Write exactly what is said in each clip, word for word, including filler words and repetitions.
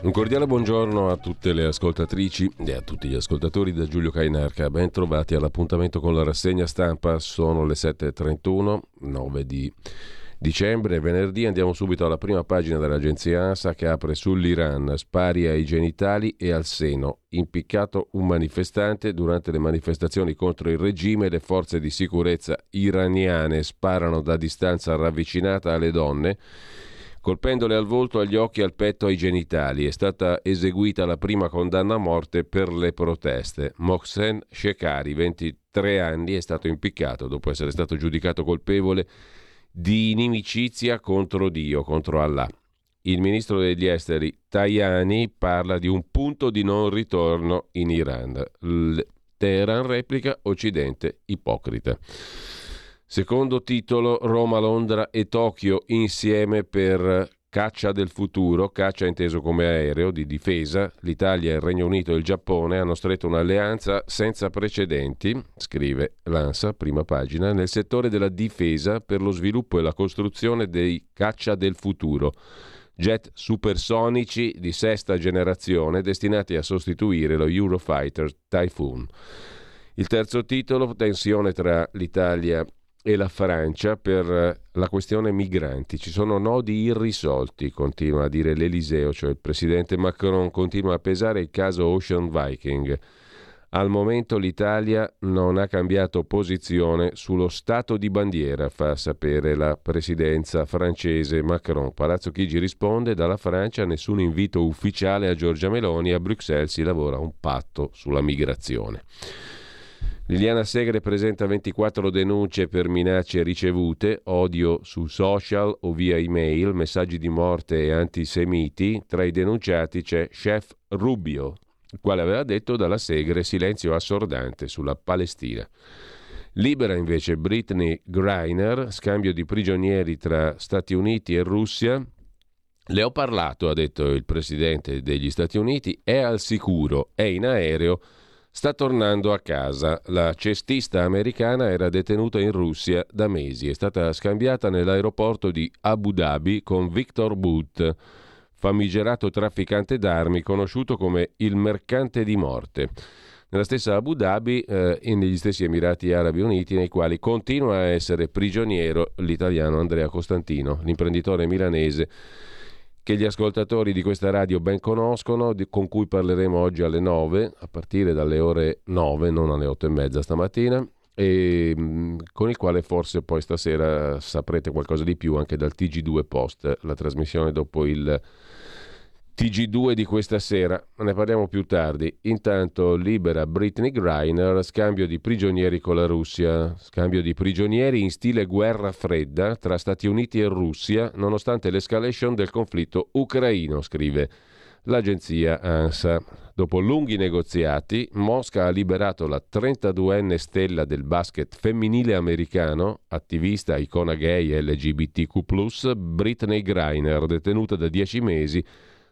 Un cordiale buongiorno a tutte le ascoltatrici e a tutti gli ascoltatori da Giulio Cainarca. Ben trovati all'appuntamento con la rassegna stampa. Sono le sette e trentuno, nove di dicembre, venerdì. Andiamo subito alla prima pagina dell'agenzia ANSA, che apre sull'Iran. Spari ai genitali e al seno. Impiccato un manifestante durante le manifestazioni contro il regime. Le forze di sicurezza iraniane sparano da distanza ravvicinata alle donne, colpendole al volto, agli occhi, al petto, ai genitali. È stata eseguita la prima condanna a morte per le proteste. Mohsen Shekari, ventitré anni, è stato impiccato dopo essere stato giudicato colpevole di inimicizia contro Dio, contro Allah. Il ministro degli esteri Tajani parla di un punto di non ritorno in Iran. Il Teheran replica: Occidente ipocrita. Secondo titolo, Roma-Londra e Tokyo insieme per caccia del futuro, caccia inteso come aereo di difesa. L'Italia, il Regno Unito e il Giappone hanno stretto un'alleanza senza precedenti, scrive l'ANSA, prima pagina, nel settore della difesa per lo sviluppo e la costruzione dei caccia del futuro, jet supersonici di sesta generazione destinati a sostituire lo Eurofighter Typhoon. Il terzo titolo, tensione tra l'Italia e la Francia per la questione migranti. Ci sono nodi irrisolti, continua a dire l'Eliseo, cioè il presidente Macron. Continua a pesare il caso Ocean Viking. Al momento l'Italia non ha cambiato posizione sullo stato di bandiera, fa sapere la presidenza francese. Macron. Palazzo Chigi risponde: dalla Francia nessun invito ufficiale a Giorgia Meloni, a Bruxelles si lavora un patto sulla migrazione. Liliana Segre presenta ventiquattro denunce per minacce ricevute, odio su social o via email, messaggi di morte e antisemiti. Tra i denunciati c'è Chef Rubio, il quale aveva detto dalla Segre silenzio assordante sulla Palestina. Libera invece Brittney Griner, scambio di prigionieri tra Stati Uniti e Russia. Le ho parlato, ha detto il presidente degli Stati Uniti, è al sicuro, è in aereo, sta tornando a casa. La cestista americana era detenuta in Russia da mesi. È stata scambiata nell'aeroporto di Abu Dhabi con Viktor Bout, famigerato trafficante d'armi conosciuto come il mercante di morte. Nella stessa Abu Dhabi eh, e negli stessi Emirati Arabi Uniti, nei quali continua a essere prigioniero l'italiano Andrea Costantino, l'imprenditore milanese che gli ascoltatori di questa radio ben conoscono, di, con cui parleremo oggi alle nove, a partire dalle ore nove, non alle otto e mezza stamattina, e mh, con il quale forse poi stasera saprete qualcosa di più anche dal T G due Post, la trasmissione dopo il T G due di questa sera. Ne parliamo più tardi. Intanto libera Brittney Griner, scambio di prigionieri con la Russia, scambio di prigionieri in stile guerra fredda tra Stati Uniti e Russia, nonostante l'escalation del conflitto ucraino, scrive l'agenzia ANSA. Dopo lunghi negoziati, Mosca ha liberato la trentaduenne stella del basket femminile americano, attivista, icona gay L G B T Q plus, Brittney Griner, detenuta da dieci mesi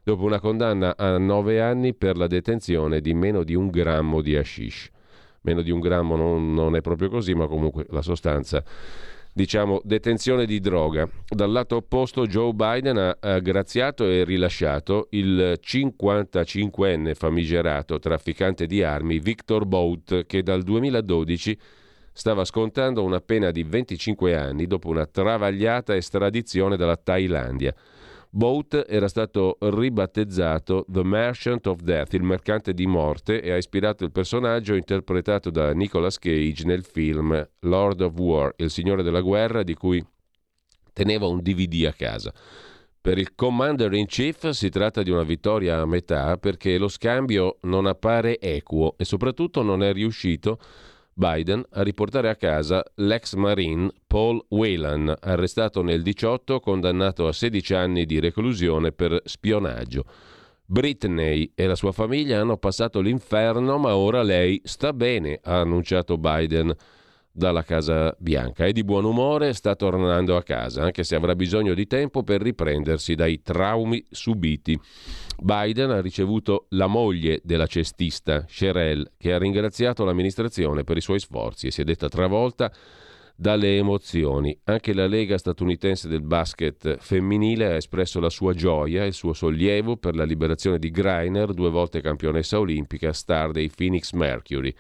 dopo una condanna a nove anni per la detenzione di meno di un grammo di hashish. Meno di un grammo non, non è proprio così, ma comunque la sostanza, diciamo, detenzione di droga. Dal lato opposto Joe Biden ha graziato e rilasciato il cinquantacinquenne famigerato trafficante di armi Viktor Bout, che dal duemiladodici stava scontando una pena di venticinque anni dopo una travagliata estradizione dalla Thailandia. Bout era stato ribattezzato The Merchant of Death, il mercante di morte, e ha ispirato il personaggio interpretato da Nicolas Cage nel film Lord of War, il signore della guerra, di cui teneva un D V D a casa. Per il Commander in Chief si tratta di una vittoria a metà, perché lo scambio non appare equo e soprattutto non è riuscito Biden a riportare a casa l'ex Marine Paul Whelan, arrestato nel diciotto, condannato a sedici anni di reclusione per spionaggio. Brittney e la sua famiglia hanno passato l'inferno, ma ora lei sta bene, ha annunciato Biden dalla Casa Bianca. È di buon umore, sta tornando a casa, anche se avrà bisogno di tempo per riprendersi dai traumi subiti. Biden ha ricevuto la moglie della cestista, Sherelle, che ha ringraziato l'amministrazione per i suoi sforzi e si è detta travolta dalle emozioni. Anche la Lega statunitense del basket femminile ha espresso la sua gioia e il suo sollievo per la liberazione di Griner, due volte campionessa olimpica, star dei Phoenix Mercury.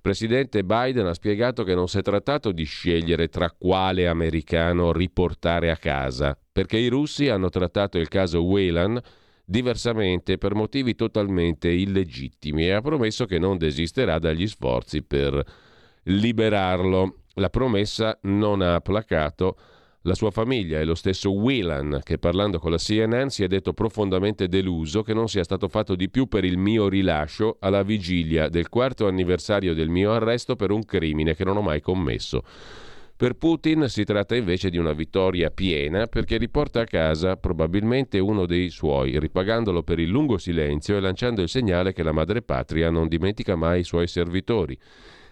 Presidente Biden ha spiegato che non si è trattato di scegliere tra quale americano riportare a casa, perché i russi hanno trattato il caso Whelan diversamente per motivi totalmente illegittimi e ha promesso che non desisterà dagli sforzi per liberarlo. La promessa non ha placato la sua famiglia e lo stesso Whelan, che parlando con la C N N si è detto profondamente deluso che non sia stato fatto di più per il mio rilascio alla vigilia del quarto anniversario del mio arresto per un crimine che non ho mai commesso. Per Putin si tratta invece di una vittoria piena, perché riporta a casa probabilmente uno dei suoi, ripagandolo per il lungo silenzio e lanciando il segnale che la madrepatria non dimentica mai i suoi servitori.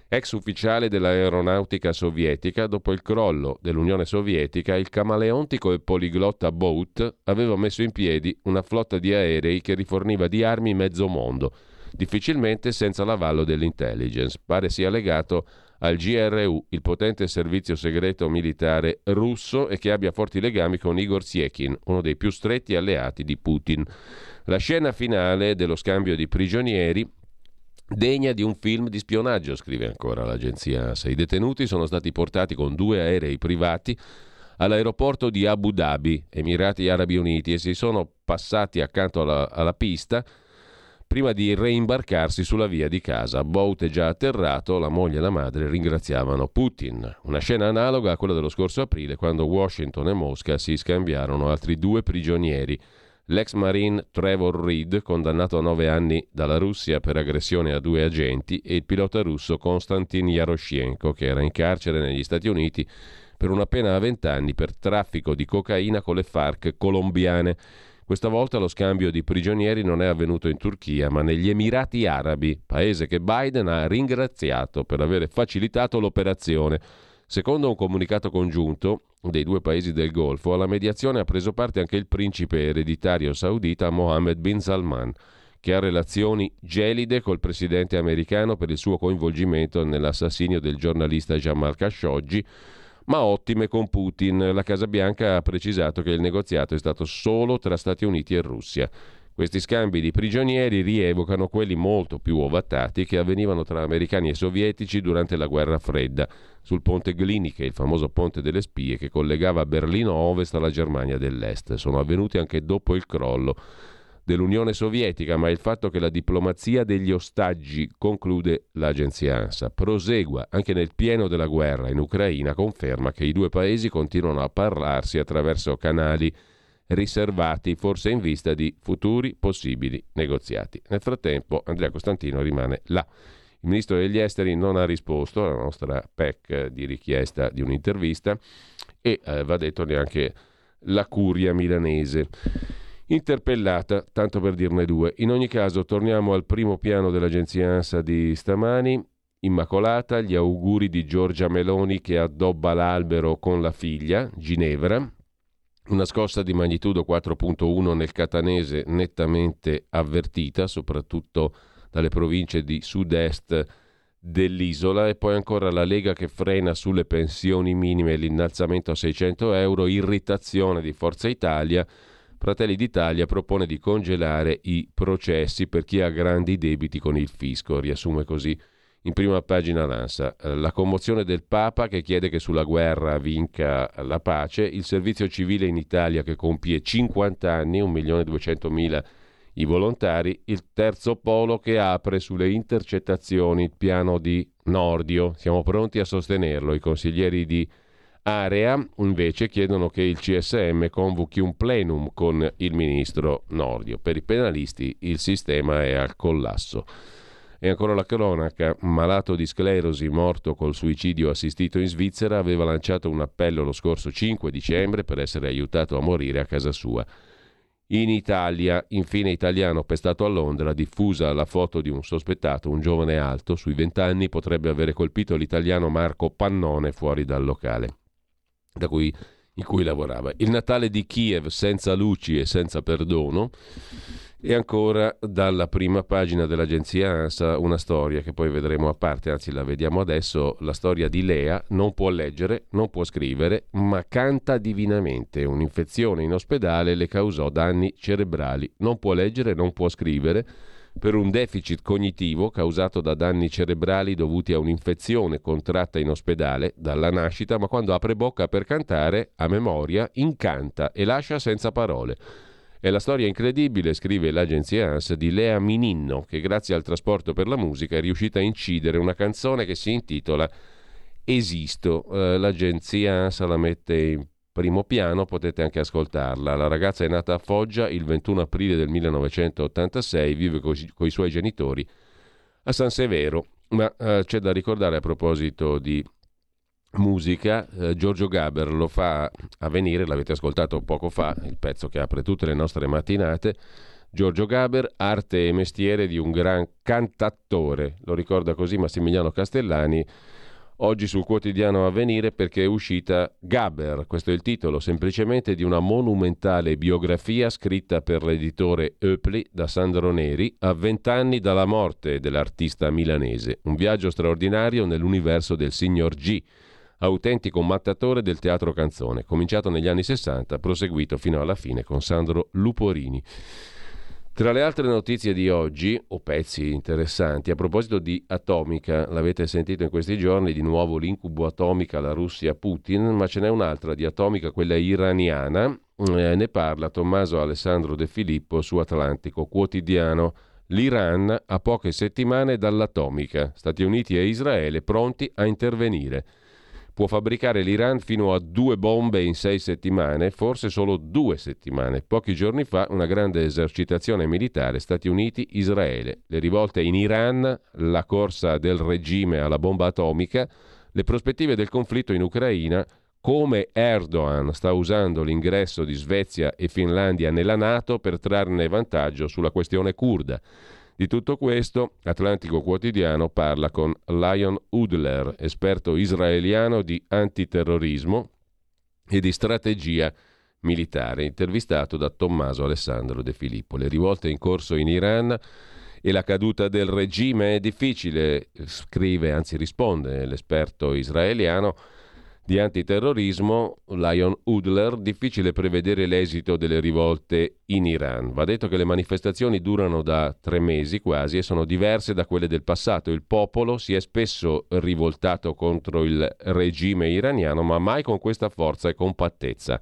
Ex ufficiale dell'aeronautica sovietica, dopo il crollo dell'Unione Sovietica, il camaleontico e poliglotta Bout aveva messo in piedi una flotta di aerei che riforniva di armi mezzo mondo, difficilmente senza l'avallo dell'intelligence. Pare sia legato al G R U, il potente servizio segreto militare russo, e che abbia forti legami con Igor Siekin, uno dei più stretti alleati di Putin. La scena finale dello scambio di prigionieri degna di un film di spionaggio, scrive ancora l'agenzia ANSA. I detenuti sono stati portati con due aerei privati all'aeroporto di Abu Dhabi, Emirati Arabi Uniti, e si sono passati accanto alla, alla pista prima di reimbarcarsi sulla via di casa. Bout è già atterrato, la moglie e la madre ringraziavano Putin. Una scena analoga a quella dello scorso aprile, quando Washington e Mosca si scambiarono altri due prigionieri. L'ex marine Trevor Reed, condannato a nove anni dalla Russia per aggressione a due agenti, e il pilota russo Konstantin Yaroshenko, che era in carcere negli Stati Uniti per una pena a vent'anni per traffico di cocaina con le FARC colombiane. Questa volta lo scambio di prigionieri non è avvenuto in Turchia, ma negli Emirati Arabi, paese che Biden ha ringraziato per aver facilitato l'operazione. Secondo un comunicato congiunto dei due paesi del Golfo, alla mediazione ha preso parte anche il principe ereditario saudita Mohammed bin Salman, che ha relazioni gelide col presidente americano per il suo coinvolgimento nell'assassinio del giornalista Jamal Khashoggi, ma ottime con Putin. La Casa Bianca ha precisato che il negoziato è stato solo tra Stati Uniti e Russia. Questi scambi di prigionieri rievocano quelli molto più ovattati che avvenivano tra americani e sovietici durante la Guerra Fredda, sul ponte Gliniche, il famoso ponte delle spie che collegava Berlino Ovest alla Germania dell'Est. Sono avvenuti anche dopo il crollo dell'Unione Sovietica, ma il fatto che la diplomazia degli ostaggi, conclude l'agenzia ANSA, prosegua anche nel pieno della guerra in Ucraina conferma che i due paesi continuano a parlarsi attraverso canali riservati, forse in vista di futuri possibili negoziati. Nel frattempo Andrea Costantino rimane là. Il ministro degli esteri non ha risposto alla nostra P E C di richiesta di un'intervista e eh, va detto neanche la curia milanese interpellata, tanto per dirne due. In ogni caso torniamo al primo piano dell'agenzia ANSA di stamani. Immacolata, gli auguri di Giorgia Meloni che addobba l'albero con la figlia, Ginevra. Una scossa di magnitudo quattro virgola uno nel catanese nettamente avvertita, soprattutto dalle province di sud-est dell'isola, e poi ancora la Lega che frena sulle pensioni minime l'innalzamento a seicento euro, irritazione di Forza Italia. Fratelli d'Italia propone di congelare i processi per chi ha grandi debiti con il fisco, riassume così In prima pagina l'ANSA, la commozione del Papa che chiede che sulla guerra vinca la pace, il servizio civile in Italia che compie cinquanta anni, un milione duecentomila i volontari, il terzo polo che apre sulle intercettazioni, il piano di Nordio, siamo pronti a sostenerlo, i consiglieri di Area invece chiedono che il C S M convochi un plenum con il ministro Nordio, per i penalisti il sistema è al collasso. E ancora la cronaca, malato di sclerosi morto col suicidio assistito in Svizzera, aveva lanciato un appello lo scorso cinque dicembre per essere aiutato a morire a casa sua. In Italia, infine italiano pestato a Londra, diffusa la foto di un sospettato, un giovane alto, sui vent'anni, potrebbe avere colpito l'italiano Marco Pannone fuori dal locale da cui, in cui lavorava. Il Natale di Kiev senza luci e senza perdono. E ancora dalla prima pagina dell'agenzia ANSA una storia che poi vedremo a parte, anzi la vediamo adesso, la storia di Lea, non può leggere, non può scrivere, ma canta divinamente, un'infezione in ospedale le causò danni cerebrali, non può leggere, non può scrivere, per un deficit cognitivo causato da danni cerebrali dovuti a un'infezione contratta in ospedale dalla nascita, ma quando apre bocca per cantare, a memoria, incanta e lascia senza parole. È la storia incredibile, scrive l'agenzia ANSA, di Lea Mininno, che grazie al trasporto per la musica è riuscita a incidere una canzone che si intitola Esisto. Eh, l'agenzia ANSA la mette in primo piano, potete anche ascoltarla. La ragazza è nata a Foggia il ventuno aprile del millenovecentottantasei, vive con i suoi genitori a San Severo. Ma eh, c'è da ricordare a proposito di musica, eh, Giorgio Gaber lo fa Avvenire, l'avete ascoltato poco fa, il pezzo che apre tutte le nostre mattinate. Giorgio Gaber, arte e mestiere di un gran cantattore, lo ricorda così Massimiliano Castellani oggi sul quotidiano Avvenire, perché è uscita Gaber, questo è il titolo semplicemente di una monumentale biografia scritta per l'editore Oepli da Sandro Neri a vent'anni dalla morte dell'artista milanese, un viaggio straordinario nell'universo del signor G, autentico mattatore del teatro canzone, cominciato negli anni sessanta, proseguito fino alla fine con Sandro Luporini. Tra le altre notizie di oggi, o pezzi interessanti, a proposito di Atomica, l'avete sentito in questi giorni, di nuovo l'incubo Atomica, la Russia, Putin, ma ce n'è un'altra di Atomica, quella iraniana, eh, ne parla Tommaso Alessandro De Filippo su Atlantico Quotidiano. L'Iran a poche settimane dall'Atomica, Stati Uniti e Israele pronti a intervenire. Può fabbricare l'Iran fino a due bombe in sei settimane, forse solo due settimane. Pochi giorni fa una grande esercitazione militare Stati Uniti-Israele. Le rivolte in Iran, la corsa del regime alla bomba atomica, le prospettive del conflitto in Ucraina, come Erdogan sta usando l'ingresso di Svezia e Finlandia nella NATO per trarne vantaggio sulla questione curda. Di tutto questo Atlantico Quotidiano parla con Lion Udler, esperto israeliano di antiterrorismo e di strategia militare, intervistato da Tommaso Alessandro De Filippo. Le rivolte in corso in Iran e la caduta del regime è difficile, scrive, anzi risponde l'esperto israeliano di antiterrorismo Lion Udler, difficile prevedere l'esito delle rivolte in Iran. Va detto che le manifestazioni durano da tre mesi quasi e sono diverse da quelle del passato. Il popolo si è spesso rivoltato contro il regime iraniano, ma mai con questa forza e compattezza.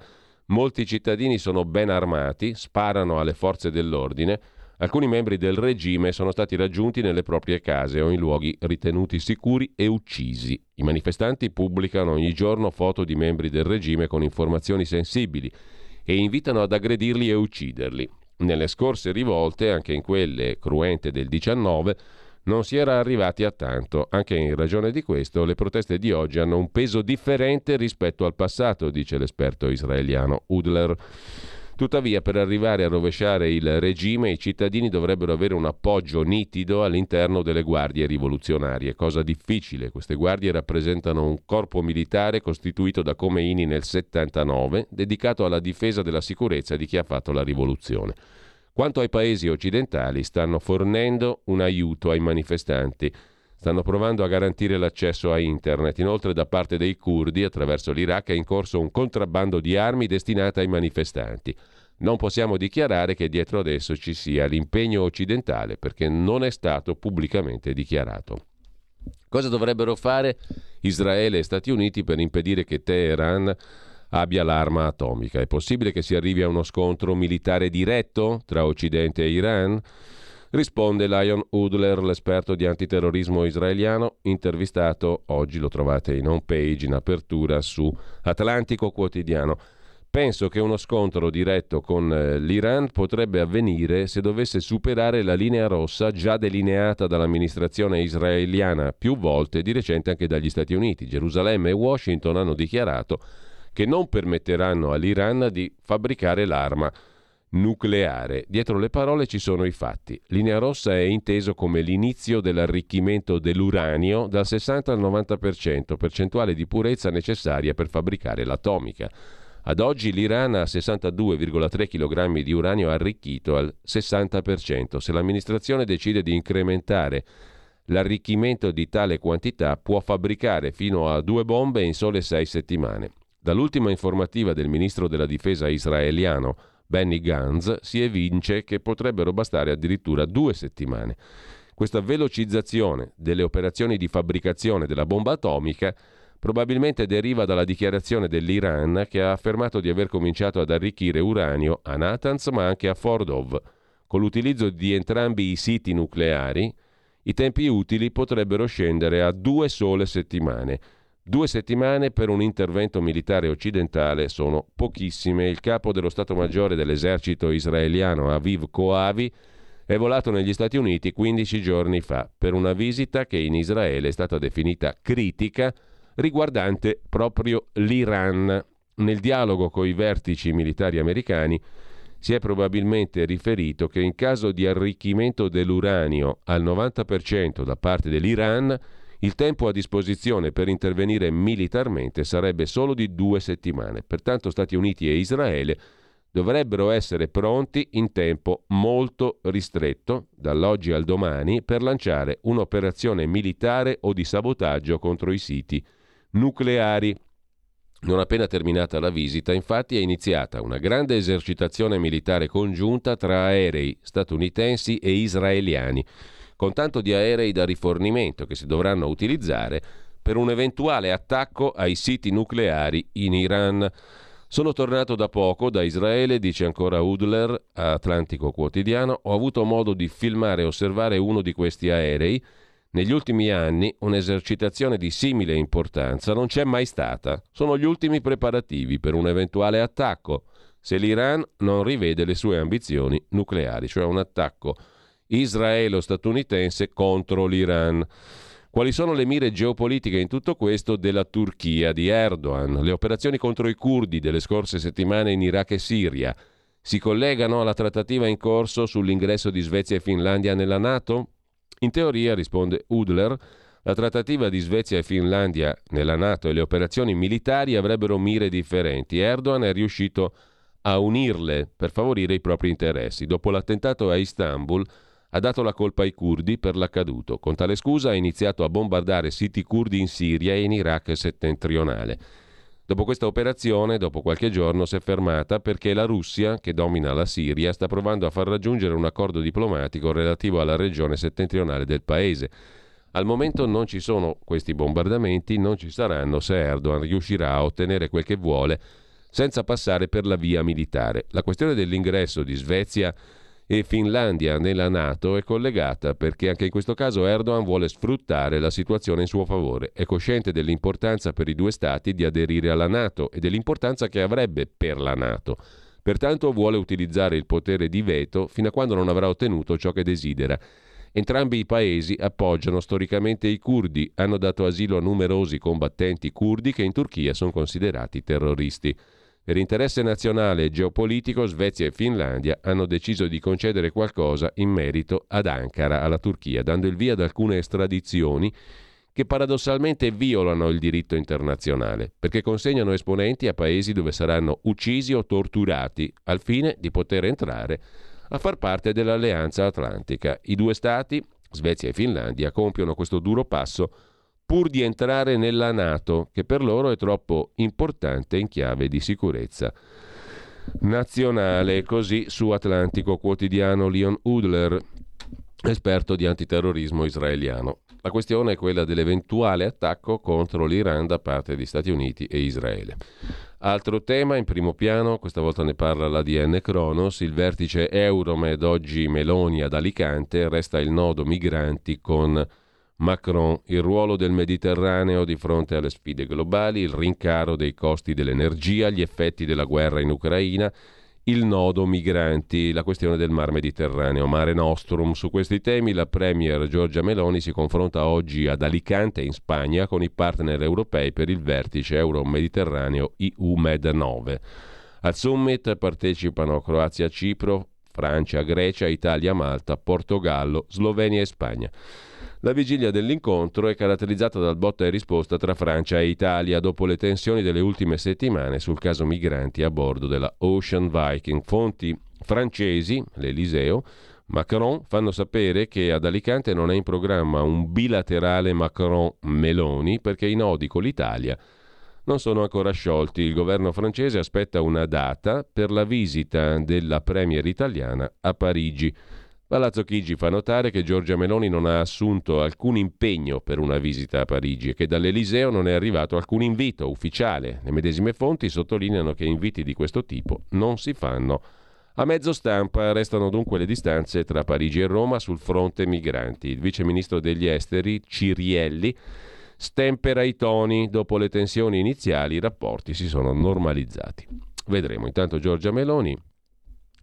Molti cittadini sono ben armati, sparano alle forze dell'ordine. Alcuni membri del regime sono stati raggiunti nelle proprie case o in luoghi ritenuti sicuri e uccisi. I manifestanti pubblicano ogni giorno foto di membri del regime con informazioni sensibili e invitano ad aggredirli e ucciderli. Nelle scorse rivolte, anche in quelle cruente del diciannove, non si era arrivati a tanto. Anche in ragione di questo, le proteste di oggi hanno un peso differente rispetto al passato, dice l'esperto israeliano Udler. Tuttavia, per arrivare a rovesciare il regime, i cittadini dovrebbero avere un appoggio nitido all'interno delle guardie rivoluzionarie, cosa difficile. Queste guardie rappresentano un corpo militare costituito da Khomeini nel settantanove, dedicato alla difesa della sicurezza di chi ha fatto la rivoluzione. Quanto ai paesi occidentali, stanno fornendo un aiuto ai manifestanti. Stanno provando a garantire l'accesso a internet. Inoltre, da parte dei curdi, attraverso l'Iraq, è in corso un contrabbando di armi destinate ai manifestanti. Non possiamo dichiarare che dietro adesso ci sia l'impegno occidentale, perché non è stato pubblicamente dichiarato. Cosa dovrebbero fare Israele e Stati Uniti per impedire che Teheran abbia l'arma atomica? È possibile che si arrivi a uno scontro militare diretto tra Occidente e Iran? Risponde Lion Udler, l'esperto di antiterrorismo israeliano, intervistato oggi, lo trovate in homepage, in apertura su Atlantico Quotidiano. Penso che uno scontro diretto con l'Iran potrebbe avvenire se dovesse superare la linea rossa già delineata dall'amministrazione israeliana più volte, di recente anche dagli Stati Uniti. Gerusalemme e Washington hanno dichiarato che non permetteranno all'Iran di fabbricare l'arma nucleare. Dietro le parole ci sono i fatti. Linea rossa è inteso come l'inizio dell'arricchimento dell'uranio dal sessanta al novanta per cento, percentuale di purezza necessaria per fabbricare l'atomica. Ad oggi l'Iran ha sessantadue virgola tre chilogrammi di uranio arricchito al sessanta per cento. Se l'amministrazione decide di incrementare l'arricchimento di tale quantità, può fabbricare fino a due bombe in sole sei settimane. Dall'ultima informativa del ministro della difesa israeliano Benny Gantz si evince che potrebbero bastare addirittura due settimane. Questa velocizzazione delle operazioni di fabbricazione della bomba atomica probabilmente deriva dalla dichiarazione dell'Iran, che ha affermato di aver cominciato ad arricchire uranio a Natanz ma anche a Fordov. Con l'utilizzo di entrambi i siti nucleari, i tempi utili potrebbero scendere a due sole settimane. Due settimane per un intervento militare occidentale sono pochissime. Il capo dello Stato Maggiore dell'esercito israeliano, Aviv Kohavi, è volato negli Stati Uniti quindici giorni fa per una visita che in Israele è stata definita critica, riguardante proprio l'Iran. Nel dialogo con i vertici militari americani si è probabilmente riferito che in caso di arricchimento dell'uranio al novanta per cento da parte dell'Iran, il tempo a disposizione per intervenire militarmente sarebbe solo di due settimane. Pertanto Stati Uniti e Israele dovrebbero essere pronti in tempo molto ristretto, dall'oggi al domani, per lanciare un'operazione militare o di sabotaggio contro i siti nucleari. Non appena terminata la visita, infatti, è iniziata una grande esercitazione militare congiunta tra aerei statunitensi e israeliani, con tanto di aerei da rifornimento che si dovranno utilizzare per un eventuale attacco ai siti nucleari in Iran. Sono tornato da poco da Israele, dice ancora Udler a Atlantico Quotidiano. Ho avuto modo di filmare e osservare uno di questi aerei. Negli ultimi anni un'esercitazione di simile importanza non c'è mai stata. Sono gli ultimi preparativi per un eventuale attacco, se l'Iran non rivede le sue ambizioni nucleari, cioè un attacco israelo-statunitense contro l'Iran. Quali sono le mire geopolitiche in tutto questo della Turchia di Erdogan? Le operazioni contro i curdi delle scorse settimane in Iraq e Siria si collegano alla trattativa in corso sull'ingresso di Svezia e Finlandia nella NATO? In teoria, risponde Udler, la trattativa di Svezia e Finlandia nella NATO e le operazioni militari avrebbero mire differenti. Erdogan è riuscito a unirle per favorire i propri interessi. Dopo l'attentato a Istanbul, ha dato la colpa ai curdi per l'accaduto. Con tale scusa ha iniziato a bombardare siti curdi in Siria e in Iraq settentrionale. Dopo questa operazione, dopo qualche giorno, si è fermata perché la Russia, che domina la Siria, sta provando a far raggiungere un accordo diplomatico relativo alla regione settentrionale del paese. Al momento non ci sono questi bombardamenti, non ci saranno se Erdogan riuscirà a ottenere quel che vuole senza passare per la via militare. La questione dell'ingresso di Svezia e Finlandia nella NATO è collegata perché anche in questo caso Erdogan vuole sfruttare la situazione in suo favore. È cosciente dell'importanza per i due stati di aderire alla NATO e dell'importanza che avrebbe per la NATO. Pertanto vuole utilizzare il potere di veto fino a quando non avrà ottenuto ciò che desidera. Entrambi i paesi appoggiano storicamente i curdi, hanno dato asilo a numerosi combattenti curdi che in Turchia sono considerati terroristi. Per interesse nazionale e geopolitico, Svezia e Finlandia hanno deciso di concedere qualcosa in merito ad Ankara, alla Turchia, dando il via ad alcune estradizioni che paradossalmente violano il diritto internazionale, perché consegnano esponenti a paesi dove saranno uccisi o torturati, al fine di poter entrare a far parte dell'Alleanza Atlantica. I due stati, Svezia e Finlandia, compiono questo duro passo pur di entrare nella NATO, che per loro è troppo importante in chiave di sicurezza nazionale. Così su Atlantico Quotidiano Lion Udler. esperto di antiterrorismo israeliano. La questione è quella dell'eventuale attacco contro l'Iran da parte di Stati Uniti e Israele. Altro tema in primo piano, questa volta ne parla l'A D N Cronos, il vertice Euromed oggi Meloni ad Alicante, resta il nodo migranti con Macron, il ruolo del Mediterraneo di fronte alle sfide globali, il rincaro dei costi dell'energia, gli effetti della guerra in Ucraina, il nodo migranti, la questione del Mar Mediterraneo, Mare Nostrum. Su questi temi la Premier Giorgia Meloni si confronta oggi ad Alicante in Spagna con i partner europei per il vertice Euro-Mediterraneo I U Med nove. Al summit partecipano Croazia-Cipro, Francia-Grecia, Italia-Malta, Portogallo, Slovenia e Spagna. La vigilia dell'incontro è caratterizzata dal botta e risposta tra Francia e Italia dopo le tensioni delle ultime settimane sul caso migranti a bordo della Ocean Viking. Fonti francesi, l'Eliseo, Macron, fanno sapere che ad Alicante non è in programma un bilaterale Macron-Meloni perché i nodi con l'Italia non sono ancora sciolti. Il governo francese aspetta una data per la visita della premier italiana a Parigi. Palazzo Chigi fa notare che Giorgia Meloni non ha assunto alcun impegno per una visita a Parigi e che dall'Eliseo non è arrivato alcun invito ufficiale. Le medesime fonti sottolineano che inviti di questo tipo non si fanno. A mezzo stampa restano dunque le distanze tra Parigi e Roma sul fronte migranti. Il viceministro degli Esteri, Cirielli, stempera i toni. Dopo le tensioni iniziali i rapporti si sono normalizzati. Vedremo. Intanto Giorgia Meloni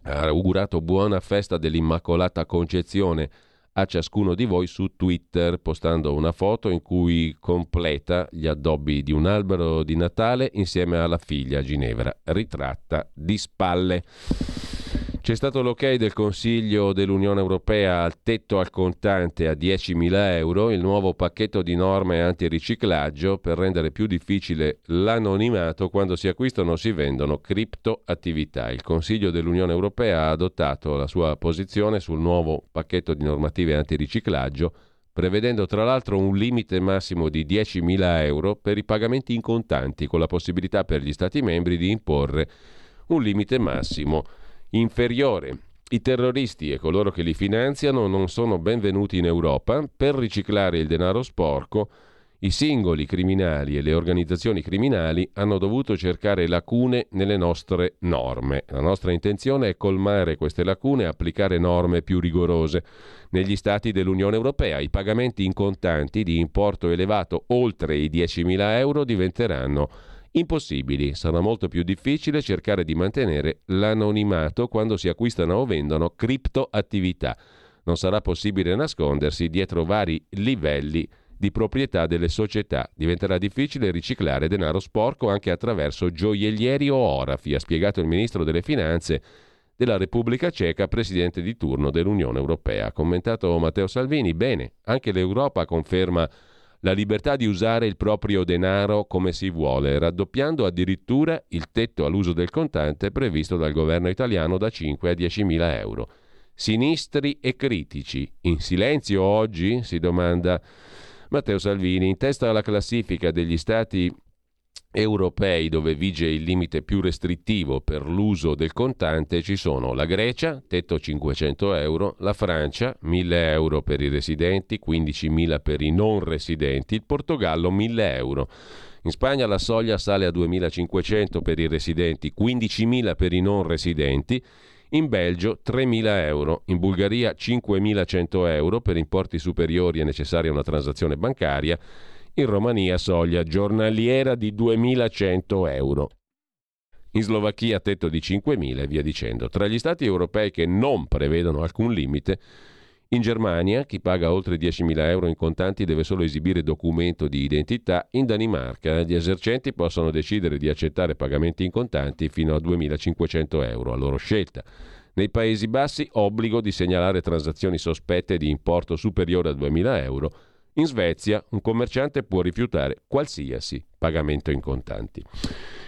ha augurato buona festa dell'Immacolata Concezione a ciascuno di voi su Twitter, postando una foto in cui completa gli addobbi di un albero di Natale insieme alla figlia Ginevra, ritratta di spalle. C'è stato l'ok del Consiglio dell'Unione Europea al tetto al contante a diecimila euro, il nuovo pacchetto di norme antiriciclaggio per rendere più difficile l'anonimato quando si acquistano o si vendono criptoattività. Il Consiglio dell'Unione Europea ha adottato la sua posizione sul nuovo pacchetto di normative antiriciclaggio, prevedendo tra l'altro un limite massimo di diecimila euro per i pagamenti in contanti, con la possibilità per gli Stati membri di imporre un limite massimo inferiore. I terroristi e coloro che li finanziano non sono benvenuti in Europa. Per riciclare il denaro sporco, i singoli criminali e le organizzazioni criminali hanno dovuto cercare lacune nelle nostre norme. La nostra intenzione è colmare queste lacune e applicare norme più rigorose. Negli Stati dell'Unione Europea i pagamenti in contanti di importo elevato oltre i diecimila euro diventeranno impossibili. Sarà molto più difficile cercare di mantenere l'anonimato quando si acquistano o vendono criptoattività. Non sarà possibile nascondersi dietro vari livelli di proprietà delle società. Diventerà difficile riciclare denaro sporco anche attraverso gioiellieri o orafi, ha spiegato il ministro delle Finanze della Repubblica Ceca, presidente di turno dell'Unione Europea. Ha commentato Matteo Salvini: bene, anche l'Europa conferma la libertà di usare il proprio denaro come si vuole, raddoppiando addirittura il tetto all'uso del contante previsto dal governo italiano da cinque a diecimila euro. Sinistri e critici, in silenzio oggi? Si domanda Matteo Salvini. In testa alla classifica degli stati europei dove vige il limite più restrittivo per l'uso del contante ci sono la Grecia, tetto cinquecento euro, la Francia, mille euro per i residenti, quindicimila per i non residenti, il Portogallo mille euro. In Spagna la soglia sale a duemilacinquecento per i residenti, quindicimila per i non residenti, in Belgio tremila euro, in Bulgaria cinquemilacento euro per importi superiori è necessaria una transazione bancaria. In Romania soglia giornaliera di duemilacento euro. In Slovacchia tetto di cinquemila e via dicendo. Tra gli stati europei che non prevedono alcun limite, in Germania chi paga oltre diecimila euro in contanti deve solo esibire documento di identità. In Danimarca gli esercenti possono decidere di accettare pagamenti in contanti fino a duemilacinquecento euro, a loro scelta. Nei Paesi Bassi obbligo di segnalare transazioni sospette di importo superiore a duemila euro. In Svezia un commerciante può rifiutare qualsiasi pagamento in contanti.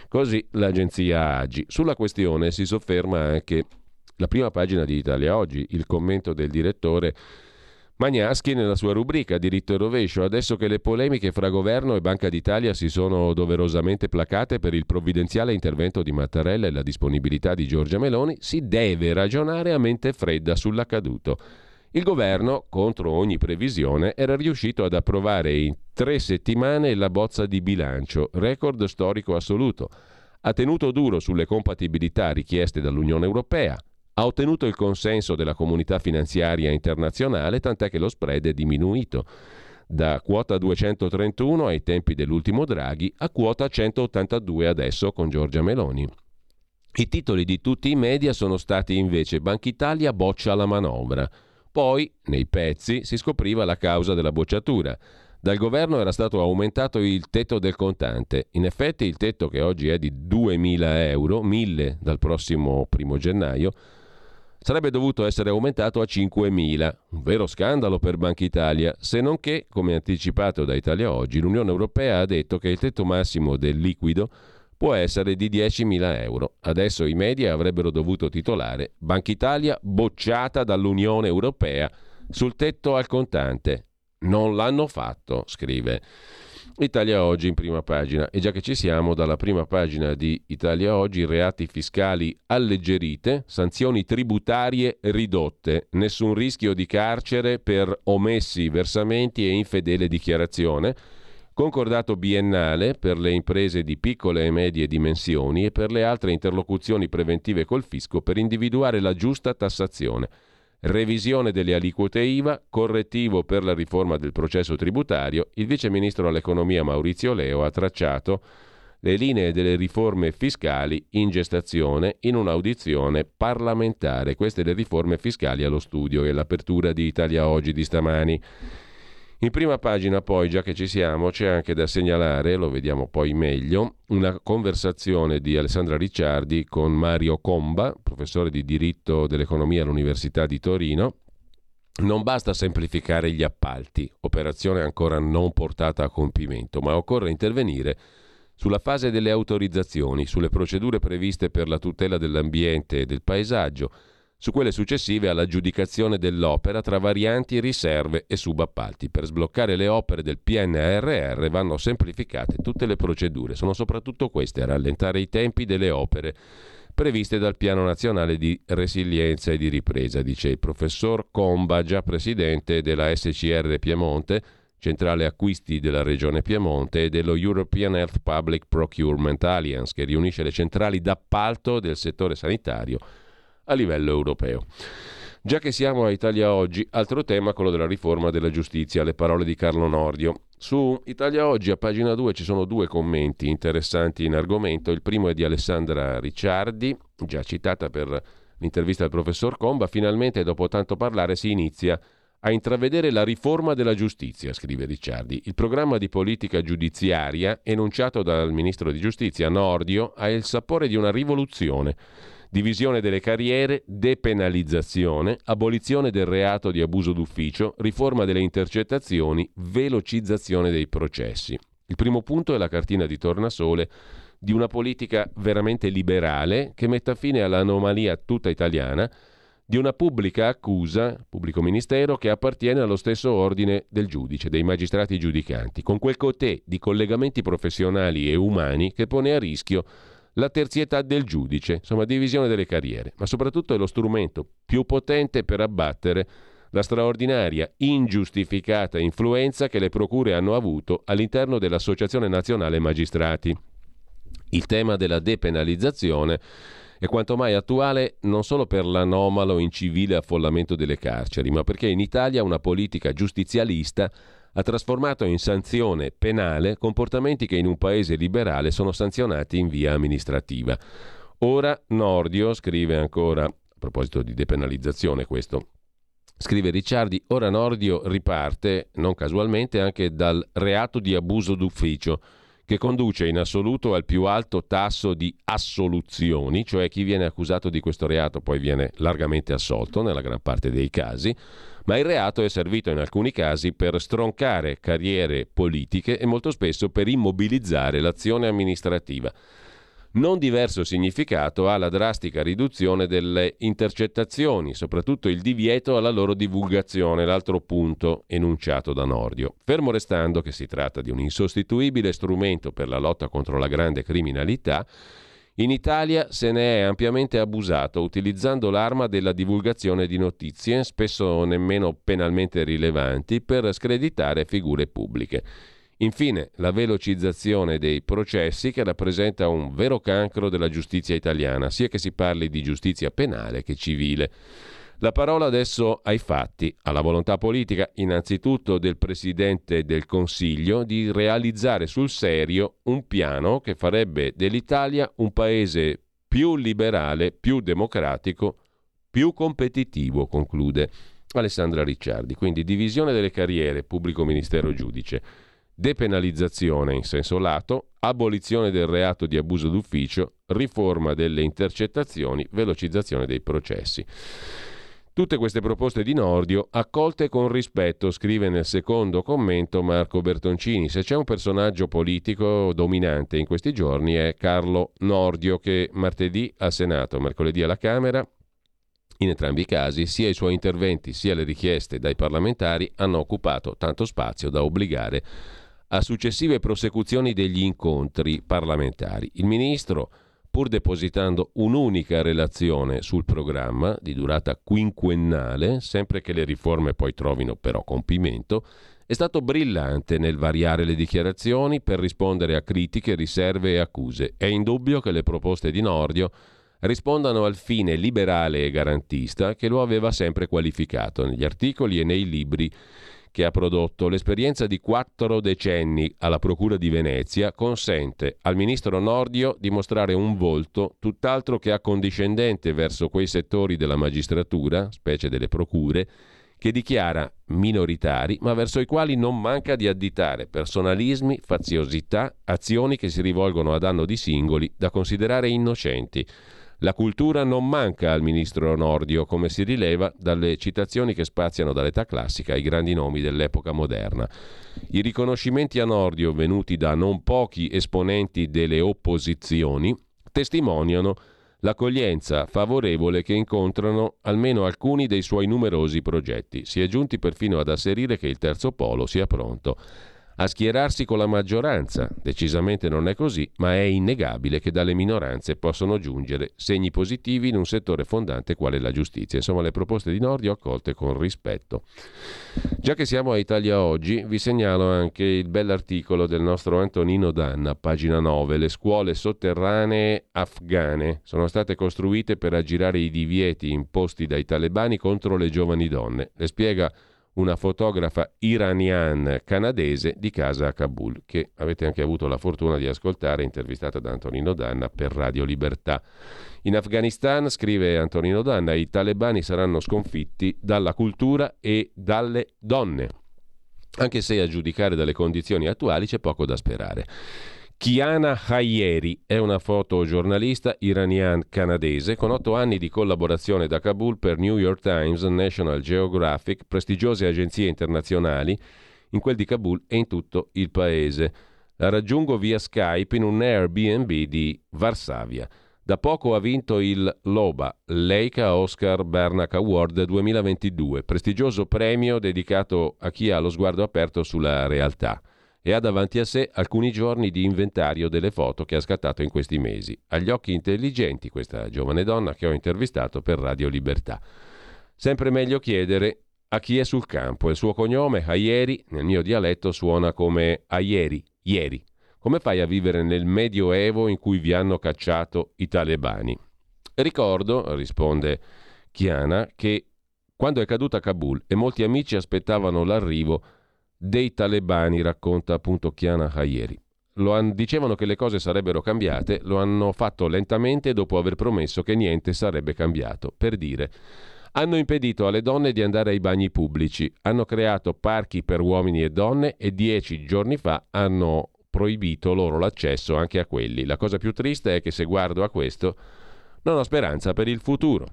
Così l'agenzia Agi. Sulla questione si sofferma anche la prima pagina di Italia Oggi, il commento del direttore Magnaschi nella sua rubrica Diritto e Rovescio. Adesso che le polemiche fra governo e Banca d'Italia si sono doverosamente placate per il provvidenziale intervento di Mattarella e la disponibilità di Giorgia Meloni, si deve ragionare a mente fredda sull'accaduto. Il governo, contro ogni previsione, era riuscito ad approvare in tre settimane la bozza di bilancio, record storico assoluto. Ha tenuto duro sulle compatibilità richieste dall'Unione Europea, ha ottenuto il consenso della comunità finanziaria internazionale, tant'è che lo spread è diminuito da quota duecentotrentuno ai tempi dell'ultimo Draghi a quota centottantadue adesso con Giorgia Meloni. I titoli di tutti i media sono stati invece Banca Italia boccia la manovra. Poi, nei pezzi, si scopriva la causa della bocciatura. Dal governo era stato aumentato il tetto del contante. In effetti il tetto, che oggi è di duemila euro, mille dal prossimo primo gennaio, sarebbe dovuto essere aumentato a cinquemila. Un vero scandalo per Banca Italia, se non che, come anticipato da Italia Oggi, l'Unione Europea ha detto che il tetto massimo del liquido può essere di diecimila euro. Adesso i media avrebbero dovuto titolare Banca Italia bocciata dall'Unione Europea sul tetto al contante. Non l'hanno fatto, scrive Italia Oggi in prima pagina. E già che ci siamo, dalla prima pagina di Italia Oggi, reati fiscali alleggerite, sanzioni tributarie ridotte, nessun rischio di carcere per omessi versamenti e infedele dichiarazione, concordato biennale per le imprese di piccole e medie dimensioni e per le altre interlocuzioni preventive col fisco per individuare la giusta tassazione. Revisione delle aliquote I V A, correttivo per la riforma del processo tributario. Il vice ministro all'economia Maurizio Leo ha tracciato le linee delle riforme fiscali in gestazione in un'audizione parlamentare. Queste le riforme fiscali allo studio e l'apertura di Italia Oggi di stamani. In prima pagina poi, già che ci siamo, c'è anche da segnalare, lo vediamo poi meglio, una conversazione di Alessandra Ricciardi con Mario Comba, professore di diritto dell'economia all'Università di Torino. Non basta semplificare gli appalti, operazione ancora non portata a compimento, ma occorre intervenire sulla fase delle autorizzazioni, sulle procedure previste per la tutela dell'ambiente e del paesaggio, su quelle successive all'aggiudicazione dell'opera tra varianti, riserve e subappalti. Per sbloccare le opere del P N R R vanno semplificate tutte le procedure. Sono soprattutto queste a rallentare i tempi delle opere previste dal Piano Nazionale di Resilienza e di Ripresa, dice il professor Comba, già presidente della S C R Piemonte, Centrale Acquisti della Regione Piemonte, e dello European Health Public Procurement Alliance, che riunisce le centrali d'appalto del settore sanitario a livello europeo. Già che siamo a Italia Oggi, altro tema, quello della riforma della giustizia, le parole di Carlo Nordio. Su Italia Oggi a pagina due ci sono due commenti interessanti in argomento. Il primo è di Alessandra Ricciardi, già citata per l'intervista al professor Comba. Finalmente, dopo tanto parlare, si inizia a intravedere la riforma della giustizia, scrive Ricciardi. Il programma di politica giudiziaria enunciato dal ministro di giustizia Nordio ha il sapore di una rivoluzione. Divisione delle carriere, depenalizzazione, abolizione del reato di abuso d'ufficio, riforma delle intercettazioni, velocizzazione dei processi. Il primo punto è la cartina di tornasole di una politica veramente liberale che metta fine all'anomalia tutta italiana di una pubblica accusa, pubblico ministero, che appartiene allo stesso ordine del giudice, dei magistrati giudicanti, con quel cotè di collegamenti professionali e umani che pone a rischio la terzietà del giudice, insomma divisione delle carriere, ma soprattutto è lo strumento più potente per abbattere la straordinaria, ingiustificata influenza che le procure hanno avuto all'interno dell'Associazione Nazionale Magistrati. Il tema della depenalizzazione è quanto mai attuale non solo per l'anomalo incivile affollamento delle carceri, ma perché in Italia una politica giustizialista ha trasformato in sanzione penale comportamenti che in un paese liberale sono sanzionati in via amministrativa. Ora Nordio, scrive ancora, a proposito di depenalizzazione questo, scrive Ricciardi, ora Nordio riparte, non casualmente, anche dal reato di abuso d'ufficio, che conduce in assoluto al più alto tasso di assoluzioni, cioè chi viene accusato di questo reato poi viene largamente assolto nella gran parte dei casi, ma il reato è servito in alcuni casi per stroncare carriere politiche e molto spesso per immobilizzare l'azione amministrativa. Non diverso significato ha la drastica riduzione delle intercettazioni, soprattutto il divieto alla loro divulgazione, l'altro punto enunciato da Nordio. Fermo restando che si tratta di un insostituibile strumento per la lotta contro la grande criminalità, In Italia se ne è ampiamente abusato utilizzando l'arma della divulgazione di notizie, spesso nemmeno penalmente rilevanti, per screditare figure pubbliche. Infine, la velocizzazione dei processi che rappresenta un vero cancro della giustizia italiana, sia che si parli di giustizia penale che civile. La parola adesso ai fatti, alla volontà politica, innanzitutto del Presidente del Consiglio, di realizzare sul serio un piano che farebbe dell'Italia un paese più liberale, più democratico, più competitivo, conclude Alessandra Ricciardi. Quindi divisione delle carriere, pubblico ministero giudice, depenalizzazione in senso lato, abolizione del reato di abuso d'ufficio, riforma delle intercettazioni, velocizzazione dei processi. Tutte queste proposte di Nordio accolte con rispetto, scrive nel secondo commento Marco Bertoncini. Se c'è un personaggio politico dominante in questi giorni è Carlo Nordio, che martedì al Senato, mercoledì alla Camera, in entrambi i casi sia i suoi interventi sia le richieste dai parlamentari hanno occupato tanto spazio da obbligare a successive prosecuzioni degli incontri parlamentari. Il ministro, pur depositando un'unica relazione sul programma di durata quinquennale, sempre che le riforme poi trovino però compimento, è stato brillante nel variare le dichiarazioni per rispondere a critiche, riserve e accuse. È indubbio che le proposte di Nordio rispondano al fine liberale e garantista che lo aveva sempre qualificato negli articoli e nei libri che ha prodotto. L'esperienza di quattro decenni alla Procura di Venezia consente al ministro Nordio di mostrare un volto tutt'altro che accondiscendente verso quei settori della magistratura, specie delle procure, che dichiara minoritari, ma verso i quali non manca di additare personalismi, faziosità, azioni che si rivolgono a danno di singoli da considerare innocenti. La cultura non manca al ministro Nordio, come si rileva dalle citazioni che spaziano dall'età classica ai grandi nomi dell'epoca moderna. I riconoscimenti a Nordio venuti da non pochi esponenti delle opposizioni testimoniano l'accoglienza favorevole che incontrano almeno alcuni dei suoi numerosi progetti. Si è giunti perfino ad asserire che il terzo polo sia pronto a schierarsi con la maggioranza. Decisamente non è così, ma è innegabile che dalle minoranze possono giungere segni positivi in un settore fondante quale la giustizia. Insomma, le proposte di Nordio accolte con rispetto. Già che siamo a Italia Oggi, vi segnalo anche il bell'articolo del nostro Antonino Danna, pagina nove. Le scuole sotterranee afghane sono state costruite per aggirare i divieti imposti dai talebani contro le giovani donne. Le spiega una fotografa iranian-canadese di casa a Kabul, che avete anche avuto la fortuna di ascoltare, intervistata da Antonino Danna per Radio Libertà. In Afghanistan, scrive Antonino Danna, i talebani saranno sconfitti dalla cultura e dalle donne, anche se a giudicare dalle condizioni attuali c'è poco da sperare. Chiana Hayeri è una fotogiornalista iranian-canadese con otto anni di collaborazione da Kabul per New York Times, National Geographic, prestigiose agenzie internazionali in quel di Kabul e in tutto il paese. La raggiungo via Skype in un Airbnb di Varsavia. Da poco ha vinto il Loba, Leica Oscar Bernac Award duemilaventidue, prestigioso premio dedicato a chi ha lo sguardo aperto sulla realtà, e ha davanti a sé alcuni giorni di inventario delle foto che ha scattato in questi mesi. Agli occhi intelligenti questa giovane donna che ho intervistato per Radio Libertà. Sempre meglio chiedere a chi è sul campo. Il suo cognome, Hayeri, nel mio dialetto suona come Hayeri, ieri. Come fai a vivere nel Medioevo in cui vi hanno cacciato i talebani? Ricordo, risponde Chiana, che quando è caduta Kabul e molti amici aspettavano l'arrivo dei talebani, racconta appunto Chiana Hayeri. Lo han, dicevano che le cose sarebbero cambiate, lo hanno fatto lentamente dopo aver promesso che niente sarebbe cambiato. Per dire, hanno impedito alle donne di andare ai bagni pubblici, hanno creato parchi per uomini e donne e dieci giorni fa hanno proibito loro l'accesso anche a quelli. La cosa più triste è che se guardo a questo non ho speranza per il futuro.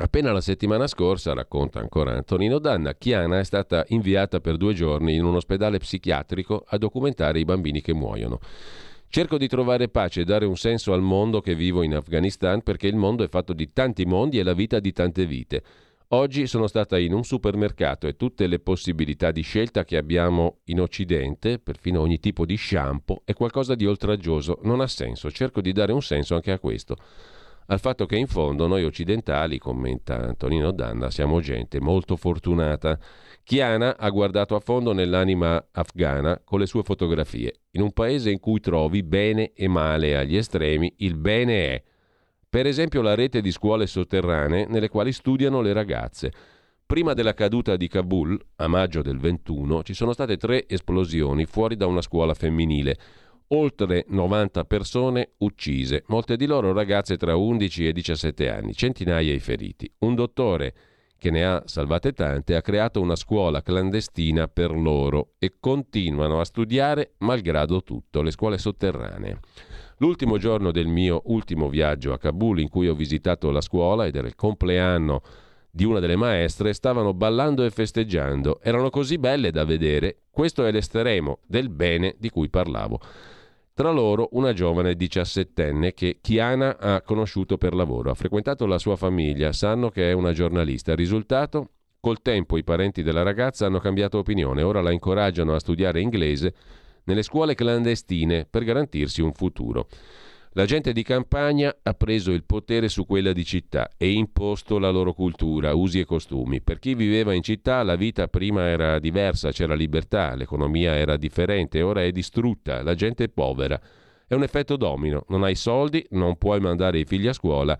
Appena la settimana scorsa, racconta ancora Antonino Danna, Chiana è stata inviata per due giorni in un ospedale psichiatrico a documentare i bambini che muoiono. Cerco di trovare pace e dare un senso al mondo che vivo in Afghanistan, perché il mondo è fatto di tanti mondi e la vita di tante vite. Oggi sono stata in un supermercato e tutte le possibilità di scelta che abbiamo in Occidente, perfino ogni tipo di shampoo, è qualcosa di oltraggioso, non ha senso. Cerco di dare un senso anche a questo, al fatto che in fondo noi occidentali, commenta Antonino Danna, siamo gente molto fortunata. Chiana ha guardato a fondo nell'anima afghana con le sue fotografie. In un paese in cui trovi bene e male agli estremi, il bene è, per esempio, la rete di scuole sotterranee nelle quali studiano le ragazze. Prima della caduta di Kabul, a maggio del ventuno, ci sono state tre esplosioni fuori da una scuola femminile. Oltre novanta persone uccise, molte di loro ragazze tra undici e diciassette anni, centinaia i feriti. Un dottore, che ne ha salvate tante, ha creato una scuola clandestina per loro e continuano a studiare malgrado tutto, le scuole sotterranee. L'ultimo giorno del mio ultimo viaggio a Kabul, in cui ho visitato la scuola ed era il compleanno di una delle maestre, stavano ballando e festeggiando, erano così belle da vedere. Questo è l'estremo del bene di cui parlavo. Tra loro una giovane diciassettenne che Chiana ha conosciuto per lavoro, ha frequentato la sua famiglia, sanno che è una giornalista. Risultato? Col tempo i parenti della ragazza hanno cambiato opinione, ora la incoraggiano a studiare inglese nelle scuole clandestine per garantirsi un futuro. La gente di campagna ha preso il potere su quella di città e imposto la loro cultura, usi e costumi. Per chi viveva in città la vita prima era diversa, c'era libertà, l'economia era differente, ora è distrutta, la gente è povera. È un effetto domino, non hai soldi, non puoi mandare i figli a scuola,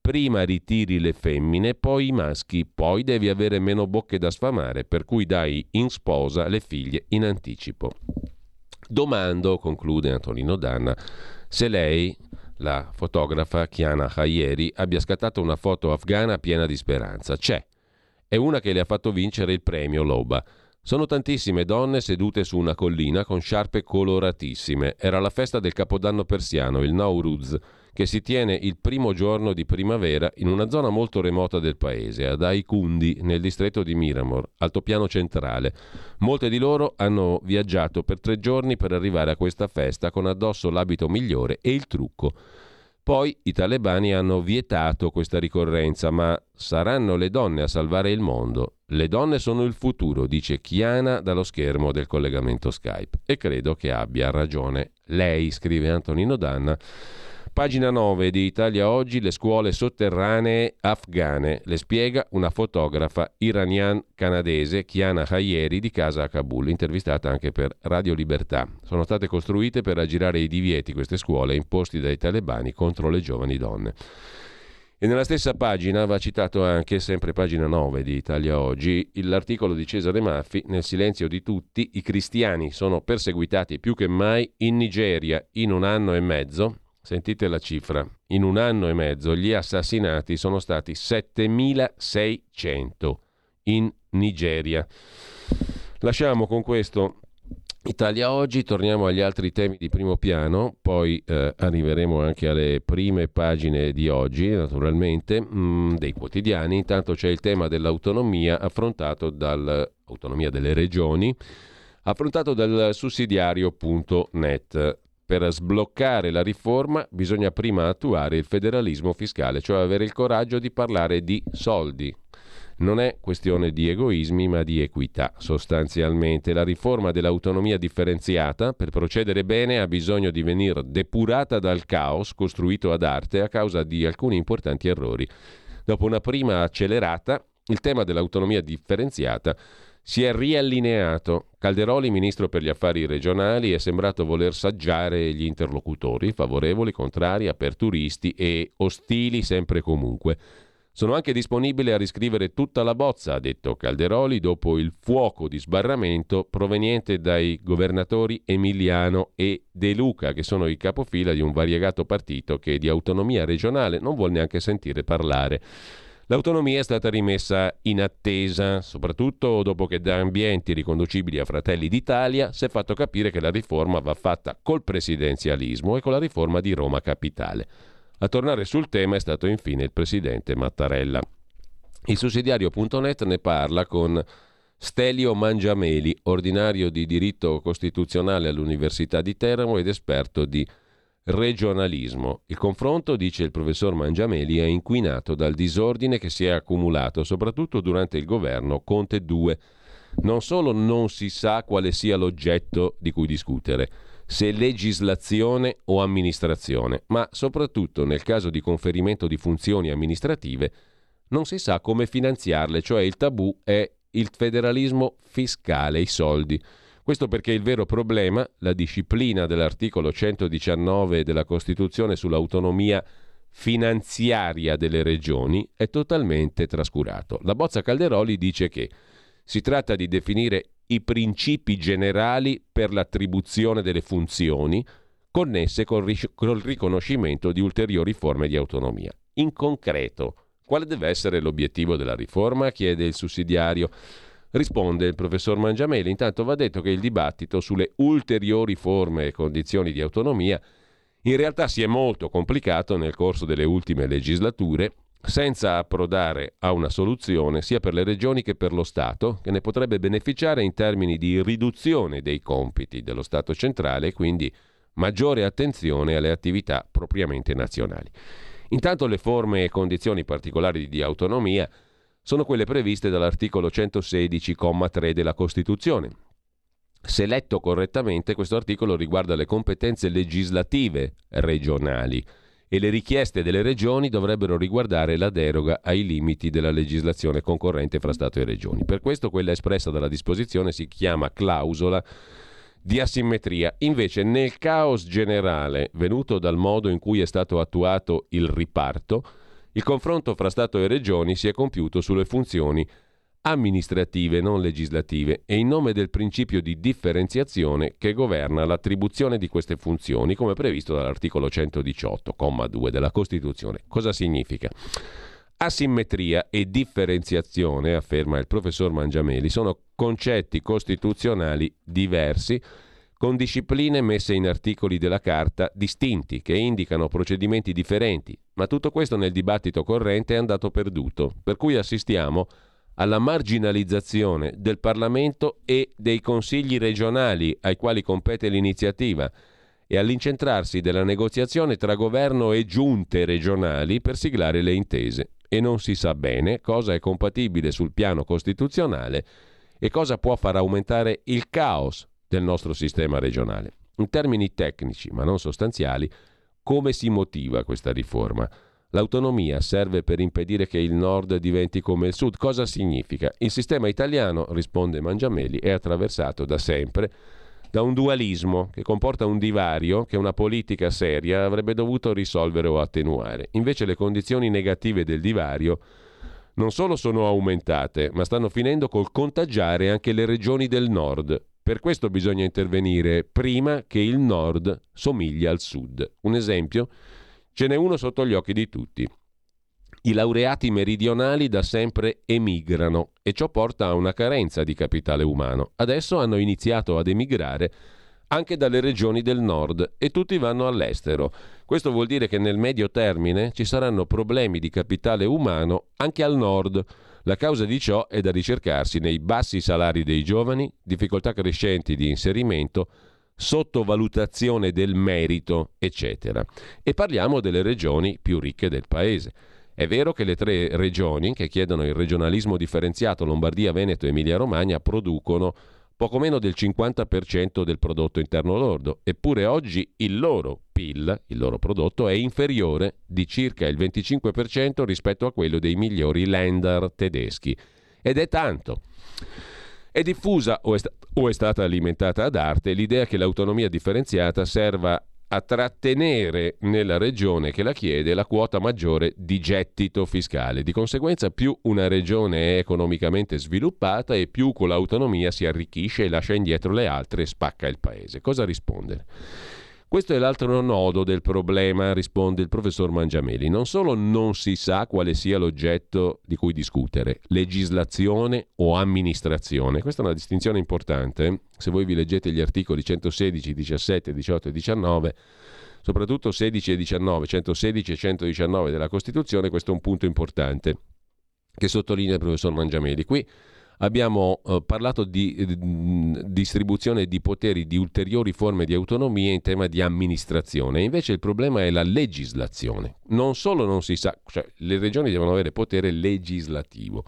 prima ritiri le femmine, poi i maschi, poi devi avere meno bocche da sfamare, per cui dai in sposa le figlie in anticipo. Domando, conclude Antonino Danna, se lei, la fotografa Chiana Hayeri, abbia scattato una foto afghana piena di speranza. C'è. È una che le ha fatto vincere il premio Loba. Sono tantissime donne sedute su una collina con sciarpe coloratissime. Era la festa del Capodanno persiano, il Nowruz, che si tiene il primo giorno di primavera in una zona molto remota del paese, ad Aicundi, nel distretto di Miramore, altopiano centrale. Molte di loro hanno viaggiato per tre giorni per arrivare a questa festa con addosso l'abito migliore e il trucco. Poi i talebani hanno vietato questa ricorrenza, ma saranno le donne a salvare il mondo. Le donne sono il futuro, dice Chiana dallo schermo del collegamento Skype. E credo che abbia ragione lei, scrive Antonino Danna. Pagina nove di Italia Oggi, le scuole sotterranee afghane, le spiega una fotografa iranian-canadese, Chiana Hayeri, di casa a Kabul, intervistata anche per Radio Libertà. Sono state costruite per aggirare i divieti queste scuole imposti dai talebani contro le giovani donne. E nella stessa pagina va citato anche, sempre pagina nove di Italia Oggi, l'articolo di Cesare Maffi, nel silenzio di tutti, i cristiani sono perseguitati più che mai in Nigeria in un anno e mezzo. Sentite la cifra, in un anno e mezzo gli assassinati sono stati settemilaseicento in Nigeria. Lasciamo con questo Italia Oggi, torniamo agli altri temi di primo piano, poi eh, arriveremo anche alle prime pagine di oggi, naturalmente, mh, dei quotidiani. Intanto c'è il tema dell'autonomia affrontato dall'autonomia delle regioni, affrontato dal sussidiario punto net. Per sbloccare la riforma bisogna prima attuare il federalismo fiscale, cioè avere il coraggio di parlare di soldi. Non è questione di egoismi, ma di equità. Sostanzialmente la riforma dell'autonomia differenziata, per procedere bene, ha bisogno di venir depurata dal caos costruito ad arte a causa di alcuni importanti errori. Dopo una prima accelerata, il tema dell'autonomia differenziata si è riallineato. Calderoli, ministro per gli affari regionali, è sembrato voler saggiare gli interlocutori, favorevoli, contrari, aperturisti e ostili sempre e comunque. Sono anche disponibile a riscrivere tutta la bozza, ha detto Calderoli, dopo il fuoco di sbarramento proveniente dai governatori Emiliano e De Luca, che sono i capofila di un variegato partito che di autonomia regionale non vuol neanche sentire parlare. L'autonomia è stata rimessa in attesa, soprattutto dopo che da ambienti riconducibili a Fratelli d'Italia si è fatto capire che la riforma va fatta col presidenzialismo e con la riforma di Roma Capitale. A tornare sul tema è stato infine il presidente Mattarella. Il sussidiario punto net ne parla con Stelio Mangiameli, ordinario di diritto costituzionale all'Università di Teramo ed esperto di regionalismo. Il confronto, dice il professor Mangiameli, è inquinato dal disordine che si è accumulato, soprattutto durante il governo Conte due. Non solo non si sa quale sia l'oggetto di cui discutere, se legislazione o amministrazione, ma soprattutto nel caso di conferimento di funzioni amministrative non si sa come finanziarle, cioè il tabù è il federalismo fiscale, i soldi. Questo perché il vero problema, la disciplina dell'articolo centodiciannove della Costituzione sull'autonomia finanziaria delle regioni, è totalmente trascurato. La bozza Calderoli dice che si tratta di definire i principi generali per l'attribuzione delle funzioni connesse col, ric- col riconoscimento di ulteriori forme di autonomia. In concreto, quale deve essere l'obiettivo della riforma? Chiede il sussidiario. Risponde il professor Mangiameli, intanto va detto che il dibattito sulle ulteriori forme e condizioni di autonomia in realtà si è molto complicato nel corso delle ultime legislature, senza approdare a una soluzione sia per le regioni che per lo Stato, che ne potrebbe beneficiare in termini di riduzione dei compiti dello Stato centrale e quindi maggiore attenzione alle attività propriamente nazionali. Intanto le forme e condizioni particolari di autonomia sono quelle previste dall'articolo centosedici, comma tre della Costituzione. Se letto correttamente, questo articolo riguarda le competenze legislative regionali e le richieste delle regioni dovrebbero riguardare la deroga ai limiti della legislazione concorrente fra Stato e regioni. Per questo quella espressa dalla disposizione si chiama clausola di asimmetria. Invece, nel caos generale venuto dal modo in cui è stato attuato il riparto, il confronto fra Stato e Regioni si è compiuto sulle funzioni amministrative, non legislative, e in nome del principio di differenziazione che governa l'attribuzione di queste funzioni, come previsto dall'articolo centodiciotto, comma due della Costituzione. Cosa significa? Asimmetria e differenziazione, afferma il professor Mangiameli, sono concetti costituzionali diversi, con discipline messe in articoli della Carta distinti, che indicano procedimenti differenti, ma tutto questo nel dibattito corrente è andato perduto, per cui assistiamo alla marginalizzazione del Parlamento e dei consigli regionali ai quali compete l'iniziativa e all'incentrarsi della negoziazione tra governo e giunte regionali per siglare le intese, e non si sa bene cosa è compatibile sul piano costituzionale e cosa può far aumentare il caos del nostro sistema regionale. In termini tecnici, ma non sostanziali, come si motiva questa riforma? L'autonomia serve per impedire che il nord diventi come il sud. Cosa significa? Il sistema italiano, risponde Mangiameli, è attraversato da sempre da un dualismo che comporta un divario che una politica seria avrebbe dovuto risolvere o attenuare. Invece le condizioni negative del divario non solo sono aumentate, ma stanno finendo col contagiare anche le regioni del nord. Per questo bisogna intervenire prima che il nord somigli al sud. Un esempio? Ce n'è uno sotto gli occhi di tutti. I laureati meridionali da sempre emigrano e ciò porta a una carenza di capitale umano. Adesso hanno iniziato ad emigrare anche dalle regioni del nord e tutti vanno all'estero. Questo vuol dire che nel medio termine ci saranno problemi di capitale umano anche al nord. La causa di ciò è da ricercarsi nei bassi salari dei giovani, difficoltà crescenti di inserimento, sottovalutazione del merito, eccetera. E parliamo delle regioni più ricche del paese. È vero che le tre regioni che chiedono il regionalismo differenziato, Lombardia, Veneto e Emilia-Romagna, producono poco meno del cinquanta per cento del prodotto interno lordo, eppure oggi il loro P I L, il loro prodotto, è inferiore di circa il venticinque per cento rispetto a quello dei migliori Länder tedeschi. Ed è tanto. È diffusa o è, sta- o è stata alimentata ad arte l'idea che l'autonomia differenziata serva a trattenere nella regione che la chiede la quota maggiore di gettito fiscale. Di conseguenza, più una regione è economicamente sviluppata e più con l'autonomia si arricchisce e lascia indietro le altre e spacca il paese. Cosa rispondere? Questo è l'altro nodo del problema, risponde il professor Mangiameli. Non solo non si sa quale sia l'oggetto di cui discutere, legislazione o amministrazione. Questa è una distinzione importante. Se voi vi leggete gli articoli centosedici, diciassette, diciotto e diciannove, soprattutto sedici e diciannove, centosedici e centodiciannove della Costituzione, questo è un punto importante che sottolinea il professor Mangiameli. Qui abbiamo eh, parlato di eh, distribuzione di poteri, di ulteriori forme di autonomia in tema di amministrazione. Invece il problema è la legislazione. Non solo non si sa, cioè le regioni devono avere potere legislativo.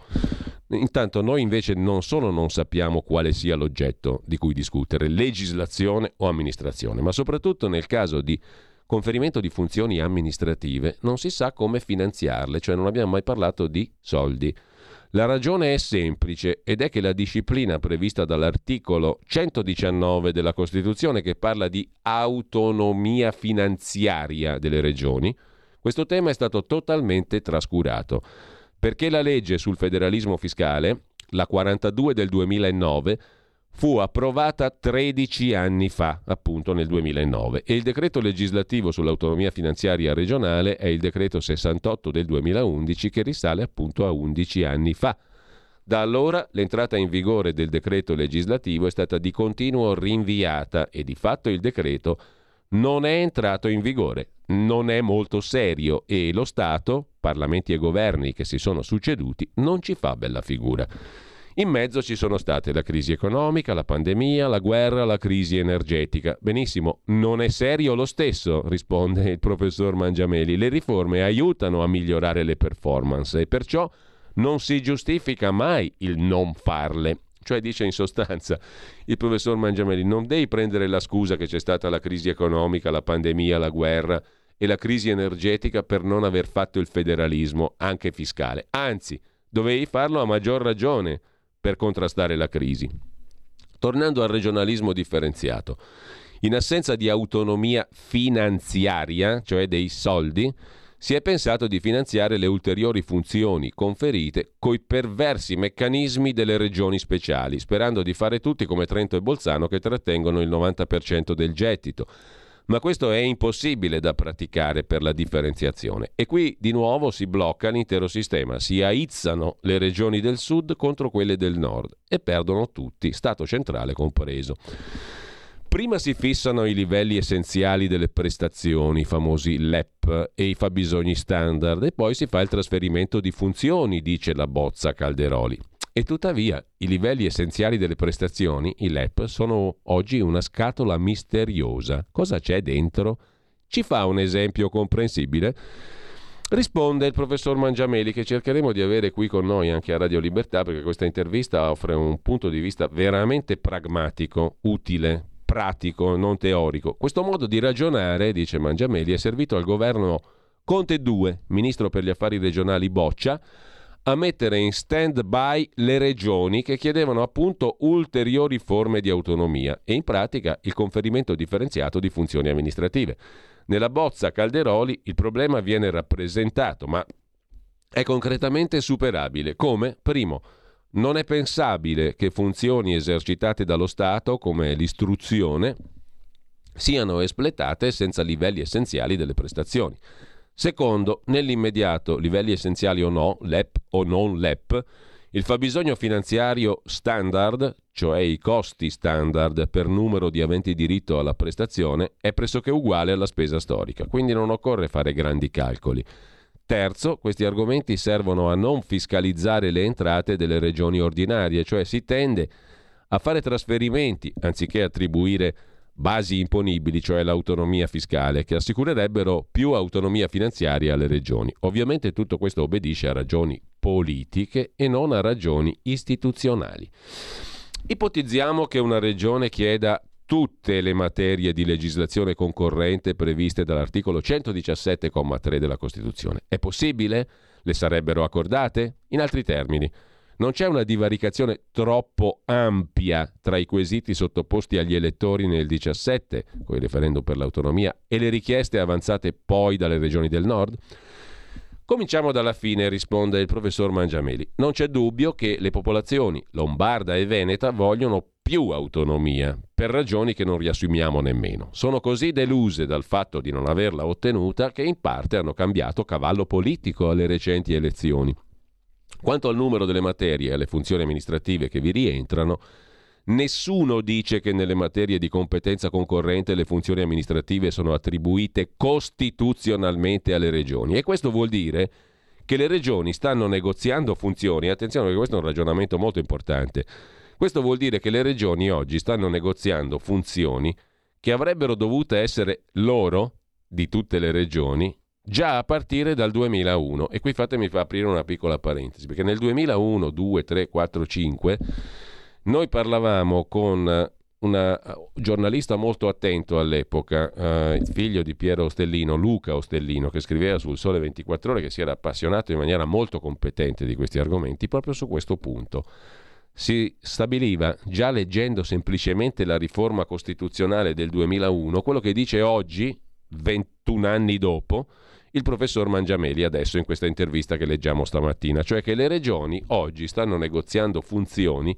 Intanto noi invece non solo non sappiamo quale sia l'oggetto di cui discutere, legislazione o amministrazione, ma soprattutto nel caso di conferimento di funzioni amministrative non si sa come finanziarle, cioè non abbiamo mai parlato di soldi. La ragione è semplice ed è che la disciplina prevista dall'articolo centodiciannove della Costituzione, che parla di autonomia finanziaria delle regioni, questo tema è stato totalmente trascurato. Perché la legge sul federalismo fiscale, la quarantadue del duemilanove, fu approvata tredici anni fa, appunto nel duemilanove, e il decreto legislativo sull'autonomia finanziaria regionale è il decreto sessantotto del duemilaundici, che risale appunto a undici anni fa. Da allora l'entrata in vigore del decreto legislativo è stata di continuo rinviata e di fatto il decreto non è entrato in vigore. Non è molto serio e lo Stato, parlamenti e governi che si sono succeduti, non ci fa bella figura. In mezzo ci sono state la crisi economica, la pandemia, la guerra, la crisi energetica. Benissimo, non è serio lo stesso, risponde il professor Mangiameli. Le riforme aiutano a migliorare le performance e perciò non si giustifica mai il non farle. Cioè, dice in sostanza il professor Mangiameli, non devi prendere la scusa che c'è stata la crisi economica, la pandemia, la guerra e la crisi energetica per non aver fatto il federalismo anche fiscale. Anzi, dovevi farlo a maggior ragione per contrastare la crisi. Tornando al regionalismo differenziato, in assenza di autonomia finanziaria, cioè dei soldi, si è pensato di finanziare le ulteriori funzioni conferite coi perversi meccanismi delle regioni speciali, sperando di fare tutti come Trento e Bolzano, che trattengono il novanta per cento del gettito. Ma questo è impossibile da praticare per la differenziazione. E qui di nuovo si blocca l'intero sistema, si aizzano le regioni del sud contro quelle del nord e perdono tutti, Stato centrale compreso. Prima si fissano i livelli essenziali delle prestazioni, i famosi L E P e i fabbisogni standard, e poi si fa il trasferimento di funzioni, dice la bozza Calderoli. E tuttavia i livelli essenziali delle prestazioni, i L E P, sono oggi una scatola misteriosa. Cosa c'è dentro? Ci fa un esempio comprensibile? Risponde il professor Mangiameli, che cercheremo di avere qui con noi anche a Radio Libertà, perché questa intervista offre un punto di vista veramente pragmatico, utile, pratico, non teorico. Questo modo di ragionare, dice Mangiameli, è servito al governo Conte secondo, ministro per gli affari regionali Boccia, a mettere in stand-by le regioni che chiedevano appunto ulteriori forme di autonomia e in pratica il conferimento differenziato di funzioni amministrative. Nella bozza Calderoli il problema viene rappresentato, ma è concretamente superabile. Come? Primo, non è pensabile che funzioni esercitate dallo Stato, come l'istruzione, siano espletate senza livelli essenziali delle prestazioni. Secondo, nell'immediato, livelli essenziali o no, L E P o non L E P, il fabbisogno finanziario standard, cioè i costi standard per numero di aventi diritto alla prestazione, è pressoché uguale alla spesa storica, quindi non occorre fare grandi calcoli. Terzo, questi argomenti servono a non fiscalizzare le entrate delle regioni ordinarie, cioè si tende a fare trasferimenti anziché attribuire basi imponibili, cioè l'autonomia fiscale, che assicurerebbero più autonomia finanziaria alle regioni. Ovviamente tutto questo obbedisce a ragioni politiche e non a ragioni istituzionali. Ipotizziamo che una regione chieda tutte le materie di legislazione concorrente previste dall'articolo centodiciassette, comma tre della Costituzione. È possibile? Le sarebbero accordate? In altri termini, non c'è una divaricazione troppo ampia tra i quesiti sottoposti agli elettori nel diciassette, con il referendum per l'autonomia, e le richieste avanzate poi dalle regioni del nord? Cominciamo dalla fine, risponde il professor Mangiameli. Non c'è dubbio che le popolazioni lombarda e veneta vogliono più autonomia, per ragioni che non riassumiamo nemmeno. Sono così deluse dal fatto di non averla ottenuta che in parte hanno cambiato cavallo politico alle recenti elezioni. Quanto al numero delle materie e alle funzioni amministrative che vi rientrano, nessuno dice che nelle materie di competenza concorrente le funzioni amministrative sono attribuite costituzionalmente alle regioni, e questo vuol dire che le regioni stanno negoziando funzioni. Attenzione, perché questo è un ragionamento molto importante. Questo vuol dire che le regioni oggi stanno negoziando funzioni che avrebbero dovute essere loro, di tutte le regioni, già a partire dal duemilauno. E qui fatemi aprire una piccola parentesi, perché nel duemilauno, due, tre, quattro, cinque noi parlavamo con un giornalista molto attento all'epoca, eh, il figlio di Piero Ostellino, Luca Ostellino, che scriveva sul Sole ventiquattro Ore, che si era appassionato in maniera molto competente di questi argomenti, proprio su questo punto. Si stabiliva, già leggendo semplicemente la riforma costituzionale del duemilauno, quello che dice oggi, ventuno anni dopo, il professor Mangiameli adesso in questa intervista che leggiamo stamattina, cioè che le regioni oggi stanno negoziando funzioni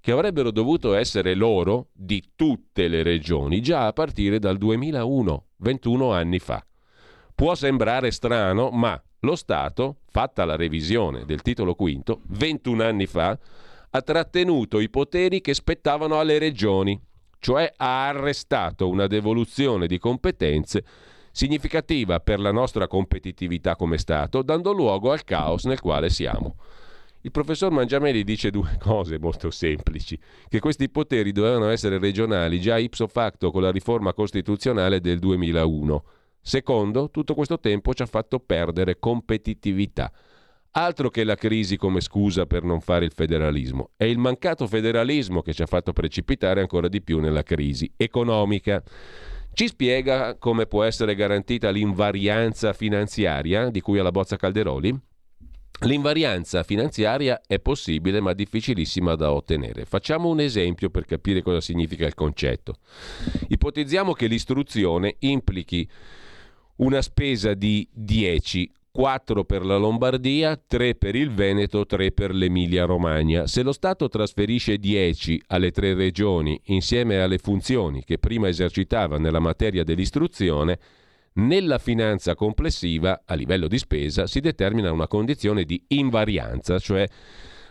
che avrebbero dovuto essere loro, di tutte le regioni, già a partire dal duemilauno, ventuno anni fa. Può sembrare strano, ma lo Stato, fatta la revisione del titolo quinto, ventuno anni fa, ha trattenuto i poteri che spettavano alle regioni, cioè ha arrestato una devoluzione di competenze significativa per la nostra competitività come Stato, dando luogo al caos nel quale siamo. Il professor Mangiameli dice due cose molto semplici, che questi poteri dovevano essere regionali già ipso facto con la riforma costituzionale del duemilauno. Secondo, tutto questo tempo ci ha fatto perdere competitività. Altro che la crisi come scusa per non fare il federalismo. È il mancato federalismo che ci ha fatto precipitare ancora di più nella crisi economica. Ci spiega come può essere garantita l'invarianza finanziaria, di cui alla bozza Calderoli? L'invarianza finanziaria è possibile ma difficilissima da ottenere. Facciamo un esempio per capire cosa significa il concetto. Ipotizziamo che l'istruzione implichi una spesa di dieci, quattro per la Lombardia, tre per il Veneto, tre per l'Emilia-Romagna. Se lo Stato trasferisce dieci alle tre regioni insieme alle funzioni che prima esercitava nella materia dell'istruzione, nella finanza complessiva, a livello di spesa, si determina una condizione di invarianza, cioè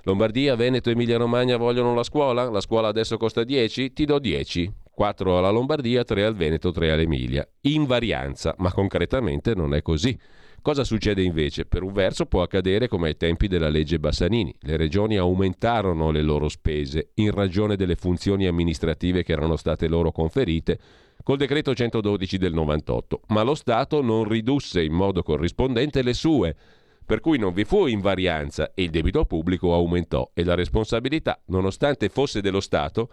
Lombardia, Veneto e Emilia-Romagna vogliono la scuola, la scuola adesso costa dieci, ti do dieci. quattro alla Lombardia, tre al Veneto, tre all'Emilia. Invarianza, ma concretamente non è così. Cosa succede invece? Per un verso può accadere come ai tempi della legge Bassanini. Le regioni aumentarono le loro spese in ragione delle funzioni amministrative che erano state loro conferite col decreto centododici del novantotto, ma lo Stato non ridusse in modo corrispondente le sue, per cui non vi fu invarianza e il debito pubblico aumentò e la responsabilità, nonostante fosse dello Stato,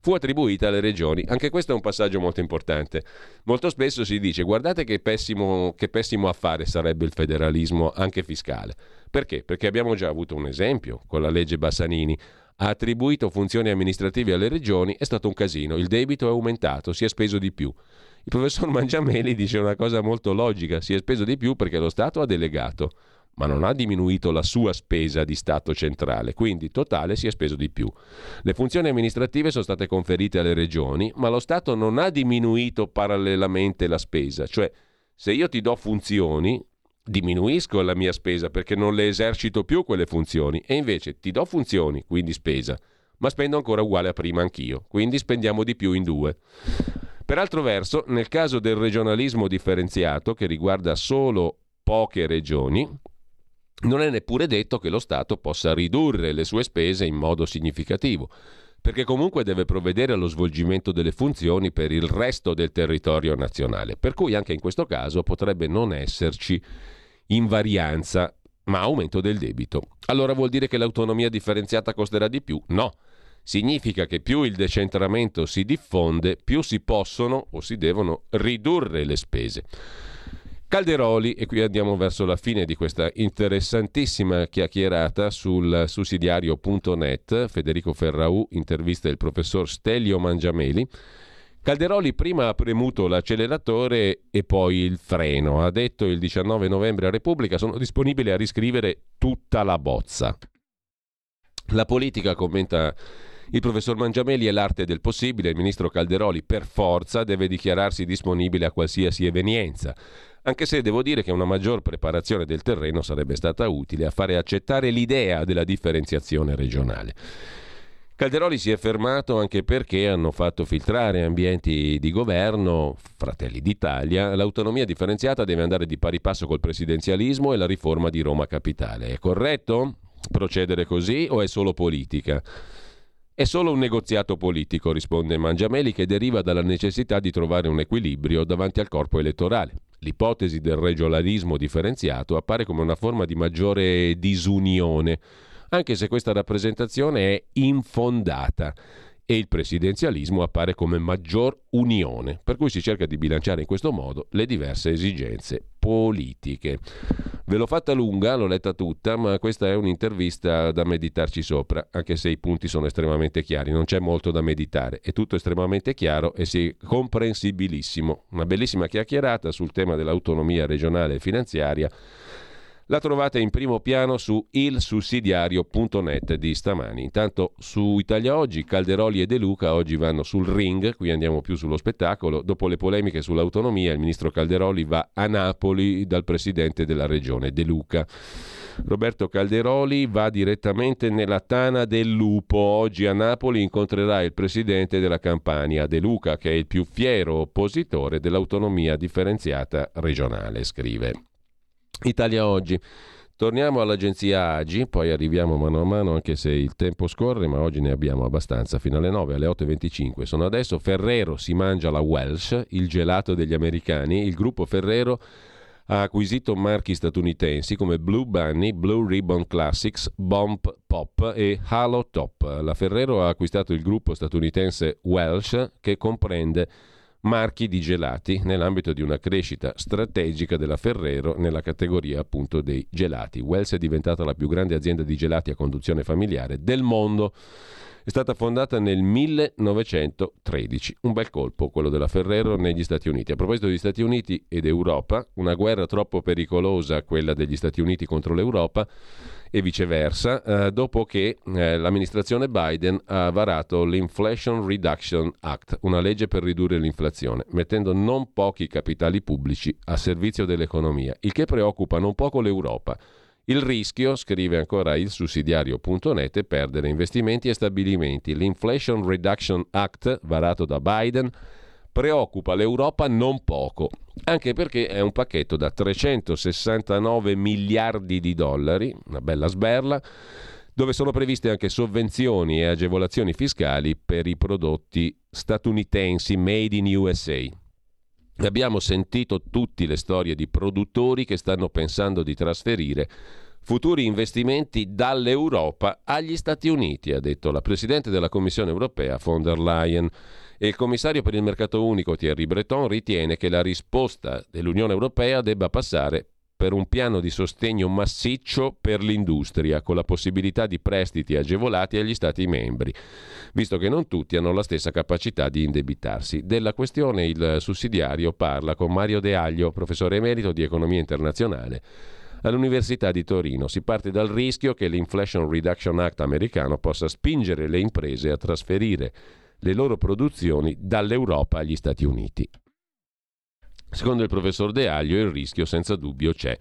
fu attribuita alle regioni. Anche questo è un passaggio molto importante. Molto spesso si dice, guardate che pessimo, che pessimo affare sarebbe il federalismo anche fiscale. Perché? Perché abbiamo già avuto un esempio con la legge Bassanini. Ha attribuito funzioni amministrative alle regioni, è stato un casino, il debito è aumentato, si è speso di più. Il professor Mangiameli dice una cosa molto logica, si è speso di più perché lo Stato ha delegato, ma non ha diminuito la sua spesa di Stato centrale, quindi totale si è speso di più. Le funzioni amministrative sono state conferite alle regioni, ma lo Stato non ha diminuito parallelamente la spesa, cioè se io ti do funzioni diminuisco la mia spesa perché non le esercito più quelle funzioni, e invece ti do funzioni, quindi spesa, ma spendo ancora uguale a prima anch'io, quindi spendiamo di più in due. Per altro verso, nel caso del regionalismo differenziato che riguarda solo poche regioni, non è neppure detto che lo Stato possa ridurre le sue spese in modo significativo, perché comunque deve provvedere allo svolgimento delle funzioni per il resto del territorio nazionale, per cui anche in questo caso potrebbe non esserci invarianza, ma aumento del debito. Allora vuol dire che l'autonomia differenziata costerà di più? No, significa che più il decentramento si diffonde, più si possono o si devono ridurre le spese. Calderoli, e qui andiamo verso la fine di questa interessantissima chiacchierata sul sussidiario punto net, Federico Ferraù intervista il professor Stelio Mangiameli. Calderoli prima ha premuto l'acceleratore e poi il freno. Ha detto il diciannove novembre a Repubblica: sono disponibile a riscrivere tutta la bozza. La politica, commenta il professor Mangiameli, è l'arte del possibile. Il ministro Calderoli per forza deve dichiararsi disponibile a qualsiasi evenienza. Anche se devo dire che una maggior preparazione del terreno sarebbe stata utile a fare accettare l'idea della differenziazione regionale. Calderoli si è fermato anche perché hanno fatto filtrare ambienti di governo, Fratelli d'Italia, l'autonomia differenziata deve andare di pari passo col presidenzialismo e la riforma di Roma Capitale. È corretto procedere così o è solo politica? È solo un negoziato politico, risponde Mangiameli, che deriva dalla necessità di trovare un equilibrio davanti al corpo elettorale. L'ipotesi del regionalismo differenziato appare come una forma di maggiore disunione, anche se questa rappresentazione è infondata e il presidenzialismo appare come maggior unione, per cui si cerca di bilanciare in questo modo le diverse esigenze politiche. Ve l'ho fatta lunga, l'ho letta tutta, ma questa è un'intervista da meditarci sopra, anche se i punti sono estremamente chiari, non c'è molto da meditare, è tutto estremamente chiaro e sì, comprensibilissimo. Una bellissima chiacchierata sul tema dell'autonomia regionale e finanziaria. La trovate in primo piano su il sussidiario punto net di stamani. Intanto su Italia Oggi, Calderoli e De Luca oggi vanno sul ring, qui andiamo più sullo spettacolo. Dopo le polemiche sull'autonomia, il ministro Calderoli va a Napoli dal presidente della regione De Luca. Roberto Calderoli va direttamente nella tana del lupo. Oggi a Napoli incontrerà il presidente della Campania, De Luca, che è il più fiero oppositore dell'autonomia differenziata regionale, scrive Italia Oggi. Torniamo all'agenzia Agi, poi arriviamo mano a mano anche se il tempo scorre, ma oggi ne abbiamo abbastanza fino alle nove, alle otto e venticinque sono adesso. Ferrero si mangia la Welsh, il gelato degli americani. Il gruppo Ferrero ha acquisito marchi statunitensi come Blue Bunny, Blue Ribbon Classics, Bomb Pop e Halo Top. La Ferrero ha acquistato il gruppo statunitense Welsh, che comprende marchi di gelati, nell'ambito di una crescita strategica della Ferrero nella categoria appunto dei gelati. Wells è diventata la più grande azienda di gelati a conduzione familiare del mondo. È stata fondata nel millenovecentotredici. Un bel colpo quello della Ferrero negli Stati Uniti. A proposito degli Stati Uniti ed Europa, una guerra troppo pericolosa quella degli Stati Uniti contro l'Europa e viceversa, eh, dopo che eh, l'amministrazione Biden ha varato l'Inflation Reduction Act, una legge per ridurre l'inflazione, mettendo non pochi capitali pubblici a servizio dell'economia, il che preoccupa non poco l'Europa. Il rischio, scrive ancora il sussidiario punto net, è perdere investimenti e stabilimenti. L'Inflation Reduction Act, varato da Biden, preoccupa l'Europa non poco, anche perché è un pacchetto da trecentosessantanove miliardi di dollari, una bella sberla, dove sono previste anche sovvenzioni e agevolazioni fiscali per i prodotti statunitensi made in U S A. Abbiamo sentito tutte le storie di produttori che stanno pensando di trasferire futuri investimenti dall'Europa agli Stati Uniti, ha detto la Presidente della Commissione europea von der Leyen. E il commissario per il mercato unico Thierry Breton ritiene che la risposta dell'Unione europea debba passare per un piano di sostegno massiccio per l'industria, con la possibilità di prestiti agevolati agli Stati membri, visto che non tutti hanno la stessa capacità di indebitarsi. Della questione il sussidiario parla con Mario De Aglio, professore emerito di economia internazionale all'Università di Torino. Si parte dal rischio che l'Inflation Reduction Act americano possa spingere le imprese a trasferire le loro produzioni dall'Europa agli Stati Uniti. Secondo il professor De Aglio il rischio senza dubbio c'è,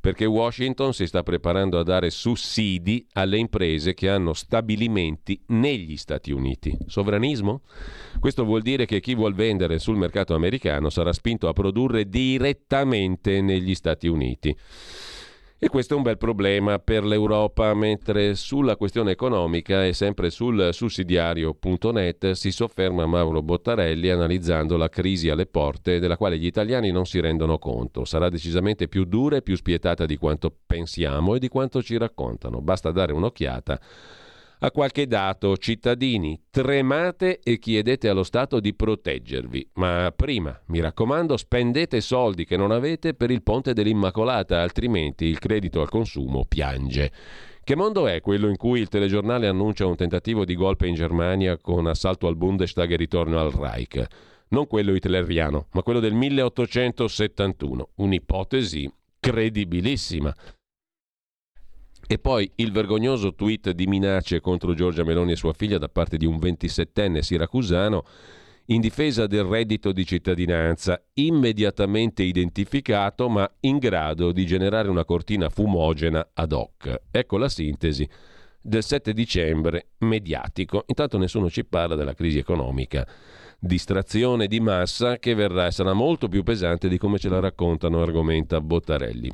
perché Washington si sta preparando a dare sussidi alle imprese che hanno stabilimenti negli Stati Uniti. Sovranismo? Questo vuol dire che chi vuol vendere sul mercato americano sarà spinto a produrre direttamente negli Stati Uniti. E questo è un bel problema per l'Europa, mentre sulla questione economica e sempre sul sussidiario punto net si sofferma Mauro Bottarelli analizzando la crisi alle porte della quale gli italiani non si rendono conto. Sarà decisamente più dura e più spietata di quanto pensiamo e di quanto ci raccontano. Basta dare un'occhiata a qualche dato. Cittadini, tremate e chiedete allo Stato di proteggervi, ma prima, mi raccomando, spendete soldi che non avete per il ponte dell'Immacolata, altrimenti il credito al consumo piange. Che mondo è quello in cui il telegiornale annuncia un tentativo di golpe in Germania con assalto al Bundestag e ritorno al Reich? Non quello hitleriano, ma quello del milleottocentosettantuno, un'ipotesi credibilissima. E poi il vergognoso tweet di minacce contro Giorgia Meloni e sua figlia da parte di un ventisettenne siracusano in difesa del reddito di cittadinanza, immediatamente identificato ma in grado di generare una cortina fumogena ad hoc. Ecco la sintesi del sette dicembre mediatico. Intanto nessuno ci parla della crisi economica, distrazione di massa che verrà e sarà molto più pesante di come ce la raccontano, argomenta Bottarelli.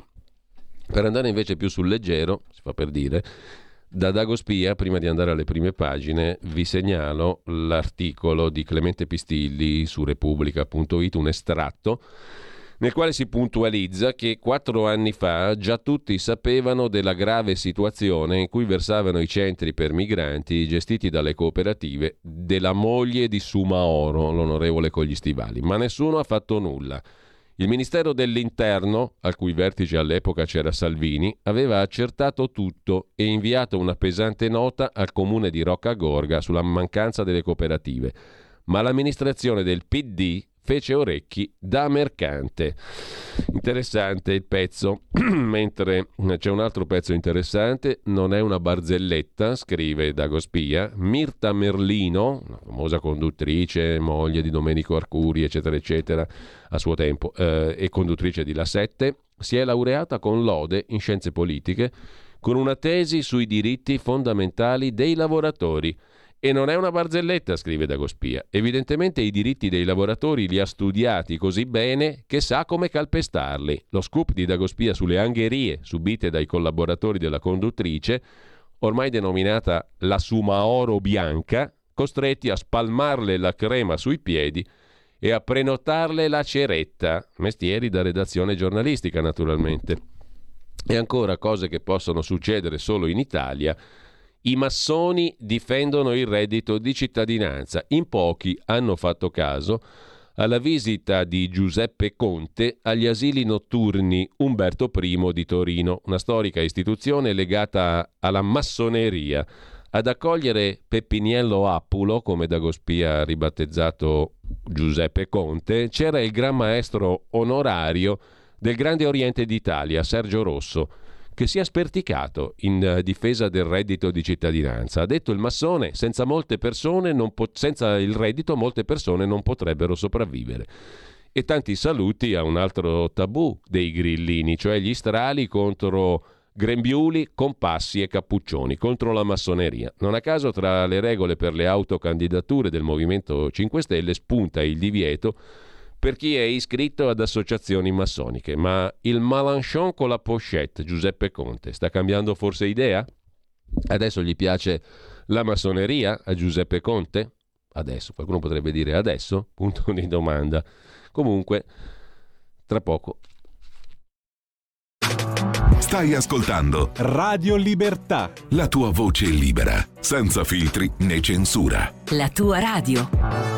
Per andare invece più sul leggero, si fa per dire, da Dagospia, prima di andare alle prime pagine, vi segnalo l'articolo di Clemente Pistilli su Repubblica punto it, un estratto nel quale si puntualizza che quattro anni fa già tutti sapevano della grave situazione in cui versavano i centri per migranti gestiti dalle cooperative della moglie di Sumaoro, l'onorevole con gli stivali, ma nessuno ha fatto nulla. Il Ministero dell'Interno, al cui vertice all'epoca c'era Salvini, aveva accertato tutto e inviato una pesante nota al comune di Rocca Gorga sulla mancanza delle cooperative, ma l'amministrazione del P D fece orecchi da mercante. Interessante il pezzo, mentre c'è un altro pezzo interessante, non è una barzelletta, scrive Dagospia. Mirta Merlino, una famosa conduttrice, moglie di Domenico Arcuri, eccetera, eccetera, a suo tempo, eh, e conduttrice di La Sette, si è laureata con lode in scienze politiche con una tesi sui diritti fondamentali dei lavoratori. E non è una barzelletta, scrive Dagospia. Evidentemente i diritti dei lavoratori li ha studiati così bene che sa come calpestarli. Lo scoop di Dagospia sulle angherie subite dai collaboratori della conduttrice, ormai denominata la Sumaoro Bianca, costretti a spalmarle la crema sui piedi e a prenotarle la ceretta, mestieri da redazione giornalistica naturalmente. E ancora cose che possono succedere solo in Italia. I massoni difendono il reddito di cittadinanza. In pochi hanno fatto caso alla visita di Giuseppe Conte agli asili notturni Umberto primo di Torino, una storica istituzione legata alla massoneria. Ad accogliere Peppiniello Appulo, come Dagospia ha ribattezzato Giuseppe Conte, c'era il gran maestro onorario del Grande Oriente d'Italia, Sergio Rosso, che si è sperticato in difesa del reddito di cittadinanza. Ha detto il massone, senza molte persone non po- senza il reddito molte persone non potrebbero sopravvivere. E tanti saluti a un altro tabù dei grillini, cioè gli strali contro grembiuli, compassi e cappuccioni, contro la massoneria. Non a caso tra le regole per le autocandidature del Movimento cinque Stelle spunta il divieto per chi è iscritto ad associazioni massoniche. Ma il Malanchon con la pochette, Giuseppe Conte, sta cambiando forse idea? Adesso gli piace la massoneria a Giuseppe Conte? Adesso, qualcuno potrebbe dire adesso? Punto di domanda. Comunque, tra poco. Stai ascoltando Radio Libertà, la tua voce libera, senza filtri né censura. La tua radio.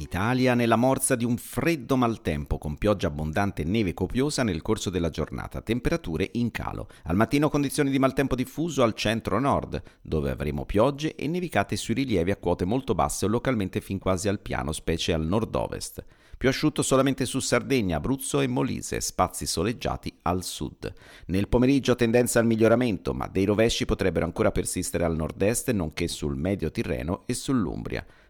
Italia nella morsa di un freddo maltempo con pioggia abbondante e neve copiosa nel corso della giornata, temperature in calo. Al mattino condizioni di maltempo diffuso al centro-nord, dove avremo piogge e nevicate sui rilievi a quote molto basse o localmente fin quasi al piano, specie al nord-ovest. Più asciutto solamente su Sardegna, Abruzzo e Molise, spazi soleggiati al sud. Nel pomeriggio tendenza al miglioramento, ma dei rovesci potrebbero ancora persistere al nord-est, nonché sul medio Tirreno e sull'Umbria.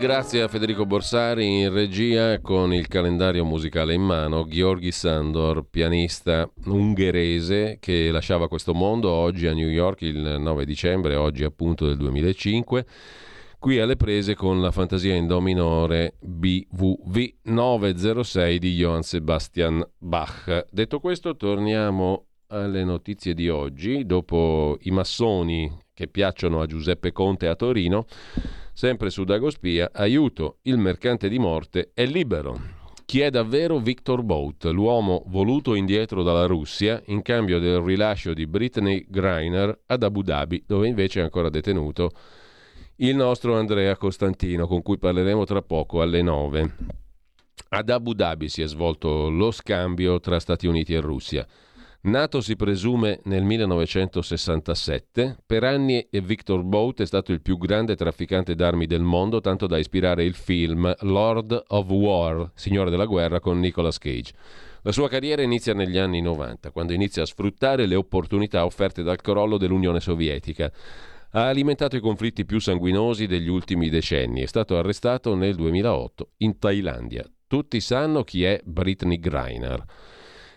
grazie a Federico Borsari in regia, con il calendario musicale in mano. Gheorghi Sándor, pianista ungherese che lasciava questo mondo oggi a New York il nove dicembre, oggi appunto del duemilacinque, qui alle prese con la fantasia in do minore B W V nove zero sei di Johann Sebastian Bach. Detto questo, torniamo alle notizie di oggi. Dopo i massoni che piacciono a Giuseppe Conte a Torino, sempre su Dagospia, aiuto, il mercante di morte è libero. Chi è davvero Viktor Bout, l'uomo voluto indietro dalla Russia in cambio del rilascio di Brittney Griner ad Abu Dhabi, dove invece è ancora detenuto il nostro Andrea Costantino, con cui parleremo tra poco alle nove. Ad Abu Dhabi si è svolto lo scambio tra Stati Uniti e Russia. Nato si presume nel millenovecentosessantasette, per anni Viktor Bout è stato il più grande trafficante d'armi del mondo, tanto da ispirare il film Lord of War, Signore della Guerra, con Nicolas Cage. La sua carriera inizia negli anni novanta, quando inizia a sfruttare le opportunità offerte dal crollo dell'Unione Sovietica. Ha alimentato i conflitti più sanguinosi degli ultimi decenni. È stato arrestato nel duemilaotto in Thailandia. Tutti sanno chi è Brittney Griner.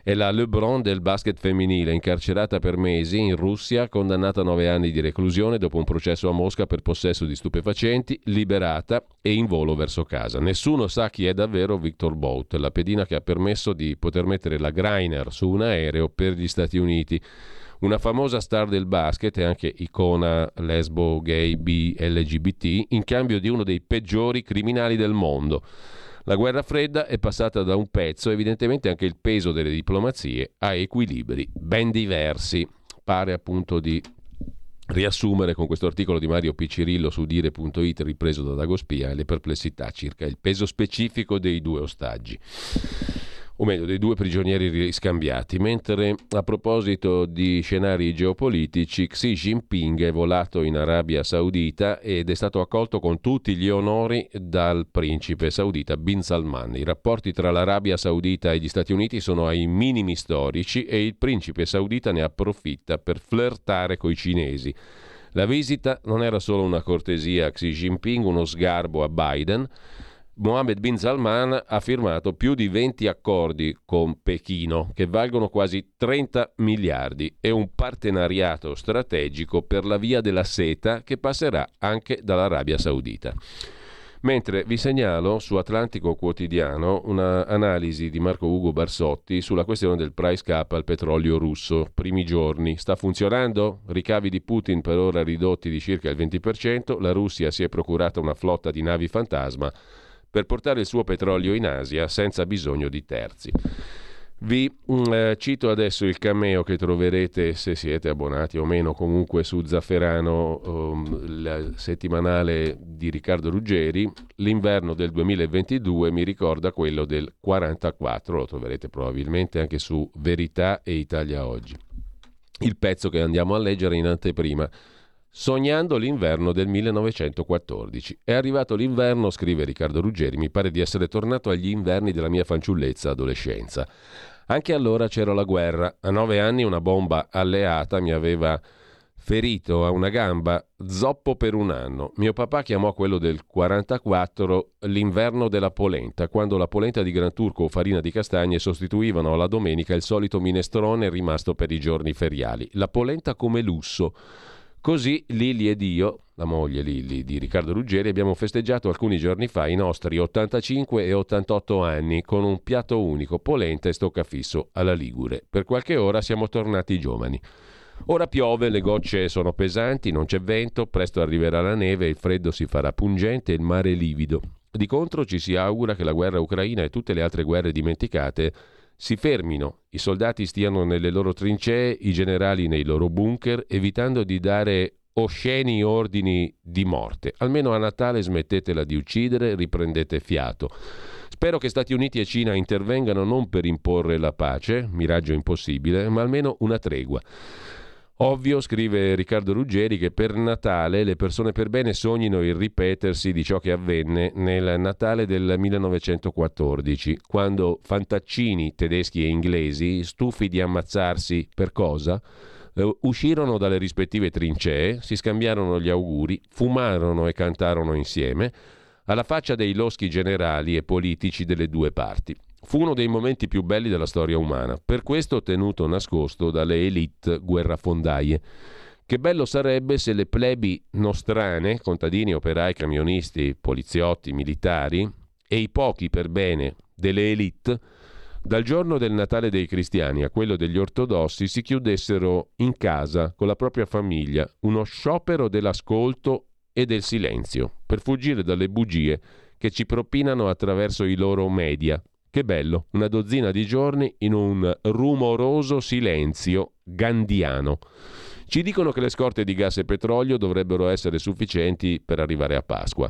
È la LeBron del basket femminile, incarcerata per mesi in Russia, condannata a nove anni di reclusione dopo un processo a Mosca per possesso di stupefacenti, liberata e in volo verso casa. Nessuno sa chi è davvero Viktor Bout, la pedina che ha permesso di poter mettere la Griner su un aereo per gli Stati Uniti. Una famosa star del basket e anche icona lesbo, gay, bi, L G B T, in cambio di uno dei peggiori criminali del mondo. La guerra fredda è passata da un pezzo, evidentemente anche il peso delle diplomazie ha equilibri ben diversi. Pare appunto di riassumere con questo articolo di Mario Piccirillo su dire punto it, ripreso da Dagospia, le perplessità circa il peso specifico dei due ostaggi, o meglio dei due prigionieri riscambiati. Mentre a proposito di scenari geopolitici, Xi Jinping è volato in Arabia Saudita ed è stato accolto con tutti gli onori dal principe saudita Bin Salman. I rapporti tra l'Arabia Saudita e gli Stati Uniti sono ai minimi storici e il principe saudita ne approfitta per flirtare coi cinesi. La visita non era solo una cortesia a Xi Jinping, uno sgarbo a Biden. Mohammed bin Salman ha firmato più di venti accordi con Pechino che valgono quasi trenta miliardi e un partenariato strategico per la via della seta che passerà anche dall'Arabia Saudita. Mentre vi segnalo su Atlantico Quotidiano un'analisi di Marco Ugo Barsotti sulla questione del price cap al petrolio russo. Primi giorni. Sta funzionando? Ricavi di Putin per ora ridotti di circa il venti per cento. La Russia si è procurata una flotta di navi fantasma per portare il suo petrolio in Asia senza bisogno di terzi. Vi eh, cito adesso il cameo che troverete, se siete abbonati o meno, comunque su Zafferano, um, la settimanale di Riccardo Ruggeri. L'inverno del duemilaventidue mi ricorda quello del quarantaquattro, lo troverete probabilmente anche su Verità e Italia Oggi. Il pezzo che andiamo a leggere in anteprima: sognando l'inverno del millenovecentoquattordici. È arrivato l'inverno, scrive Riccardo Ruggeri, mi pare di essere tornato agli inverni della mia fanciullezza adolescenza. Anche allora c'era la guerra. A nove anni una bomba alleata mi aveva ferito a una gamba, zoppo per un anno. Mio papà chiamò quello del quarantaquattro l'inverno della polenta, quando la polenta di Gran Turco o farina di castagne sostituivano alla domenica il solito minestrone rimasto per i giorni feriali. La polenta come lusso. Così Lili ed io, la moglie Lili di Riccardo Ruggeri, abbiamo festeggiato alcuni giorni fa i nostri ottantacinque e ottantotto anni con un piatto unico, polenta e stoccafisso alla Ligure. Per qualche ora siamo tornati giovani. Ora piove, le gocce sono pesanti, non c'è vento, presto arriverà la neve, il freddo si farà pungente e il mare livido. Di contro ci si augura che la guerra ucraina e tutte le altre guerre dimenticate si fermino, i soldati stiano nelle loro trincee, i generali nei loro bunker, evitando di dare osceni ordini di morte. Almeno a Natale smettetela di uccidere, riprendete fiato. Spero che Stati Uniti e Cina intervengano non per imporre la pace, miraggio impossibile, ma almeno una tregua. Ovvio, scrive Riccardo Ruggeri, che per Natale le persone per bene sognino il ripetersi di ciò che avvenne nel Natale del millenovecentoquattordici, quando fantaccini tedeschi e inglesi, stufi di ammazzarsi per cosa, eh, uscirono dalle rispettive trincee, si scambiarono gli auguri, fumarono e cantarono insieme, alla faccia dei loschi generali e politici delle due parti. Fu uno dei momenti più belli della storia umana, per questo tenuto nascosto dalle élite guerrafondaie. Che bello sarebbe se le plebi nostrane, contadini, operai, camionisti, poliziotti, militari e i pochi per bene delle élite, dal giorno del Natale dei cristiani a quello degli ortodossi si chiudessero in casa con la propria famiglia, uno sciopero dell'ascolto e del silenzio per fuggire dalle bugie che ci propinano attraverso i loro media. Che bello, una dozzina di giorni in un rumoroso silenzio gandiano. Ci dicono che le scorte di gas e petrolio dovrebbero essere sufficienti per arrivare a Pasqua.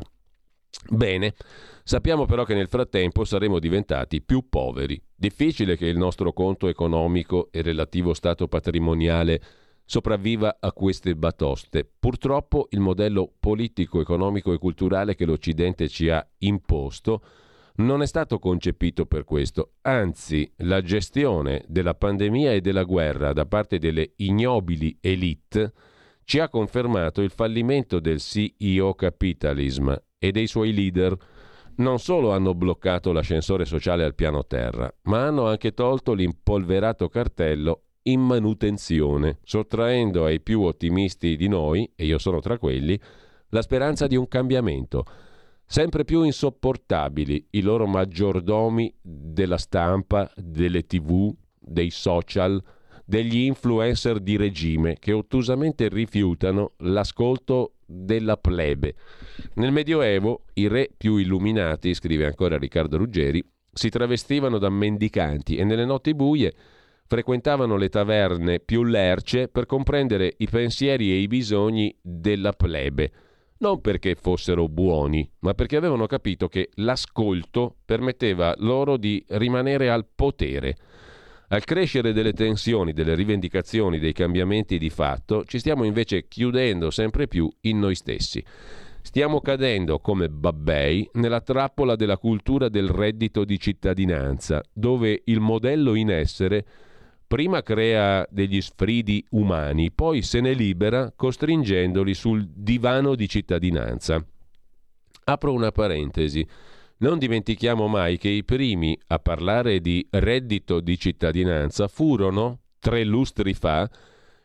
Bene, sappiamo però che nel frattempo saremo diventati più poveri. Difficile che il nostro conto economico e relativo stato patrimoniale sopravviva a queste batoste. Purtroppo il modello politico, economico e culturale che l'Occidente ci ha imposto non è stato concepito per questo, anzi la gestione della pandemia e della guerra da parte delle ignobili élite ci ha confermato il fallimento del C E O capitalism e dei suoi leader. Non solo hanno bloccato l'ascensore sociale al piano terra, ma hanno anche tolto l'impolverato cartello in manutenzione, sottraendo ai più ottimisti di noi, e io sono tra quelli, la speranza di un cambiamento. Sempre più insopportabili i loro maggiordomi della stampa, delle tivù, dei social, degli influencer di regime che ottusamente rifiutano l'ascolto della plebe. Nel Medioevo i re più illuminati, scrive ancora Riccardo Ruggeri, si travestivano da mendicanti e nelle notti buie frequentavano le taverne più lerce per comprendere i pensieri e i bisogni della plebe. Non perché fossero buoni, ma perché avevano capito che l'ascolto permetteva loro di rimanere al potere. Al crescere delle tensioni, delle rivendicazioni, dei cambiamenti di fatto, ci stiamo invece chiudendo sempre più in noi stessi. Stiamo cadendo, come babbei, nella trappola della cultura del reddito di cittadinanza, dove il modello in essere prima crea degli sfridi umani, poi se ne libera costringendoli sul divano di cittadinanza. Apro una parentesi. Non dimentichiamo mai che i primi a parlare di reddito di cittadinanza furono, tre lustri fa,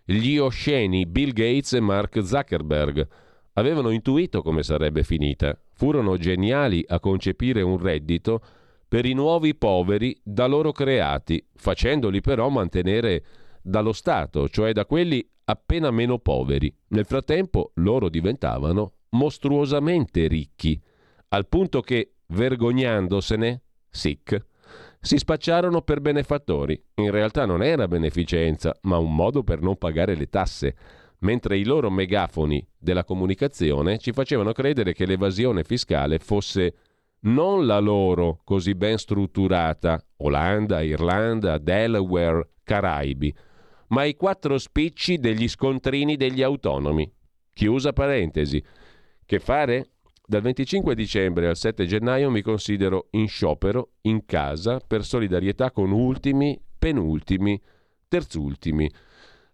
gli osceni Bill Gates e Mark Zuckerberg. Avevano intuito come sarebbe finita. Furono geniali a concepire un reddito per i nuovi poveri da loro creati, facendoli però mantenere dallo Stato, cioè da quelli appena meno poveri. Nel frattempo loro diventavano mostruosamente ricchi, al punto che, vergognandosene, sic, si spacciarono per benefattori. In realtà non era beneficenza, ma un modo per non pagare le tasse, mentre i loro megafoni della comunicazione ci facevano credere che l'evasione fiscale fosse non la loro così ben strutturata Olanda, Irlanda, Delaware, Caraibi, ma i quattro spicci degli scontrini degli autonomi. Chiusa parentesi. Che fare? Dal venticinque dicembre al sette gennaio mi considero in sciopero, in casa, per solidarietà con ultimi, penultimi, terzultimi.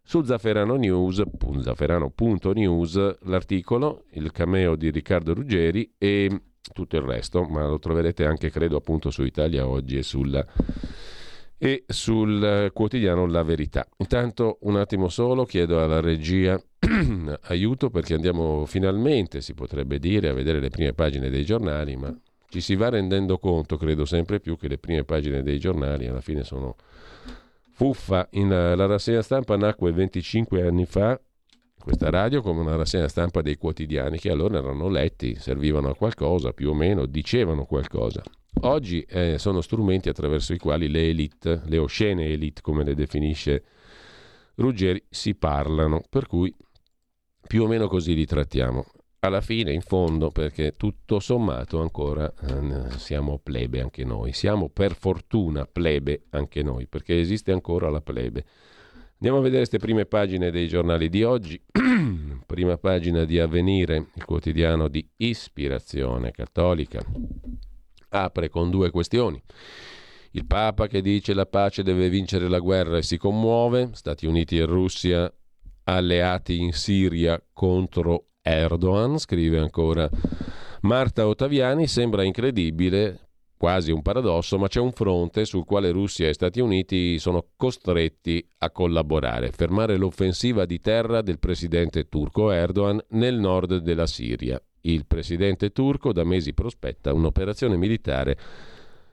Su Zafferano News, zafferano punto news, l'articolo, il cameo di Riccardo Ruggeri e tutto il resto, ma lo troverete anche, credo, appunto su Italia Oggi e, sulla, e sul quotidiano La Verità. Intanto un attimo solo, chiedo alla regia aiuto, perché andiamo finalmente, si potrebbe dire, a vedere le prime pagine dei giornali, ma ci si va rendendo conto, credo sempre più, che le prime pagine dei giornali alla fine sono fuffa. In la, la rassegna stampa nacque venticinque anni fa, questa radio, come una rassegna stampa dei quotidiani che allora erano letti, servivano a qualcosa, più o meno dicevano qualcosa. Oggi eh, sono strumenti attraverso i quali le élite, le oscene élite come le definisce Ruggeri, si parlano, per cui più o meno così li trattiamo. Alla fine, in fondo, perché tutto sommato ancora eh, siamo plebe anche noi, siamo per fortuna plebe anche noi, perché esiste ancora la plebe. Andiamo a vedere queste prime pagine dei giornali di oggi. Prima pagina di Avvenire, il quotidiano di ispirazione cattolica, apre con due questioni. Il Papa che dice la pace deve vincere la guerra e si commuove. Stati Uniti e Russia alleati in Siria contro Erdogan, scrive ancora Marta Ottaviani: sembra incredibile, quasi un paradosso, ma c'è un fronte sul quale Russia e Stati Uniti sono costretti a collaborare: fermare l'offensiva di terra del presidente turco Erdogan nel nord della Siria. Il presidente turco da mesi prospetta un'operazione militare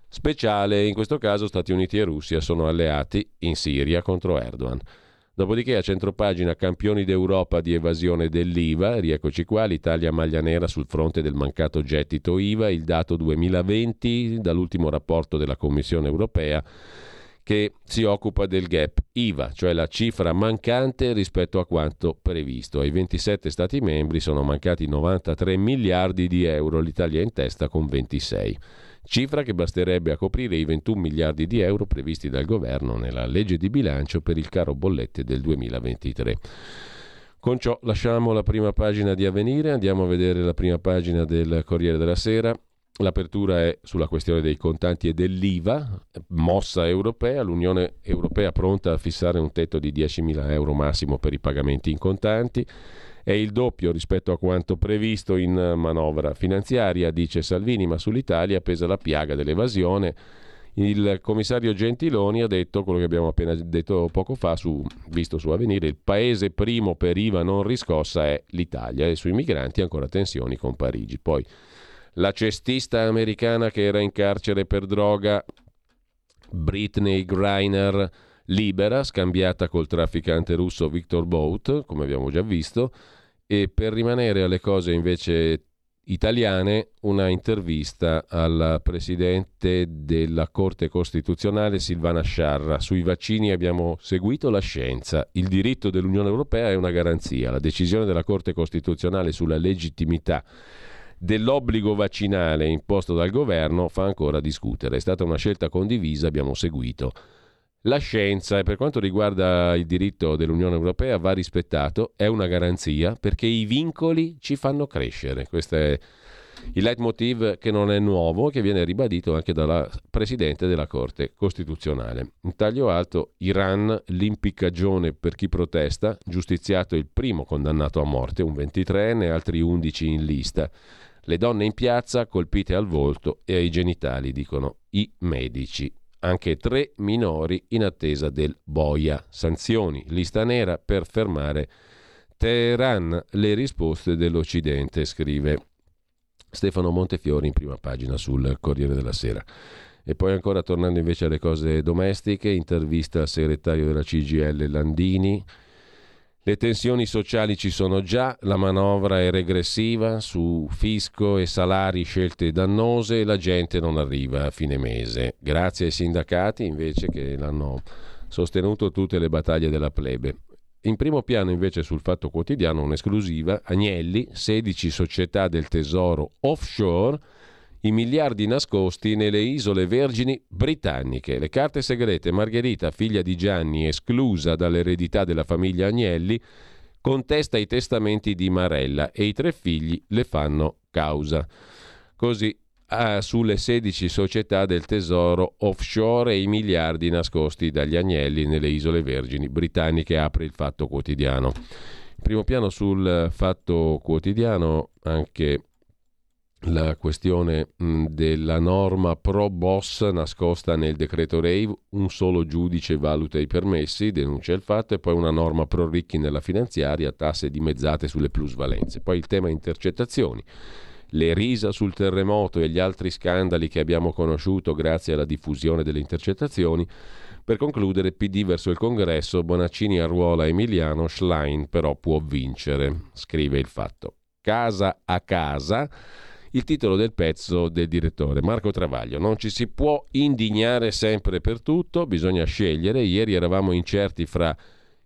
speciale, in questo caso Stati Uniti e Russia sono alleati in Siria contro Erdogan. Dopodiché a centropagina campioni d'Europa di evasione dell'I V A, rieccoci qua, l'Italia maglia nera sul fronte del mancato gettito I V A, il dato duemilaventi dall'ultimo rapporto della Commissione europea che si occupa del gap I V A, cioè la cifra mancante rispetto a quanto previsto. Ai ventisette Stati membri sono mancati novantatré miliardi di euro, l'Italia è in testa con ventisei. Cifra che basterebbe a coprire i ventuno miliardi di euro previsti dal governo nella legge di bilancio per il caro bollette del duemilaventitré. Con ciò lasciamo la prima pagina di Avvenire, andiamo a vedere la prima pagina del Corriere della Sera. L'apertura è sulla questione dei contanti e dell'I V A, mossa europea, l'Unione Europea pronta a fissare un tetto di diecimila euro massimo per i pagamenti in contanti. È il doppio rispetto a quanto previsto in manovra finanziaria, dice Salvini, ma sull'Italia pesa la piaga dell'evasione. Il commissario Gentiloni ha detto quello che abbiamo appena detto poco fa, su, visto su Avvenire: il paese primo per I V A non riscossa è l'Italia, e sui migranti ancora tensioni con Parigi. Poi la cestista americana che era in carcere per droga, Brittney Griner, libera, scambiata col trafficante russo Viktor Bout, come abbiamo già visto. E per rimanere alle cose invece italiane, una intervista alla presidente della Corte Costituzionale Silvana Sciarra. Sui vaccini abbiamo seguito la scienza, il diritto dell'Unione Europea è una garanzia, la decisione della Corte Costituzionale sulla legittimità dell'obbligo vaccinale imposto dal governo fa ancora discutere, è stata una scelta condivisa, abbiamo seguito la scienza, e per quanto riguarda il diritto dell'Unione Europea va rispettato, è una garanzia perché i vincoli ci fanno crescere. Questo è il leitmotiv che non è nuovo, che viene ribadito anche dalla Presidente della Corte Costituzionale. In taglio alto, Iran, l'impiccagione per chi protesta, giustiziato il primo condannato a morte, un ventitreenne, altri undici in lista. Le donne in piazza colpite al volto e ai genitali, dicono i medici. Anche tre minori in attesa del boia. Sanzioni, lista nera per fermare Teheran, le risposte dell'Occidente, scrive Stefano Montefiori in prima pagina sul Corriere della Sera. E poi ancora, tornando invece alle cose domestiche, intervista al segretario della C G I L Landini. Le tensioni sociali ci sono già, la manovra è regressiva su fisco e salari, scelte dannose, e la gente non arriva a fine mese. Grazie ai sindacati invece che l'hanno sostenuto tutte le battaglie della plebe. In primo piano invece sul Fatto Quotidiano un'esclusiva, Agnelli, sedici società del tesoro offshore, i miliardi nascosti nelle isole vergini britanniche, le carte segrete. Margherita, figlia di Gianni, esclusa dall'eredità della famiglia Agnelli, contesta i testamenti di Marella e i tre figli le fanno causa. Così ah, sulle sedici società del tesoro offshore e i miliardi nascosti dagli Agnelli nelle isole vergini britanniche, apre il Fatto Quotidiano. Primo piano sul Fatto Quotidiano anche la questione della norma pro boss nascosta nel decreto rave, un solo giudice valuta i permessi, denuncia il Fatto, e poi una norma pro ricchi nella finanziaria, tasse dimezzate sulle plusvalenze. Poi il tema intercettazioni, le risa sul terremoto e gli altri scandali che abbiamo conosciuto grazie alla diffusione delle intercettazioni. Per concludere, P D verso il congresso, Bonaccini arruola Emiliano, Schlein però può vincere, scrive il Fatto. Casa a casa, il titolo del pezzo del direttore Marco Travaglio. Non ci si può indignare sempre per tutto, bisogna scegliere. Ieri eravamo incerti fra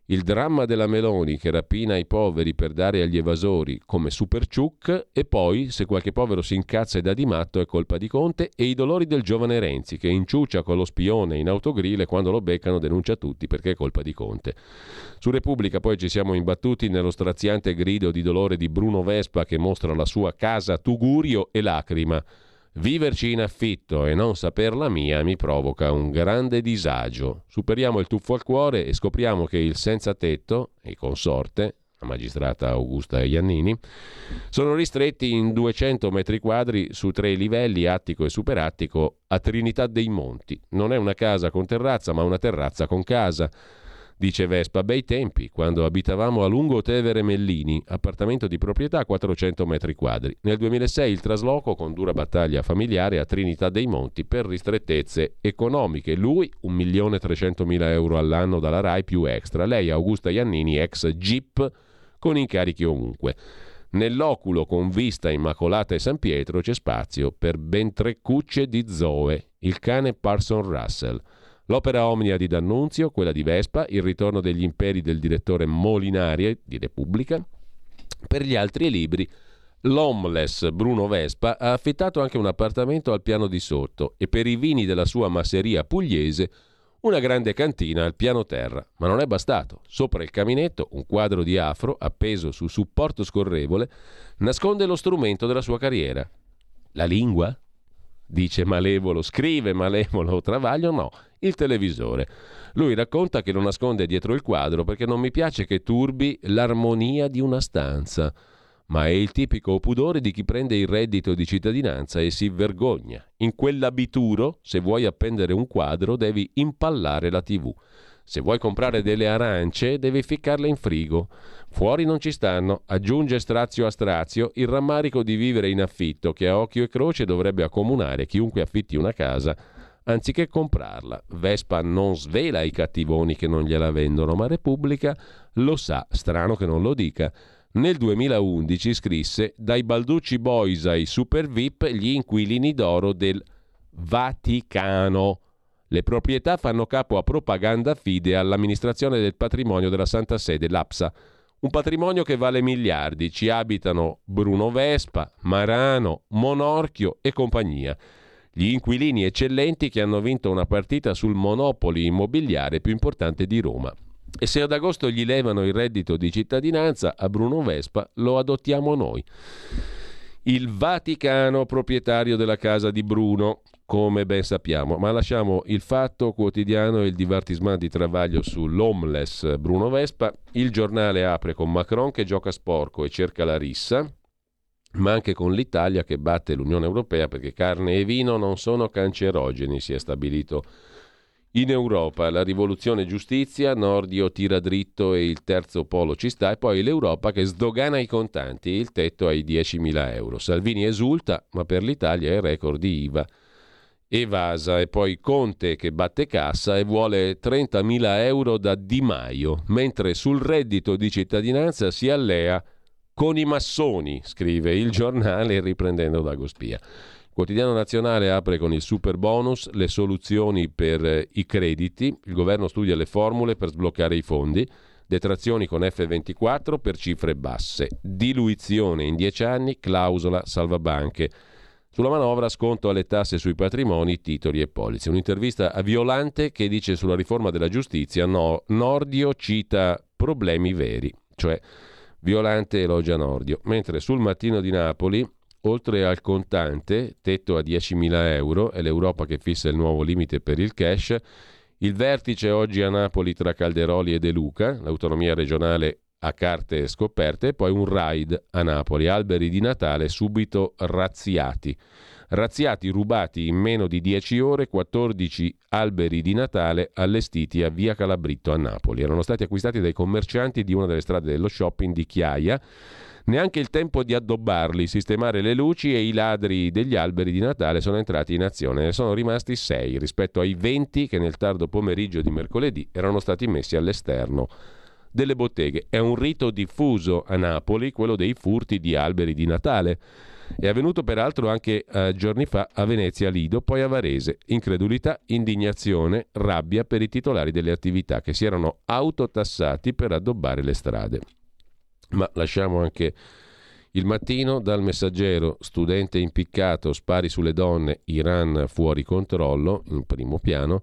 il dramma della Meloni che rapina i poveri per dare agli evasori come Superciuc, e poi se qualche povero si incazza e dà di matto è colpa di Conte, e i dolori del giovane Renzi che inciuccia con lo spione in autogrill e quando lo beccano denuncia tutti perché è colpa di Conte. Su Repubblica poi ci siamo imbattuti nello straziante grido di dolore di Bruno Vespa che mostra la sua casa tugurio e lacrima. Viverci in affitto e non saperla mia mi provoca un grande disagio. Superiamo il tuffo al cuore e scopriamo che il senza tetto e consorte, la magistrata Augusta Iannini, sono ristretti in duecento metri quadri su tre livelli, attico e superattico, a Trinità dei Monti. Non è una casa con terrazza, ma una terrazza con casa. Dice Vespa, bei tempi, quando abitavamo a Lungo Tevere Mellini, appartamento di proprietà a quattrocento metri quadri. Nel duemilasei il trasloco con dura battaglia familiare a Trinità dei Monti per ristrettezze economiche. Lui un milione trecentomila euro all'anno dalla Rai più extra. Lei Augusta Iannini, ex G I P, con incarichi ovunque. Nell'oculo con vista Immacolata e San Pietro c'è spazio per ben tre cucce di Zoe, il cane Parson Russell. L'opera omnia di D'Annunzio, quella di Vespa, Il ritorno degli imperi del direttore Molinari di Repubblica. Per gli altri libri, l'homeless Bruno Vespa ha affittato anche un appartamento al piano di sotto e per i vini della sua masseria pugliese una grande cantina al piano terra. Ma non è bastato. Sopra il caminetto un quadro di afro appeso su supporto scorrevole nasconde lo strumento della sua carriera. La lingua? Dice Malevolo, scrive Malevolo Travaglio, no, il televisore. Lui racconta che lo nasconde dietro il quadro perché non mi piace che turbi l'armonia di una stanza, ma è il tipico pudore di chi prende il reddito di cittadinanza e si vergogna. In quell'abituro, se vuoi appendere un quadro, devi impallare la tivù. Se vuoi comprare delle arance, devi ficcarle in frigo. Fuori non ci stanno, aggiunge strazio a strazio il rammarico di vivere in affitto che a occhio e croce dovrebbe accomunare chiunque affitti una casa anziché comprarla. Vespa non svela i cattivoni che non gliela vendono, ma Repubblica lo sa, strano che non lo dica. Nel duemilaundici scrisse Dai Balducci Boys ai Super V I P, gli inquilini d'oro del Vaticano. Le proprietà fanno capo a propaganda fide all'amministrazione del patrimonio della Santa Sede, l'APSA. Un patrimonio che vale miliardi. Ci abitano Bruno Vespa, Marano, Monorchio e compagnia. Gli inquilini eccellenti che hanno vinto una partita sul Monopoli immobiliare più importante di Roma. E se ad agosto gli levano il reddito di cittadinanza, a Bruno Vespa lo adottiamo noi. Il Vaticano, proprietario della casa di Bruno, come ben sappiamo, ma lasciamo il Fatto Quotidiano e il divertissement di Travaglio sull'homeless Bruno Vespa. Il Giornale apre con Macron che gioca sporco e cerca la rissa, ma anche con l'Italia che batte l'Unione Europea perché carne e vino non sono cancerogeni, si è stabilito in Europa. La rivoluzione giustizia, Nordio tira dritto e il terzo polo ci sta, e poi l'Europa che sdogana i contanti, il tetto ai diecimila euro. Salvini esulta, ma per l'Italia è record di I V A evasa, e poi Conte che batte cassa e vuole trentamila euro da Di Maio, mentre sul reddito di cittadinanza si allea con i massoni, scrive il Giornale riprendendo Dagospia. Quotidiano Nazionale apre con il super bonus, le soluzioni per i crediti, il governo studia le formule per sbloccare i fondi, detrazioni con effe ventiquattro per cifre basse, diluizione in dieci anni, clausola salvabanche. Sulla manovra sconto alle tasse sui patrimoni, titoli e polizze. Un'intervista a Violante che dice sulla riforma della giustizia, no, Nordio cita problemi veri, cioè Violante elogia Nordio. Mentre sul Mattino di Napoli, oltre al contante, tetto a diecimila euro, è l'Europa che fissa il nuovo limite per il cash, il vertice oggi a Napoli tra Calderoli e De Luca, l'autonomia regionale a carte scoperte, e poi un raid a Napoli, alberi di Natale subito razziati razziati, rubati in meno di dieci ore quattordici alberi di Natale allestiti a via Calabritto a Napoli. Erano stati acquistati dai commercianti di una delle strade dello shopping di Chiaia, neanche il tempo di addobbarli, sistemare le luci, e i ladri degli alberi di Natale sono entrati in azione. Ne sono rimasti sei rispetto ai venti che nel tardo pomeriggio di mercoledì erano stati messi all'esterno delle botteghe. È un rito diffuso a Napoli, quello dei furti di alberi di Natale. È avvenuto peraltro anche eh, giorni fa a Venezia Lido, poi a Varese. Incredulità, indignazione, rabbia per i titolari delle attività che si erano autotassati per addobbare le strade. Ma lasciamo anche il Mattino. Dal Messaggero, studente impiccato, spari sulle donne, Iran fuori controllo, in primo piano.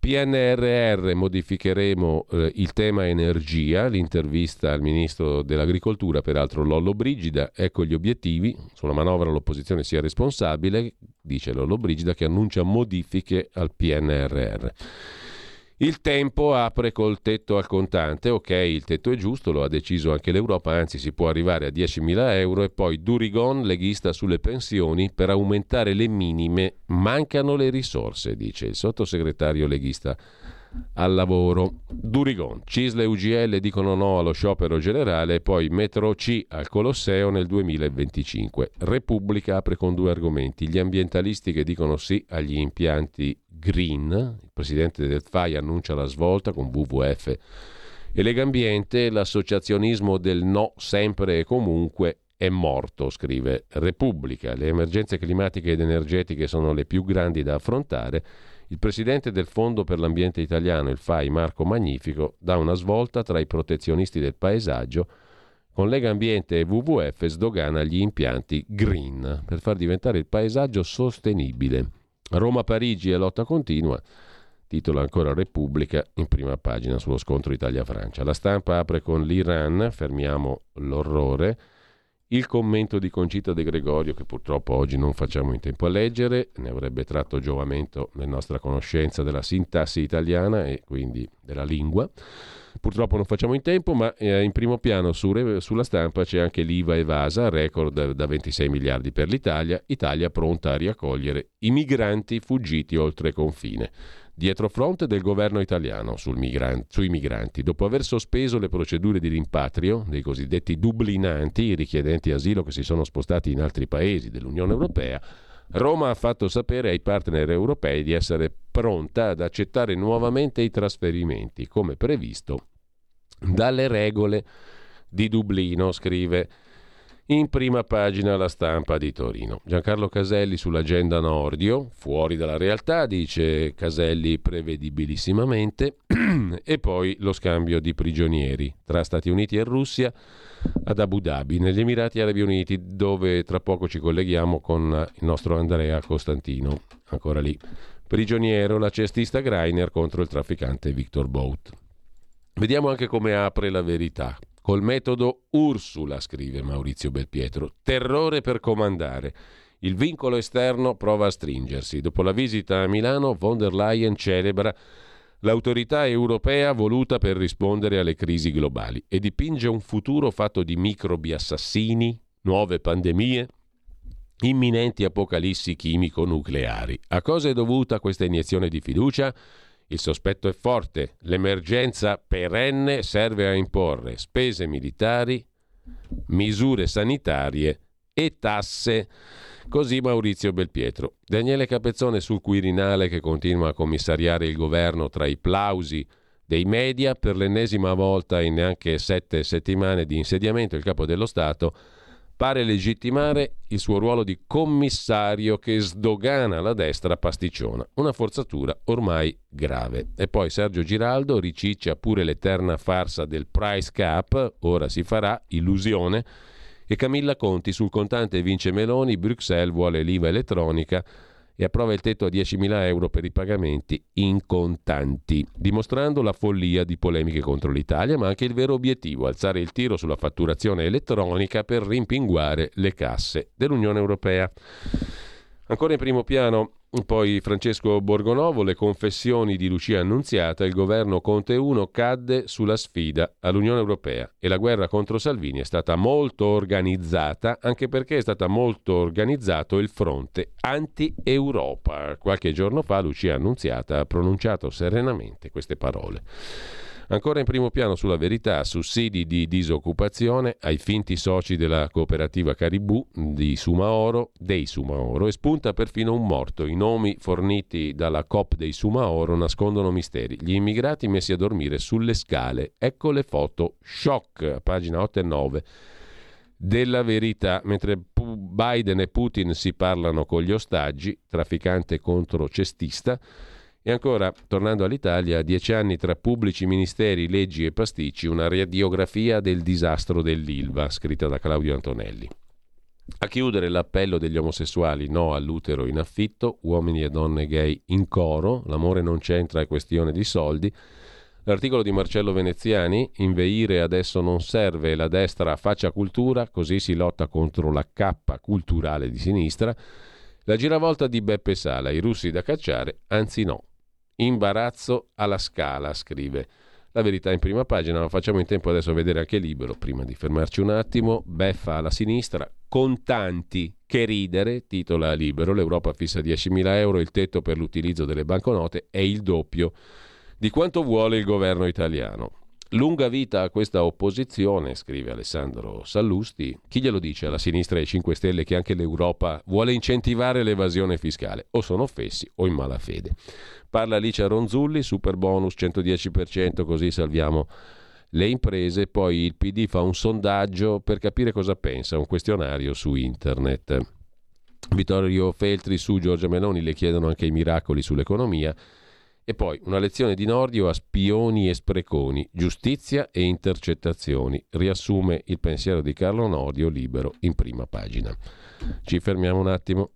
P N R R, modificheremo eh, il tema energia, l'intervista al ministro dell'agricoltura, peraltro Lollobrigida, ecco gli obiettivi, sulla manovra l'opposizione sia responsabile, dice Lollobrigida che annuncia modifiche al P N R R. Il Tempo apre col tetto al contante. Ok, il tetto è giusto, lo ha deciso anche l'Europa, anzi si può arrivare a diecimila euro. E poi Durigon, leghista sulle pensioni, per aumentare le minime mancano le risorse, dice il sottosegretario leghista al lavoro. Durigon, Cisl e U G L dicono no allo sciopero generale e poi metro C al Colosseo nel duemilaventicinque. Repubblica apre con due argomenti: gli ambientalisti che dicono sì agli impianti green, il presidente del F A I annuncia la svolta con W W F e Legambiente, l'associazionismo del no sempre e comunque è morto, scrive Repubblica. Le emergenze climatiche ed energetiche sono le più grandi da affrontare. Il presidente del Fondo per l'Ambiente Italiano, il F A I, Marco Magnifico, dà una svolta tra i protezionisti del paesaggio, con Legambiente e W W F sdogana gli impianti green per far diventare il paesaggio sostenibile. Roma-Parigi e lotta continua, titola ancora Repubblica in prima pagina sullo scontro Italia-Francia. La Stampa apre con l'Iran, fermiamo l'orrore. Il commento di Concita De Gregorio, che purtroppo oggi non facciamo in tempo a leggere, ne avrebbe tratto giovamento nella nostra conoscenza della sintassi italiana e quindi della lingua. Purtroppo non facciamo in tempo, ma in primo piano su, sulla Stampa c'è anche l'I V A evasa, record da ventisei miliardi per l'Italia, Italia pronta a riaccogliere i migranti fuggiti oltre confine. Dietrofront del governo italiano sul migran- sui migranti. Dopo aver sospeso le procedure di rimpatrio dei cosiddetti dublinanti, i richiedenti asilo che si sono spostati in altri paesi dell'Unione Europea, Roma ha fatto sapere ai partner europei di essere pronta ad accettare nuovamente i trasferimenti, come previsto dalle regole di Dublino, scrive in prima pagina la Stampa di Torino. Giancarlo Caselli sull'agenda Nordio, fuori dalla realtà, dice Caselli prevedibilissimamente, e poi lo scambio di prigionieri tra Stati Uniti e Russia ad Abu Dhabi, negli Emirati Arabi Uniti, dove tra poco ci colleghiamo con il nostro Andrea Costantino, ancora lì. Prigioniero, la cestista Griner contro il trafficante Viktor Bout. Vediamo anche come apre la Verità. Col metodo Ursula, scrive Maurizio Belpietro, terrore per comandare. Il vincolo esterno prova a stringersi. Dopo la visita a Milano, von der Leyen celebra l'autorità europea voluta per rispondere alle crisi globali e dipinge un futuro fatto di microbi assassini, nuove pandemie, imminenti apocalissi chimico-nucleari. A cosa è dovuta questa iniezione di fiducia? Il sospetto è forte, l'emergenza perenne serve a imporre spese militari, misure sanitarie e tasse. Così Maurizio Belpietro. Daniele Capezzone sul Quirinale, che continua a commissariare il governo tra i plausi dei media. Per l'ennesima volta in neanche sette settimane di insediamento il capo dello Stato pare legittimare il suo ruolo di commissario che sdogana la destra pasticciona. Una forzatura ormai grave. E poi Sergio Giraldo riciccia pure l'eterna farsa del price cap, ora si farà, illusione, e Camilla Conti sul contante vince Meloni, Bruxelles vuole l'I V A elettronica e approva il tetto a diecimila euro per i pagamenti in contanti, dimostrando la follia di polemiche contro l'Italia, ma anche il vero obiettivo, alzare il tiro sulla fatturazione elettronica per rimpinguare le casse dell'Unione Europea. Ancora in primo piano, poi Francesco Borgonovo, le confessioni di Lucia Annunziata, il governo Conte uno cadde sulla sfida all'Unione Europea e la guerra contro Salvini è stata molto organizzata, anche perché è stato molto organizzato il fronte anti-Europa. Qualche giorno fa Lucia Annunziata ha pronunciato serenamente queste parole. Ancora in primo piano sulla Verità, sussidi di disoccupazione ai finti soci della cooperativa Caribù di Sumaoro, dei Sumaoro, e spunta perfino un morto. I nomi forniti dalla Coop dei Sumaoro nascondono misteri. Gli immigrati messi a dormire sulle scale. Ecco le foto shock, pagina otto e nove della Verità, mentre Biden e Putin si parlano con gli ostaggi, trafficante contro cestista. E ancora, tornando all'Italia, dieci anni tra pubblici ministeri, leggi e pasticci, una radiografia del disastro dell'Ilva, scritta da Claudio Antonelli. A chiudere l'appello degli omosessuali, no all'utero in affitto, uomini e donne gay in coro, l'amore non c'entra, è questione di soldi. L'articolo di Marcello Veneziani, inveire adesso non serve, la destra faccia cultura, così si lotta contro la cappa culturale di sinistra. La giravolta di Beppe Sala, i russi da cacciare, anzi no. Imbarazzo alla Scala, scrive La Verità in prima pagina. Ma facciamo in tempo adesso a vedere anche Libero, prima di fermarci un attimo. Beffa alla sinistra, contanti che ridere, titola Libero. L'Europa fissa diecimila euro, il tetto per l'utilizzo delle banconote è il doppio di quanto vuole il governo italiano. Lunga vita a questa opposizione, scrive Alessandro Sallusti. Chi glielo dice alla sinistra e ai cinque Stelle che anche l'Europa vuole incentivare l'evasione fiscale? O sono fessi o in malafede. Parla Alice Ronzulli, super bonus cento dieci per cento, così salviamo le imprese. Poi il P D fa un sondaggio per capire cosa pensa, un questionario su internet. Vittorio Feltri su Giorgia Meloni, le chiedono anche i miracoli sull'economia. E poi una lezione di Nordio a spioni e spreconi, giustizia e intercettazioni. Riassume il pensiero di Carlo Nordio, Libero, in prima pagina. Ci fermiamo un attimo.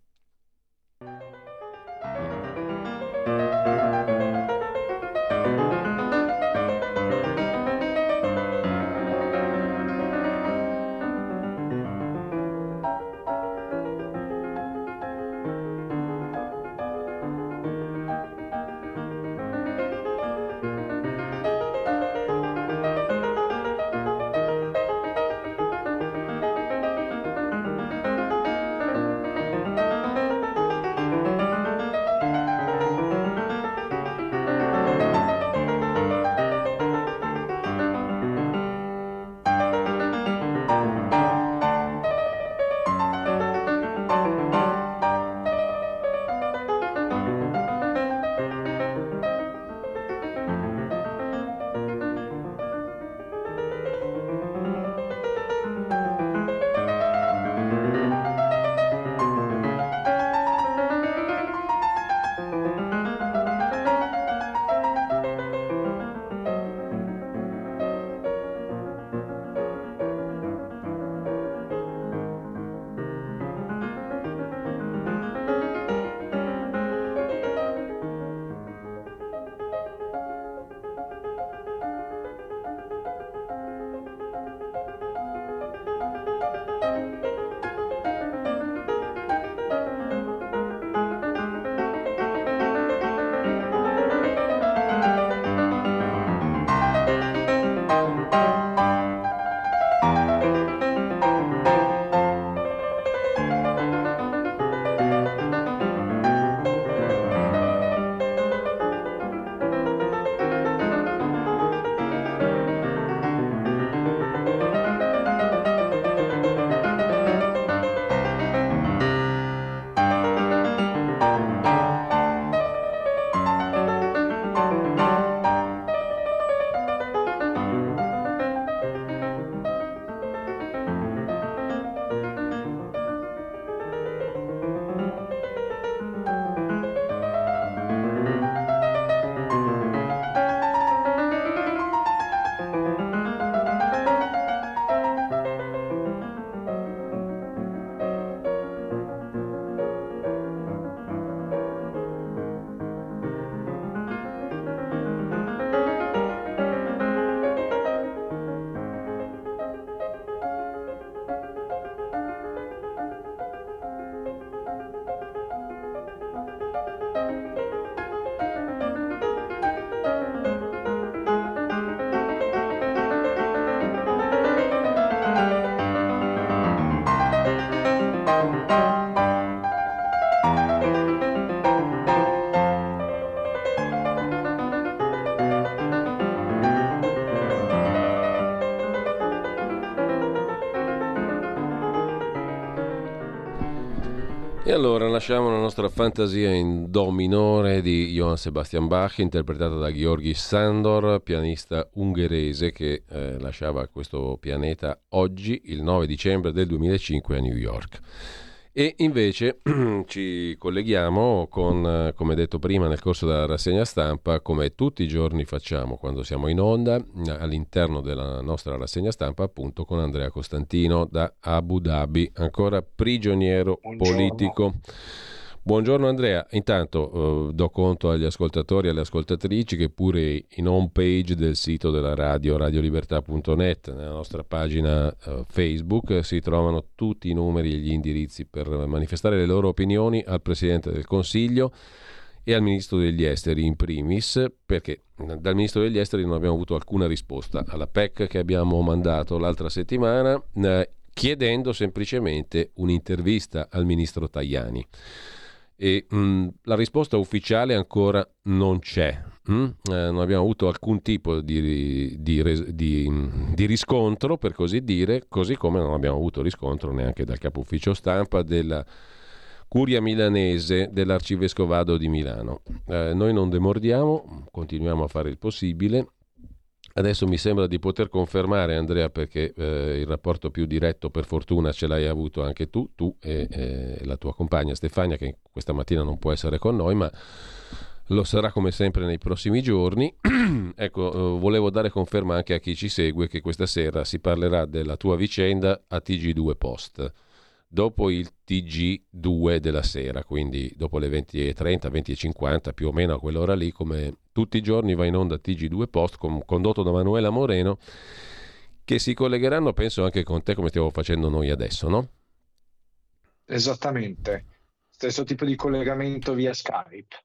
Allora lasciamo la nostra fantasia in do minore di Johann Sebastian Bach, interpretata da Gheorghi Sándor, pianista ungherese che eh, lasciava questo pianeta oggi, il nove dicembre del duemilacinque, a New York. E invece ci colleghiamo con, come detto prima nel corso della rassegna stampa, come tutti i giorni facciamo quando siamo in onda, all'interno della nostra rassegna stampa, appunto, con Andrea Costantino da Abu Dhabi, ancora prigioniero Buongiorno. politico. Buongiorno Andrea, intanto eh, do conto agli ascoltatori e alle ascoltatrici che pure in home page del sito della radio, radio libertà punto net, nella nostra pagina eh, Facebook, si trovano tutti i numeri e gli indirizzi per manifestare le loro opinioni al Presidente del Consiglio e al ministro degli esteri in primis, perché dal ministro degli esteri non abbiamo avuto alcuna risposta alla P E C che abbiamo mandato l'altra settimana, eh, chiedendo semplicemente un'intervista al ministro Tajani. E mh, la risposta ufficiale ancora non c'è, mm? eh, non abbiamo avuto alcun tipo di, di, di, di riscontro, per così dire, così come non abbiamo avuto riscontro neanche dal capo ufficio stampa della Curia milanese dell'Arcivescovado di Milano. Eh, noi non demordiamo, continuiamo a fare il possibile. Adesso mi sembra di poter confermare, Andrea, perché eh, il rapporto più diretto per fortuna ce l'hai avuto anche tu, tu e eh, la tua compagna Stefania, che questa mattina non può essere con noi, ma lo sarà come sempre nei prossimi giorni. Ecco, eh, volevo dare conferma anche a chi ci segue che questa sera si parlerà della tua vicenda a T G due Post, dopo il T G due della sera, quindi dopo le venti e trenta, venti e cinquanta, più o meno a quell'ora lì, come tutti i giorni va in onda T G due Post, con, condotto da Manuela Moreno, che si collegheranno, penso, anche con te, come stiamo facendo noi adesso, no? Esattamente, stesso tipo di collegamento via Skype.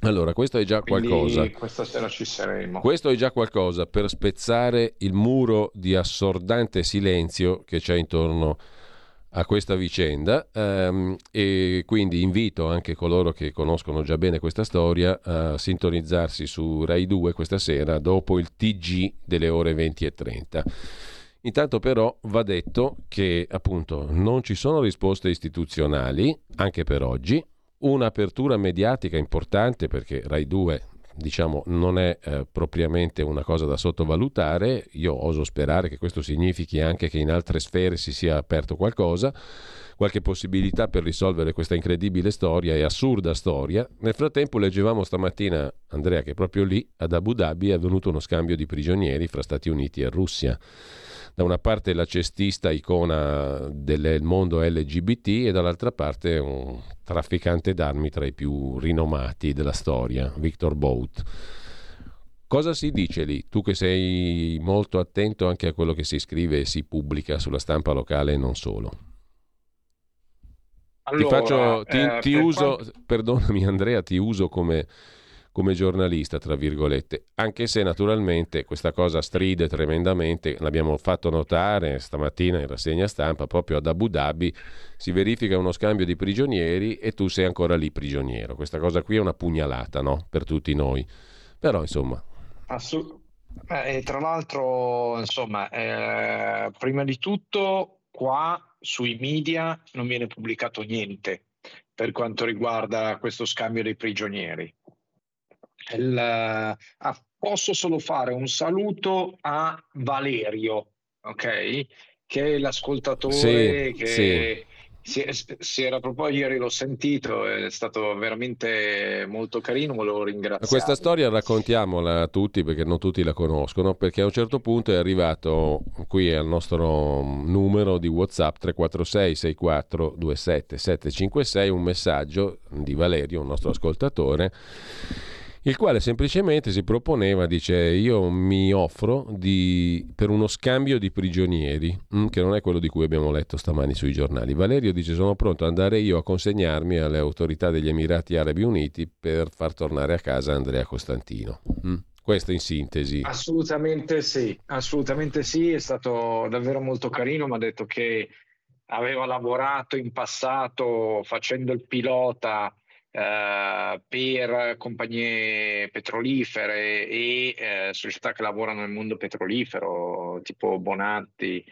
Allora, questo è già Quindi, qualcosa. Questa sera ci saremo. Questo è già qualcosa per spezzare il muro di assordante silenzio che c'è intorno a questa vicenda, ehm, e quindi invito anche coloro che conoscono già bene questa storia a sintonizzarsi su Rai due questa sera dopo il T G delle ore venti e trenta. Intanto però va detto che appunto non ci sono risposte istituzionali anche per oggi, un'apertura mediatica importante perché Rai due, diciamo, non è eh, propriamente una cosa da sottovalutare. Io oso sperare che questo significhi anche che in altre sfere si sia aperto qualcosa, qualche possibilità per risolvere questa incredibile storia e assurda storia. Nel frattempo leggevamo stamattina, Andrea, che proprio lì ad Abu Dhabi è avvenuto uno scambio di prigionieri fra Stati Uniti e Russia. Da una parte la cestista icona del mondo L G B T e dall'altra parte un trafficante d'armi tra i più rinomati della storia, Viktor Bout. Cosa si dice lì? Tu che sei molto attento anche a quello che si scrive e si pubblica sulla stampa locale e non solo. Allora, ti faccio, ti, eh, ti per uso, quanto... perdonami Andrea, ti uso come... come giornalista, tra virgolette, anche se naturalmente questa cosa stride tremendamente, l'abbiamo fatto notare stamattina in rassegna stampa, proprio ad Abu Dhabi si verifica uno scambio di prigionieri e tu sei ancora lì prigioniero. Questa cosa qui è una pugnalata, no? Per tutti noi. Però, insomma... Assu- eh, tra l'altro, insomma, eh, prima di tutto qua sui media non viene pubblicato niente per quanto riguarda questo scambio dei prigionieri. Il, ah, posso solo fare un saluto a Valerio, ok? Che è l'ascoltatore, sì, che sì. Si, si era proprio ieri, l'ho sentito, è stato veramente molto carino, volevo ringraziare. Questa storia raccontiamola a tutti perché non tutti la conoscono, perché a un certo punto è arrivato qui al nostro numero di WhatsApp tre quattro sei sei quattro due sette sette cinque sei un messaggio di Valerio, un nostro ascoltatore, il quale semplicemente si proponeva, dice: io mi offro di, per uno scambio di prigionieri, che non è quello di cui abbiamo letto stamani sui giornali. Valerio dice: sono pronto ad andare io a consegnarmi alle autorità degli Emirati Arabi Uniti per far tornare a casa Andrea Costantino. Mm. Questo in sintesi. Assolutamente sì, assolutamente sì, è stato davvero molto carino, mi ha detto che aveva lavorato in passato facendo il pilota Uh, per compagnie petrolifere e uh, società che lavorano nel mondo petrolifero tipo Bonatti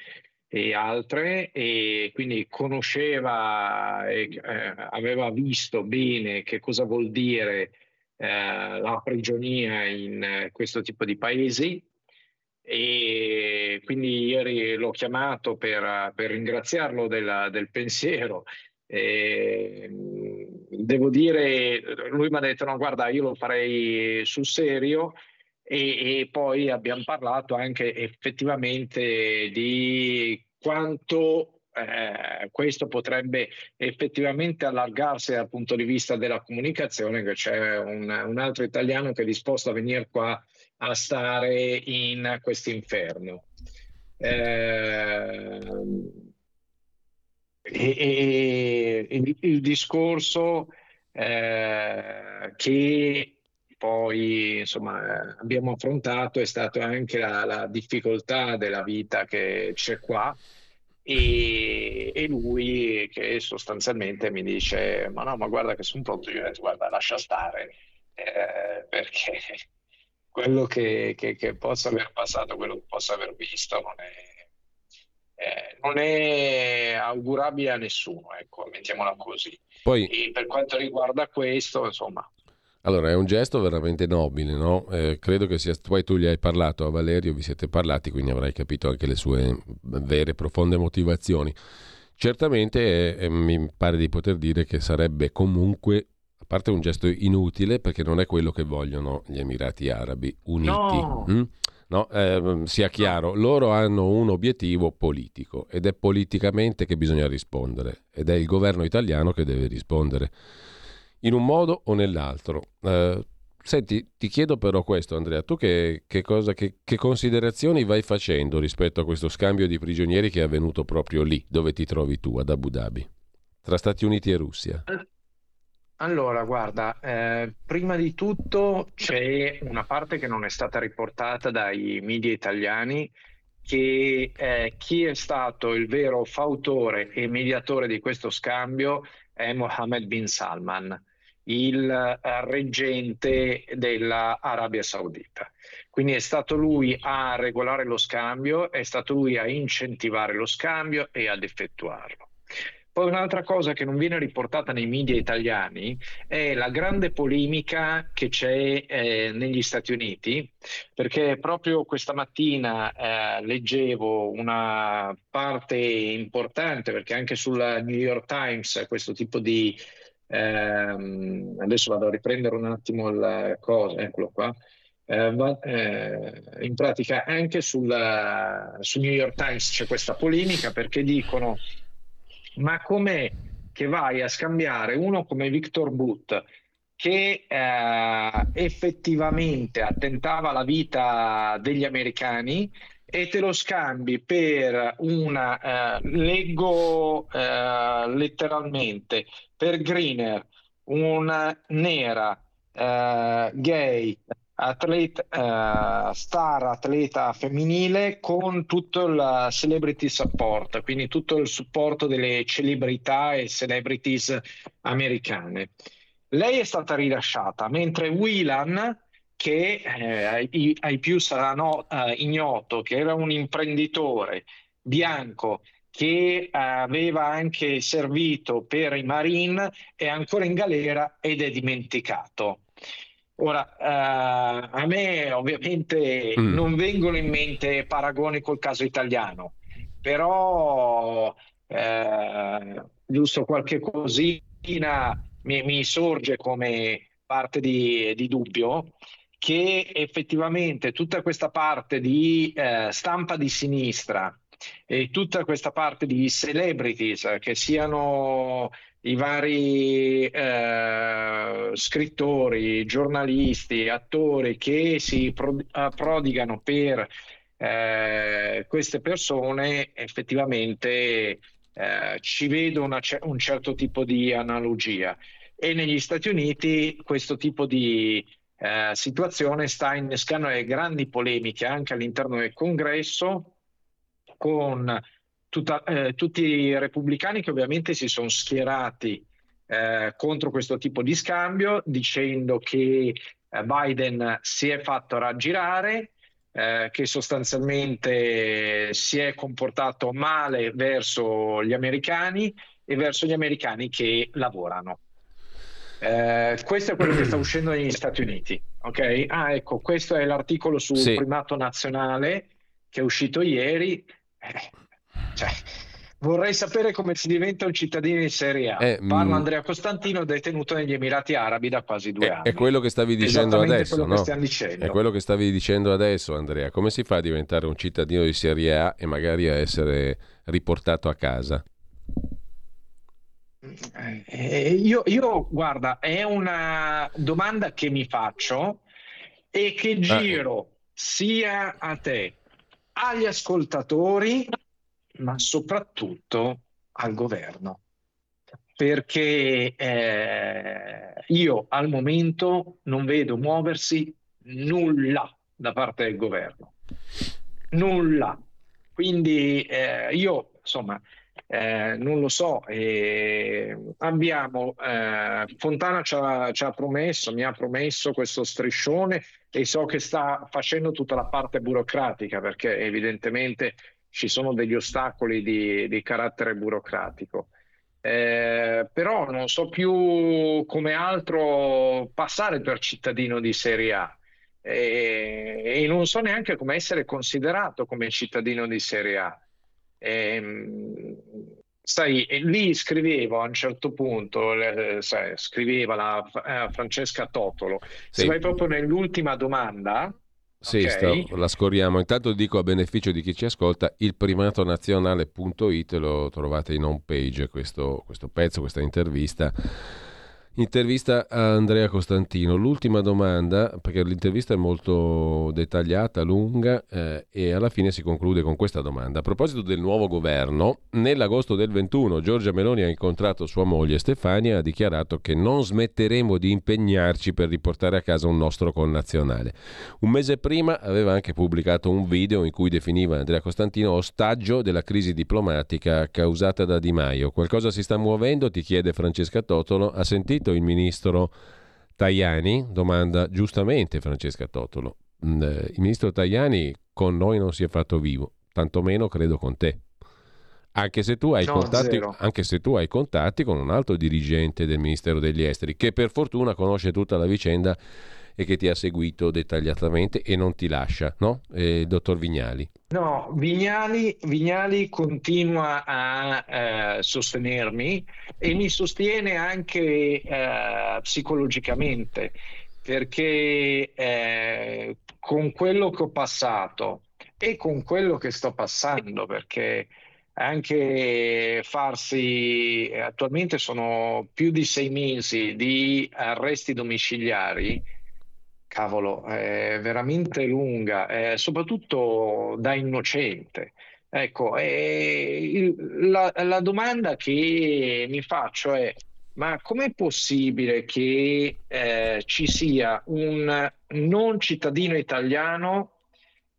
e altre, e quindi conosceva e uh, aveva visto bene che cosa vuol dire uh, la prigionia in uh, questo tipo di paesi, e quindi ieri l'ho chiamato per, per ringraziarlo della, del pensiero. E devo dire, lui mi ha detto: no, guarda, io lo farei sul serio, e, e poi abbiamo parlato anche effettivamente di quanto eh, questo potrebbe effettivamente allargarsi dal punto di vista della comunicazione, che c'è un, un altro italiano che è disposto a venire qua a stare in questo inferno. Eh, E, e, e il discorso eh, che poi insomma abbiamo affrontato è stata anche la, la difficoltà della vita che c'è qua. E, e lui che sostanzialmente mi dice ma no ma guarda che sono pronto, io detto, guarda lascia stare eh, perché quello che, che, che posso aver passato, quello che posso aver visto non è, eh, non è augurabile a nessuno, ecco, mettiamola così. Poi, e per quanto riguarda questo, insomma, allora è un gesto veramente nobile, no? Eh, credo che sia, poi tu gli hai parlato a Valerio, vi siete parlati, quindi avrai capito anche le sue vere profonde motivazioni. Certamente eh, mi pare di poter dire che sarebbe comunque, a parte un gesto inutile, perché non è quello che vogliono gli Emirati Arabi Uniti. No, mm? no eh, sia chiaro, loro hanno un obiettivo politico ed è politicamente che bisogna rispondere, ed è il governo italiano che deve rispondere in un modo o nell'altro. Eh, senti, ti chiedo però questo, Andrea, tu che, che, cosa, che, che considerazioni vai facendo rispetto a questo scambio di prigionieri che è avvenuto proprio lì, dove ti trovi tu, ad Abu Dhabi, tra Stati Uniti e Russia? Allora, guarda, eh, prima di tutto c'è una parte che non è stata riportata dai media italiani, che eh, chi è stato il vero fautore e mediatore di questo scambio è Mohammed bin Salman, il reggente dell'Arabia Saudita. Quindi è stato lui a regolare lo scambio, è stato lui a incentivare lo scambio e ad effettuarlo. Poi un'altra cosa che non viene riportata nei media italiani è la grande polemica che c'è eh, negli Stati Uniti, perché proprio questa mattina eh, leggevo una parte importante, perché anche sulla New York Times questo tipo di ehm, adesso vado a riprendere un attimo la cosa, eccolo qua. Eh, ma, eh, in pratica anche sulla, su New York Times c'è questa polemica, perché dicono: ma com'è che vai a scambiare uno come Viktor Bout, che eh, effettivamente attentava alla vita degli americani, e te lo scambi per una, eh, leggo eh, letteralmente, per Griner, una nera, eh, gay, atleta, uh, star atleta femminile, con tutto il celebrity support, quindi tutto il supporto delle celebrità e celebrities americane. Lei è stata rilasciata, mentre Whelan, che eh, ai, ai più sarà no, eh, ignoto, che era un imprenditore bianco che aveva anche servito per i Marine, è ancora in galera ed è dimenticato. Ora, uh, a me ovviamente mm. non vengono in mente paragoni col caso italiano, però uh, giusto qualche cosina mi, mi sorge come parte di, di dubbio, che effettivamente tutta questa parte di uh, stampa di sinistra e tutta questa parte di celebrities, che siano i vari eh, scrittori, giornalisti, attori che si pro- prodigano per eh, queste persone, effettivamente eh, ci vedo una, un certo tipo di analogia. E negli Stati Uniti questo tipo di eh, situazione sta innescando le grandi polemiche anche all'interno del Congresso, con Tutta, eh, tutti i repubblicani che ovviamente si sono schierati eh, contro questo tipo di scambio, dicendo che eh, Biden si è fatto raggirare, eh, che sostanzialmente si è comportato male verso gli americani e verso gli americani che lavorano. Eh, questo è quello che sta uscendo negli Stati Uniti. Ok? Ah, ecco, questo è l'articolo sul sì. primato nazionale che è uscito ieri. Eh. Cioè, vorrei sapere come si diventa un cittadino di serie A. Eh, Parla Andrea Costantino, detenuto negli Emirati Arabi da quasi due è, anni. È quello che stavi dicendo adesso, quello no? che stiamo dicendo. È quello che stavi dicendo adesso, Andrea. Come si fa a diventare un cittadino di serie A e magari a essere riportato a casa? Eh, io, io, guarda, è una domanda che mi faccio e che giro ah. sia a te, agli ascoltatori, ma soprattutto al governo, perché eh, io al momento non vedo muoversi nulla da parte del governo, nulla. Quindi eh, io insomma eh, non lo so, eh, abbiamo eh, Fontana ci ha, ci ha promesso, mi ha promesso questo striscione, e so che sta facendo tutta la parte burocratica, perché evidentemente ci sono degli ostacoli di, di carattere burocratico. Eh, però non so più come altro passare per cittadino di Serie A, eh, e non so neanche come essere considerato come cittadino di Serie A. Eh, sai, lì scrivevo a un certo punto, eh, sai, scriveva la eh, Francesca Totolo, sì. Se vai proprio nell'ultima domanda. Sì, okay. sto, la scorriamo. Intanto dico, a beneficio di chi ci ascolta, il primatonazionale.it lo trovate in home page, questo, questo pezzo, questa intervista. Intervista a Andrea Costantino. L'ultima domanda, perché l'intervista è molto dettagliata, lunga, eh, e alla fine si conclude con questa domanda. A proposito del nuovo governo, nell'agosto del ventuno Giorgia Meloni ha incontrato sua moglie Stefania e ha dichiarato che non smetteremo di impegnarci per riportare a casa un nostro connazionale. Un mese prima aveva anche pubblicato un video in cui definiva Andrea Costantino ostaggio della crisi diplomatica causata da Di Maio. Qualcosa si sta muovendo? Ti chiede Francesca Totolo. Ha sentito il ministro Tajani? Domanda giustamente Francesca Totolo. Il ministro Tajani con noi non si è fatto vivo, tantomeno credo con te, anche se tu hai no, contatti zero. Anche se tu hai contatti con un altro dirigente del Ministero degli Esteri, che per fortuna conosce tutta la vicenda e che ti ha seguito dettagliatamente e non ti lascia, no? Eh, dottor Vignali. No, Vignali, Vignali continua a eh, sostenermi, e mi sostiene anche eh, psicologicamente, perché eh, con quello che ho passato e con quello che sto passando, perché anche farsi, attualmente sono più di sei mesi di arresti domiciliari, cavolo, è veramente lunga, è soprattutto da innocente. Ecco, è la, la domanda che mi faccio è: ma com'è possibile che eh, ci sia un non cittadino italiano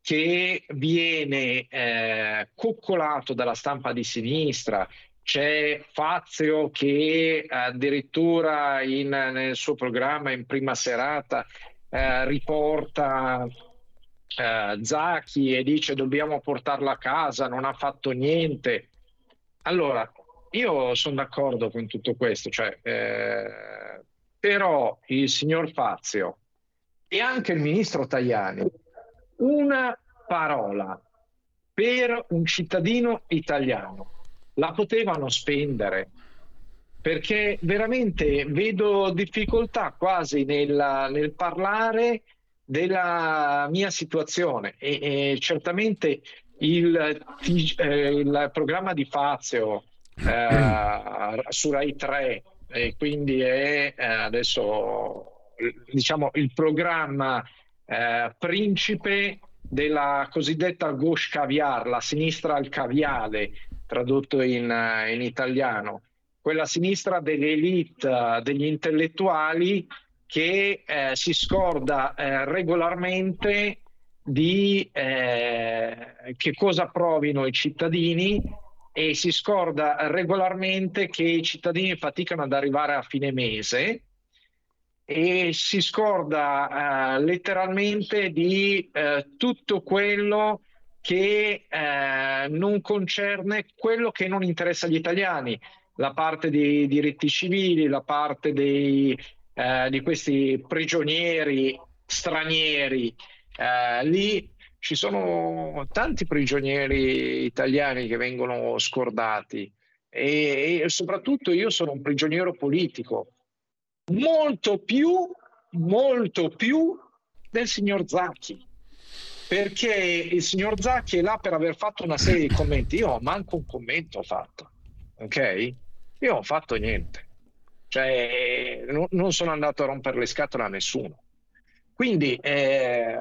che viene eh, coccolato dalla stampa di sinistra? C'è Fazio che addirittura in, nel suo programma in prima serata Eh, riporta eh, Zacchi e dice dobbiamo portarla a casa, non ha fatto niente. Allora, io sono d'accordo con tutto questo, cioè, eh, però il signor Fazio e anche il ministro Tajani, una parola per un cittadino italiano la potevano spendere, perché veramente vedo difficoltà quasi nel, nel parlare della mia situazione, e, e certamente il, il programma di Fazio eh, su Rai tre, e quindi è eh, adesso diciamo il programma eh, principe della cosiddetta gauche caviar, la sinistra al caviale tradotto in, in italiano, quella sinistra dell'elite, degli intellettuali che eh, si scorda eh, regolarmente di eh, che cosa provino i cittadini, e si scorda regolarmente che i cittadini faticano ad arrivare a fine mese, e si scorda eh, letteralmente di eh, tutto quello che eh, non concerne, quello che non interessa agli italiani, la parte dei diritti civili, la parte dei, eh, di questi prigionieri stranieri. Eh, lì ci sono tanti prigionieri italiani che vengono scordati, e, e soprattutto io sono un prigioniero politico, molto più, molto più del signor Zacchi, perché il signor Zacchi è là per aver fatto una serie di commenti. Io manco un commento ho fatto. Ok? Io non ho fatto niente, cioè no, non sono andato a rompere le scatole a nessuno. Quindi eh,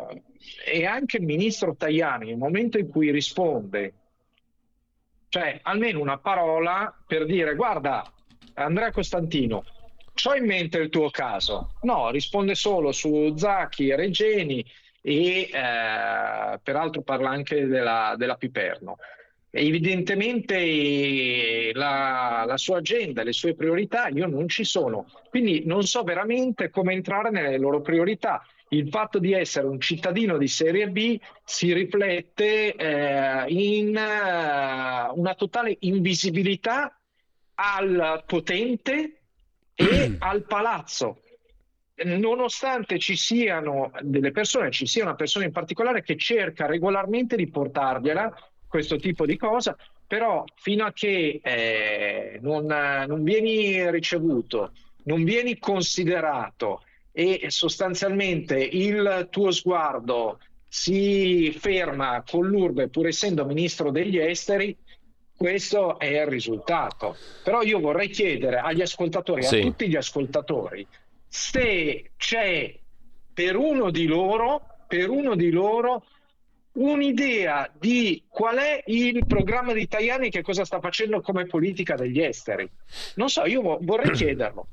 e anche il ministro Tajani, nel momento in cui risponde, cioè almeno una parola per dire guarda, Andrea Costantino, c'ho in mente il tuo caso? No, risponde solo su Zacchi, Regeni e eh, peraltro parla anche della, della Piperno. Evidentemente la, la sua agenda, le sue priorità, io non ci sono, quindi non so veramente come entrare nelle loro priorità. Il fatto di essere un cittadino di serie B si riflette eh, in uh, una totale invisibilità al potente e al palazzo, nonostante ci siano delle persone, ci sia una persona in particolare che cerca regolarmente di portargliela questo tipo di cosa, però fino a che eh, non, non vieni ricevuto, non vieni considerato e sostanzialmente il tuo sguardo si ferma con l'urbe, pur essendo ministro degli esteri, questo è il risultato. Però io vorrei chiedere agli ascoltatori, sì. a tutti gli ascoltatori, se c'è per uno di loro, per uno di loro un'idea di qual è il programma di Tajani, che cosa sta facendo come politica degli esteri. Non so, io vorrei chiederlo.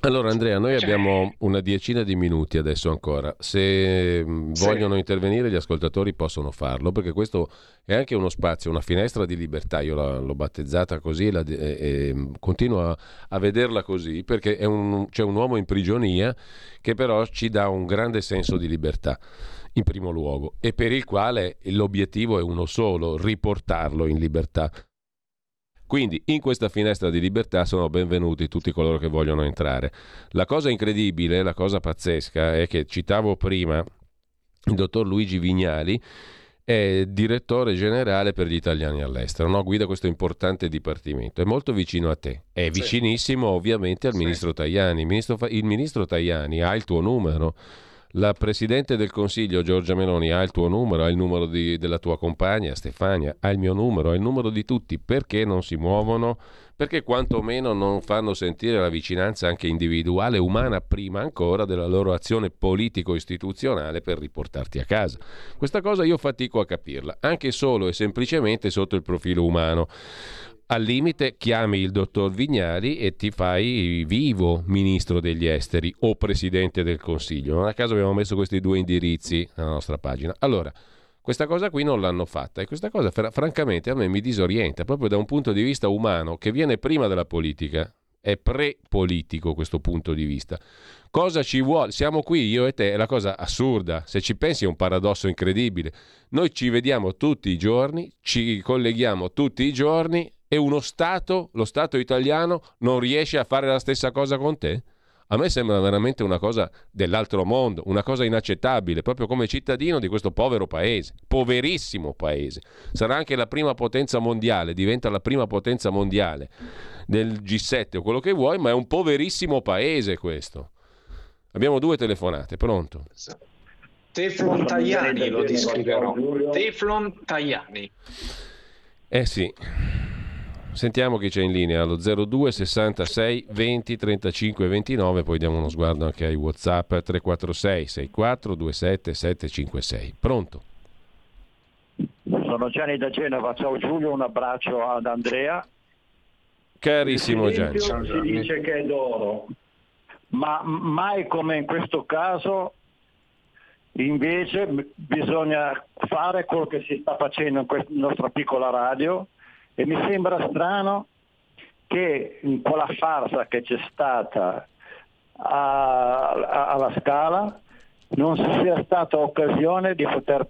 Allora Andrea, noi abbiamo una diecina di minuti adesso ancora, se sì. vogliono intervenire gli ascoltatori possono farlo, perché questo è anche uno spazio, una finestra di libertà, io la, l'ho battezzata così la, e, e continuo a, a vederla così, perché è un, c'è un uomo in prigionia che però ci dà un grande senso di libertà in primo luogo e per il quale l'obiettivo è uno solo, riportarlo in libertà. Quindi in questa finestra di libertà sono benvenuti tutti coloro che vogliono entrare. La cosa incredibile, la cosa pazzesca è che citavo prima il dottor Luigi Vignali, è direttore generale per gli italiani all'estero, no? Guida questo importante dipartimento, è molto vicino a te, è vicinissimo ovviamente al ministro Tajani. Il ministro, il ministro Tajani ha il tuo numero. La Presidente del Consiglio, Giorgia Meloni, ha il tuo numero, ha il numero di, della tua compagna, Stefania, ha il mio numero, ha il numero di tutti. Perché non si muovono? Perché quantomeno non fanno sentire la vicinanza anche individuale, umana, prima ancora della loro azione politico-istituzionale per riportarti a casa. Questa cosa io fatico a capirla, anche solo e semplicemente sotto il profilo umano. Al limite chiami il dottor Vignali e ti fai vivo ministro degli esteri o presidente del Consiglio. Non a caso abbiamo messo questi due indirizzi nella nostra pagina. Allora, questa cosa qui non l'hanno fatta e questa cosa fr- francamente a me mi disorienta proprio da un punto di vista umano che viene prima della politica. È pre-politico questo punto di vista. Cosa ci vuole? Siamo qui, io e te, è la cosa assurda. Se ci pensi è un paradosso incredibile. Noi ci vediamo tutti i giorni, ci colleghiamo tutti i giorni e uno Stato, lo Stato italiano, non riesce a fare la stessa cosa con te? A me sembra veramente una cosa dell'altro mondo, una cosa inaccettabile, proprio come cittadino di questo povero paese, poverissimo paese. Sarà anche la prima potenza mondiale, diventa la prima potenza mondiale del G sette o quello che vuoi, ma è un poverissimo paese questo. Abbiamo due telefonate, pronto? Teflon Tajani lo descriverò. Teflon Tajani. Eh sì. Sentiamo chi c'è in linea allo zero due sessantasei venti trentacinque ventinove, poi diamo uno sguardo anche ai WhatsApp tre quattro sei sei quattro due sette sette cinque sei. Pronto? Sono Gianni da Genova, ciao Giulio, un abbraccio ad Andrea. Carissimo Gianni. Si dice che è d'oro, ma mai come in questo caso invece bisogna fare quello che si sta facendo in questa nostra piccola radio. E mi sembra strano che con la farsa che c'è stata a, a, alla Scala non sia stata occasione di poter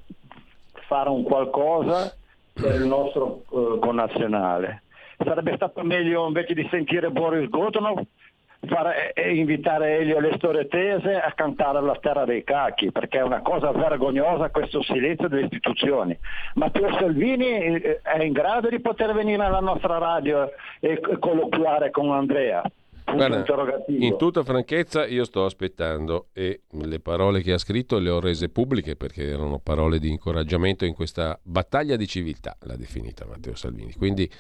fare un qualcosa per il nostro eh, connazionale. Sarebbe stato meglio invece di sentire Boris Godunov fare, e invitare Elio Lestore Tese a cantare La terra dei cachi, perché è una cosa vergognosa questo silenzio delle istituzioni. Matteo Salvini è in grado di poter venire alla nostra radio e colloquiare con Andrea? Guarda, in tutta franchezza io sto aspettando, e le parole che ha scritto le ho rese pubbliche perché erano parole di incoraggiamento in questa battaglia di civiltà, l'ha definita Matteo Salvini, quindi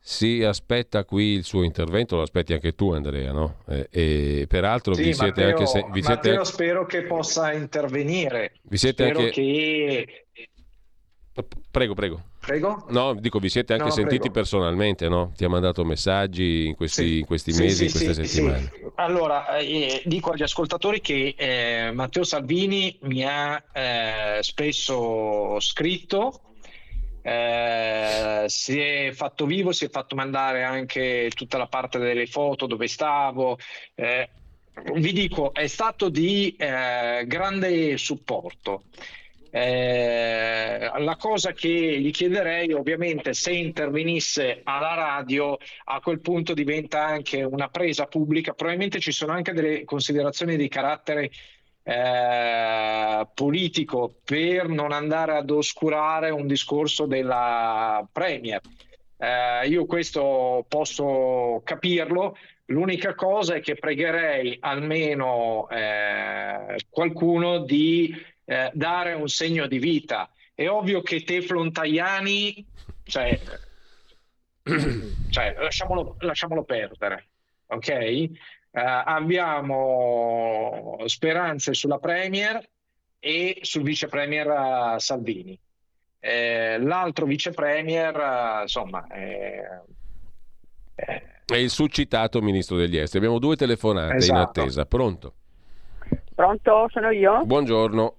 si aspetta qui il suo intervento, lo aspetti anche tu Andrea, no? E, e peraltro sì, vi siete Matteo, anche se, vi Matteo siete... spero che possa intervenire, vi siete spero anche... che Prego, prego. Prego? No, dico, vi siete anche no, sentiti prego. personalmente, no? Ti ha mandato messaggi in questi, sì. in questi mesi, sì, sì, in queste sì, settimane. Sì. Allora, eh, dico agli ascoltatori che eh, Matteo Salvini mi ha eh, spesso scritto, eh, si è fatto vivo, si è fatto mandare anche tutta la parte delle foto dove stavo. Eh, vi dico, è stato di eh, grande supporto. Eh, la cosa che gli chiederei, ovviamente, se intervenisse alla radio, a quel punto diventa anche una presa pubblica. Probabilmente ci sono anche delle considerazioni di carattere eh, politico per non andare ad oscurare un discorso della Premier. Eh, io questo posso capirlo. L'unica cosa è che pregherei almeno eh, qualcuno di Eh, dare un segno di vita. È ovvio che Teflon Tajani, cioè, cioè lasciamolo, lasciamolo perdere, ok? Eh, abbiamo speranze sulla Premier e sul vice Premier Salvini. Eh, l'altro vice Premier, insomma, eh, eh. è il succitato ministro degli esteri. Abbiamo due telefonate, esatto, in attesa. Pronto? Pronto, sono io. Buongiorno.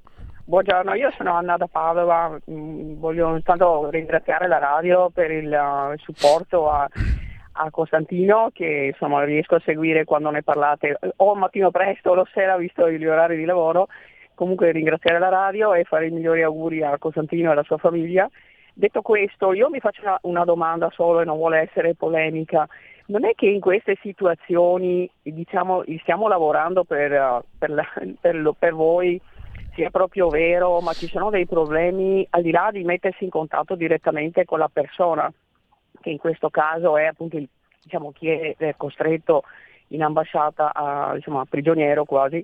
Buongiorno, io sono Anna da Padova, voglio intanto ringraziare la radio per il, uh, il supporto a, a Costantino, che insomma riesco a seguire quando ne parlate o mattino presto o la sera, visto gli orari di lavoro. Comunque ringraziare la radio e fare i migliori auguri a Costantino e alla sua famiglia. Detto questo, io mi faccio una, una domanda solo e non vuole essere polemica. Non è che in queste situazioni, diciamo, stiamo lavorando per, uh, per, la, per, lo, per voi, sia proprio vero, ma ci sono dei problemi al di là di mettersi in contatto direttamente con la persona, che in questo caso è appunto il, diciamo, chi è, è costretto in ambasciata a, diciamo, a prigioniero quasi,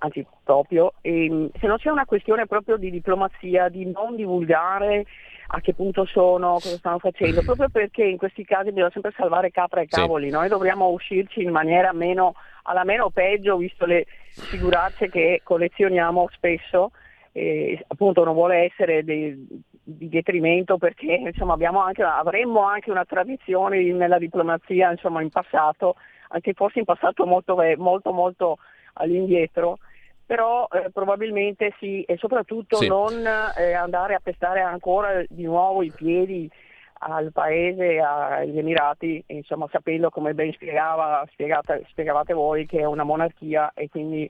anzi proprio, e se non c'è una questione proprio di diplomazia, di non divulgare a che punto sono, cosa stanno facendo, proprio perché in questi casi bisogna sempre salvare capra e cavoli, sì. Noi dobbiamo uscirci in maniera meno, alla meno peggio, visto le figuracce che collezioniamo spesso, eh, appunto non vuole essere di, di detrimento, perché insomma abbiamo anche, avremmo anche una tradizione nella diplomazia, insomma in passato, anche forse in passato molto molto molto all'indietro, però eh, probabilmente sì, e soprattutto sì. non eh, andare a pestare ancora di nuovo i piedi al paese, agli Emirati, insomma sapendo, come ben spiegava spiegate, spiegavate voi, che è una monarchia, e quindi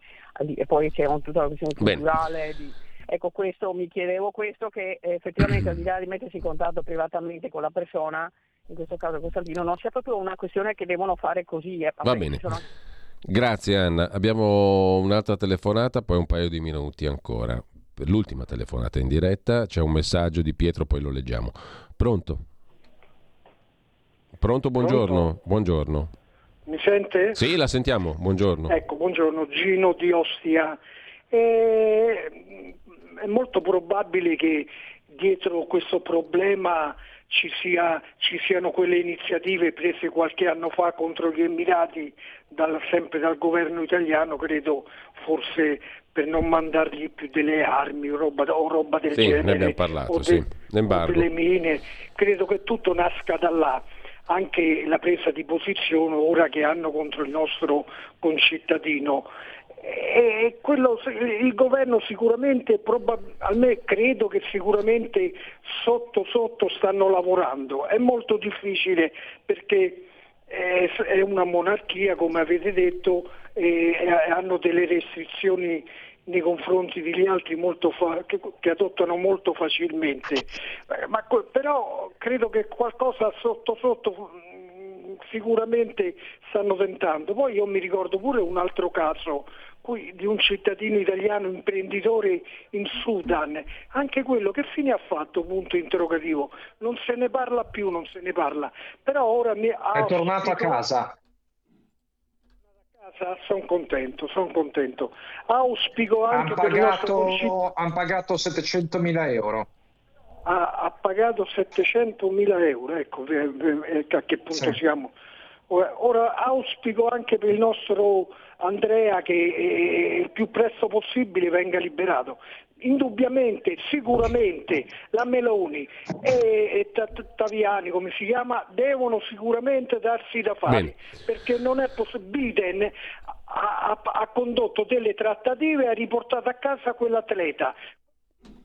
e poi c'è un, tutta la questione culturale di, ecco, questo mi chiedevo, questo che effettivamente al di là di mettersi in contatto privatamente con la persona, in questo caso Costantino, non c'è proprio una questione che devono fare così, eh. Va bene, sono... Grazie Anna, abbiamo un'altra telefonata, poi un paio di minuti ancora per l'ultima telefonata in diretta. C'è un messaggio di Pietro, poi lo leggiamo. Pronto? Pronto, buongiorno. Pronto? Buongiorno. Mi sente? Sì, la sentiamo, buongiorno. Ecco, buongiorno, Gino di Ostia. E... è molto probabile che dietro questo problema ci sia, ci siano quelle iniziative prese qualche anno fa contro gli Emirati, dal, sempre dal governo italiano, credo, forse per non mandargli più delle armi o roba, o roba del sì, genere. Ne abbiamo parlato, o de, sì. o delle mine. Credo che tutto nasca da là, anche la presa di posizione ora che hanno contro il nostro concittadino. E quello, il governo sicuramente, probab- a me credo che sicuramente sotto sotto stanno lavorando. È molto difficile perché è, è una monarchia, come avete detto, e hanno delle restrizioni nei confronti degli altri molto fa- che, che adottano molto facilmente. Ma co- però credo che qualcosa sotto sotto sicuramente stanno tentando. Poi io mi ricordo pure un altro caso di un cittadino italiano imprenditore in Sudan, anche quello che fine ha fatto, punto interrogativo, non se ne parla più, non se ne parla, però ora mi ha è tornato a casa. Sono contento, sono contento. Auspico anche han pagato, per il hanno pagato settecentomila euro. Ha, ha pagato settecentomila euro, ecco a che punto sì. siamo. Ora auspico anche per il nostro Andrea che eh, il più presto possibile venga liberato. indubbiamente, sicuramente la Meloni e, e Tajani, come si chiama, devono sicuramente darsi da fare. Bene. Perché non è possibile. Biden ha, ha, ha condotto delle trattative e ha riportato a casa quell'atleta.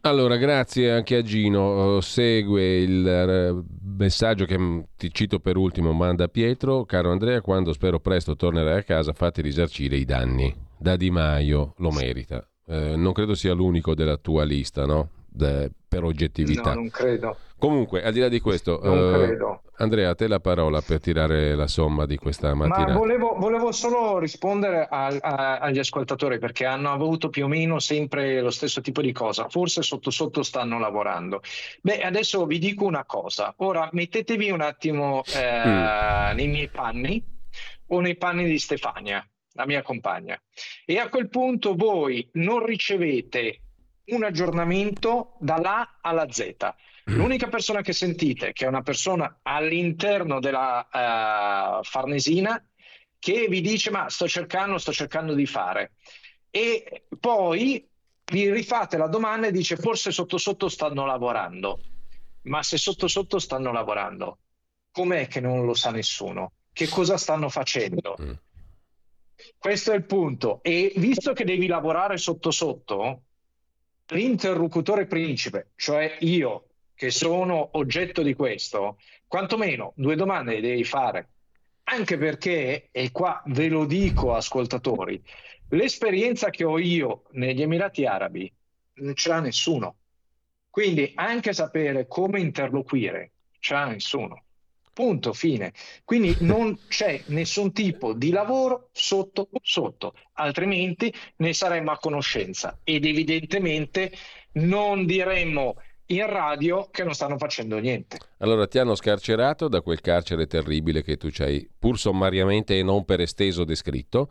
Allora, grazie anche a Gino. Segue il messaggio che ti cito per ultimo, manda Pietro. Caro Andrea, quando spero presto tornerai a casa, fate risarcire i danni. Da Di Maio lo merita. Eh, non credo sia l'unico della tua lista, no? De, per oggettività. No, non credo. Comunque, al di là di questo, eh, Andrea, a te la parola per tirare la somma di questa mattinata. Ma volevo, volevo solo rispondere a, a, agli ascoltatori, perché hanno avuto più o meno sempre lo stesso tipo di cosa. Forse sotto sotto stanno lavorando. Beh, adesso vi dico una cosa. Ora mettetevi un attimo eh, mm. nei miei panni o nei panni di Stefania, la mia compagna. E a quel punto voi non ricevete un aggiornamento dall'A alla Z. L'unica persona che sentite, che è una persona all'interno della uh, Farnesina, che vi dice ma sto cercando, sto cercando di fare. E poi vi rifate la domanda e dice forse sotto sotto stanno lavorando. Ma se sotto sotto stanno lavorando, com'è che non lo sa nessuno? Che cosa stanno facendo? Mm. Questo è il punto. E visto che devi lavorare sotto sotto, l'interlocutore principe, cioè io, che sono oggetto di questo, quantomeno due domande le devi fare. Anche perché, e qua ve lo dico ascoltatori, l'esperienza che ho io negli Emirati Arabi non ce l'ha nessuno. Quindi anche sapere come interloquire ce l'ha nessuno. Punto, fine. Quindi non c'è nessun tipo di lavoro sotto sotto, altrimenti ne saremmo a conoscenza ed evidentemente non diremmo in radio che non stanno facendo niente. Allora ti hanno scarcerato da quel carcere terribile che tu ci hai pur sommariamente e non per esteso descritto,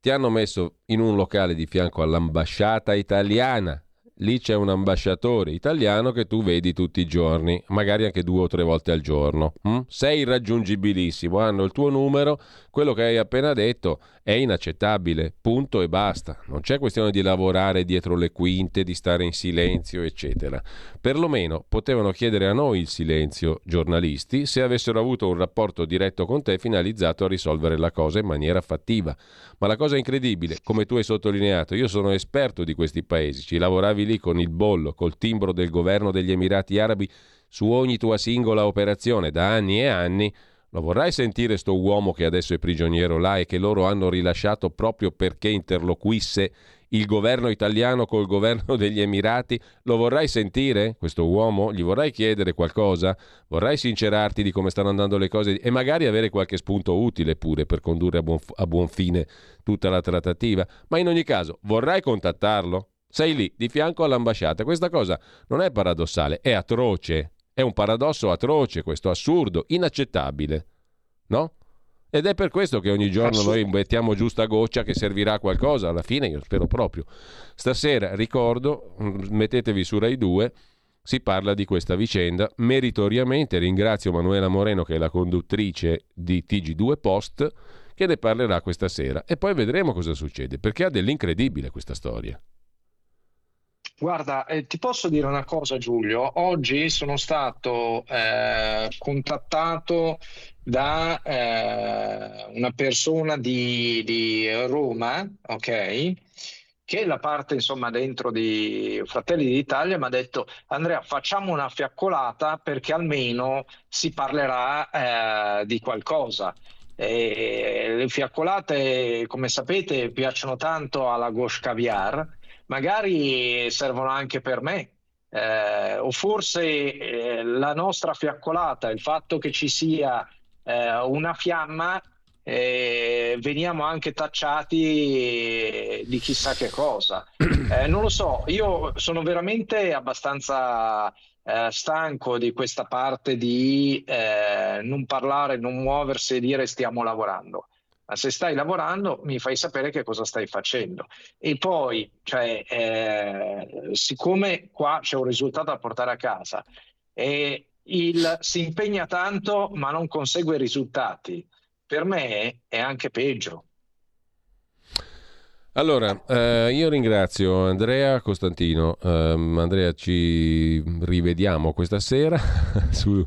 ti hanno messo in un locale di fianco all'ambasciata italiana, lì c'è un ambasciatore italiano che tu vedi tutti i giorni, magari anche due o tre volte al giorno, mm? sei raggiungibilissimo, hanno il tuo numero, quello che hai appena detto è inaccettabile, punto e basta, non c'è questione di lavorare dietro le quinte, di stare in silenzio eccetera, perlomeno potevano chiedere a noi il silenzio giornalisti se avessero avuto un rapporto diretto con te finalizzato a risolvere la cosa in maniera fattiva, ma la cosa incredibile, come tu hai sottolineato, io sono esperto di questi paesi, ci lavoravi lì con il bollo, col timbro del governo degli Emirati Arabi su ogni tua singola operazione da anni e anni, lo vorrai sentire sto uomo che adesso è prigioniero là e che loro hanno rilasciato proprio perché interloquisse il governo italiano col governo degli Emirati? Lo vorrai sentire questo uomo? Gli vorrai chiedere qualcosa? Vorrai sincerarti di come stanno andando le cose e magari avere qualche spunto utile pure per condurre a buon, a buon fine tutta la trattativa? Ma in ogni caso vorrai contattarlo? Sei lì, di fianco all'ambasciata. Questa cosa non è paradossale, è atroce. È un paradosso atroce questo, assurdo, inaccettabile. No? Ed è per questo che ogni giorno noi mettiamo giusta goccia che servirà a qualcosa. Alla fine, io spero proprio. Stasera, ricordo, mettetevi su Rai due, si parla di questa vicenda. Meritoriamente ringrazio Manuela Moreno, che è la conduttrice di T G due Post, che ne parlerà questa sera. E poi vedremo cosa succede, perché ha dell'incredibile questa storia. Guarda, eh, ti posso dire una cosa Giulio, oggi sono stato eh, contattato da eh, una persona di, di Roma, ok, che è la parte insomma dentro di Fratelli d'Italia, mi ha detto Andrea facciamo una fiaccolata perché almeno si parlerà eh, di qualcosa. E le fiaccolate come sapete piacciono tanto alla gauche caviar. Magari servono anche per me, eh, o forse eh, la nostra fiaccolata, il fatto che ci sia eh, una fiamma, eh, veniamo anche tacciati di chissà che cosa. Eh, non lo so, io sono veramente abbastanza eh, stanco di questa parte di eh, non parlare, non muoversi e dire stiamo lavorando. Ma se stai lavorando mi fai sapere che cosa stai facendo. E poi, cioè, eh, siccome qua c'è un risultato da portare a casa e il si impegna tanto ma non consegue risultati, per me è anche peggio. Allora, eh, io ringrazio Andrea Costantino. Um, Andrea, ci rivediamo questa sera su,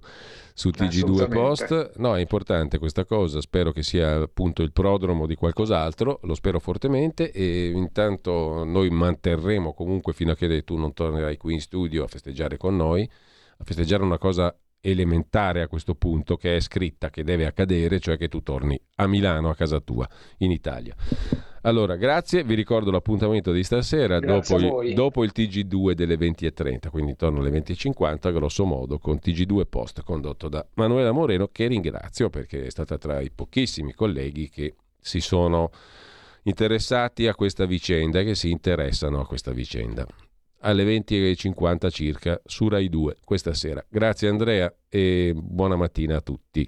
su T G due Post. No, è importante questa cosa, spero che sia appunto il prodromo di qualcos'altro, lo spero fortemente, e intanto noi manterremo comunque fino a che tu non tornerai qui in studio a festeggiare con noi, a festeggiare una cosa elementare a questo punto, che è scritta, che deve accadere, cioè che tu torni a Milano, a casa tua, in Italia. Allora, grazie, vi ricordo l'appuntamento di stasera dopo il, dopo il T G due delle venti e trenta, quindi intorno alle venti e cinquanta grosso modo, con T G due Post condotto da Manuela Moreno, che ringrazio perché è stata tra i pochissimi colleghi che si sono interessati a questa vicenda, che si interessano a questa vicenda. Alle venti e cinquanta circa su Rai due questa sera. Grazie Andrea e buona mattina a tutti.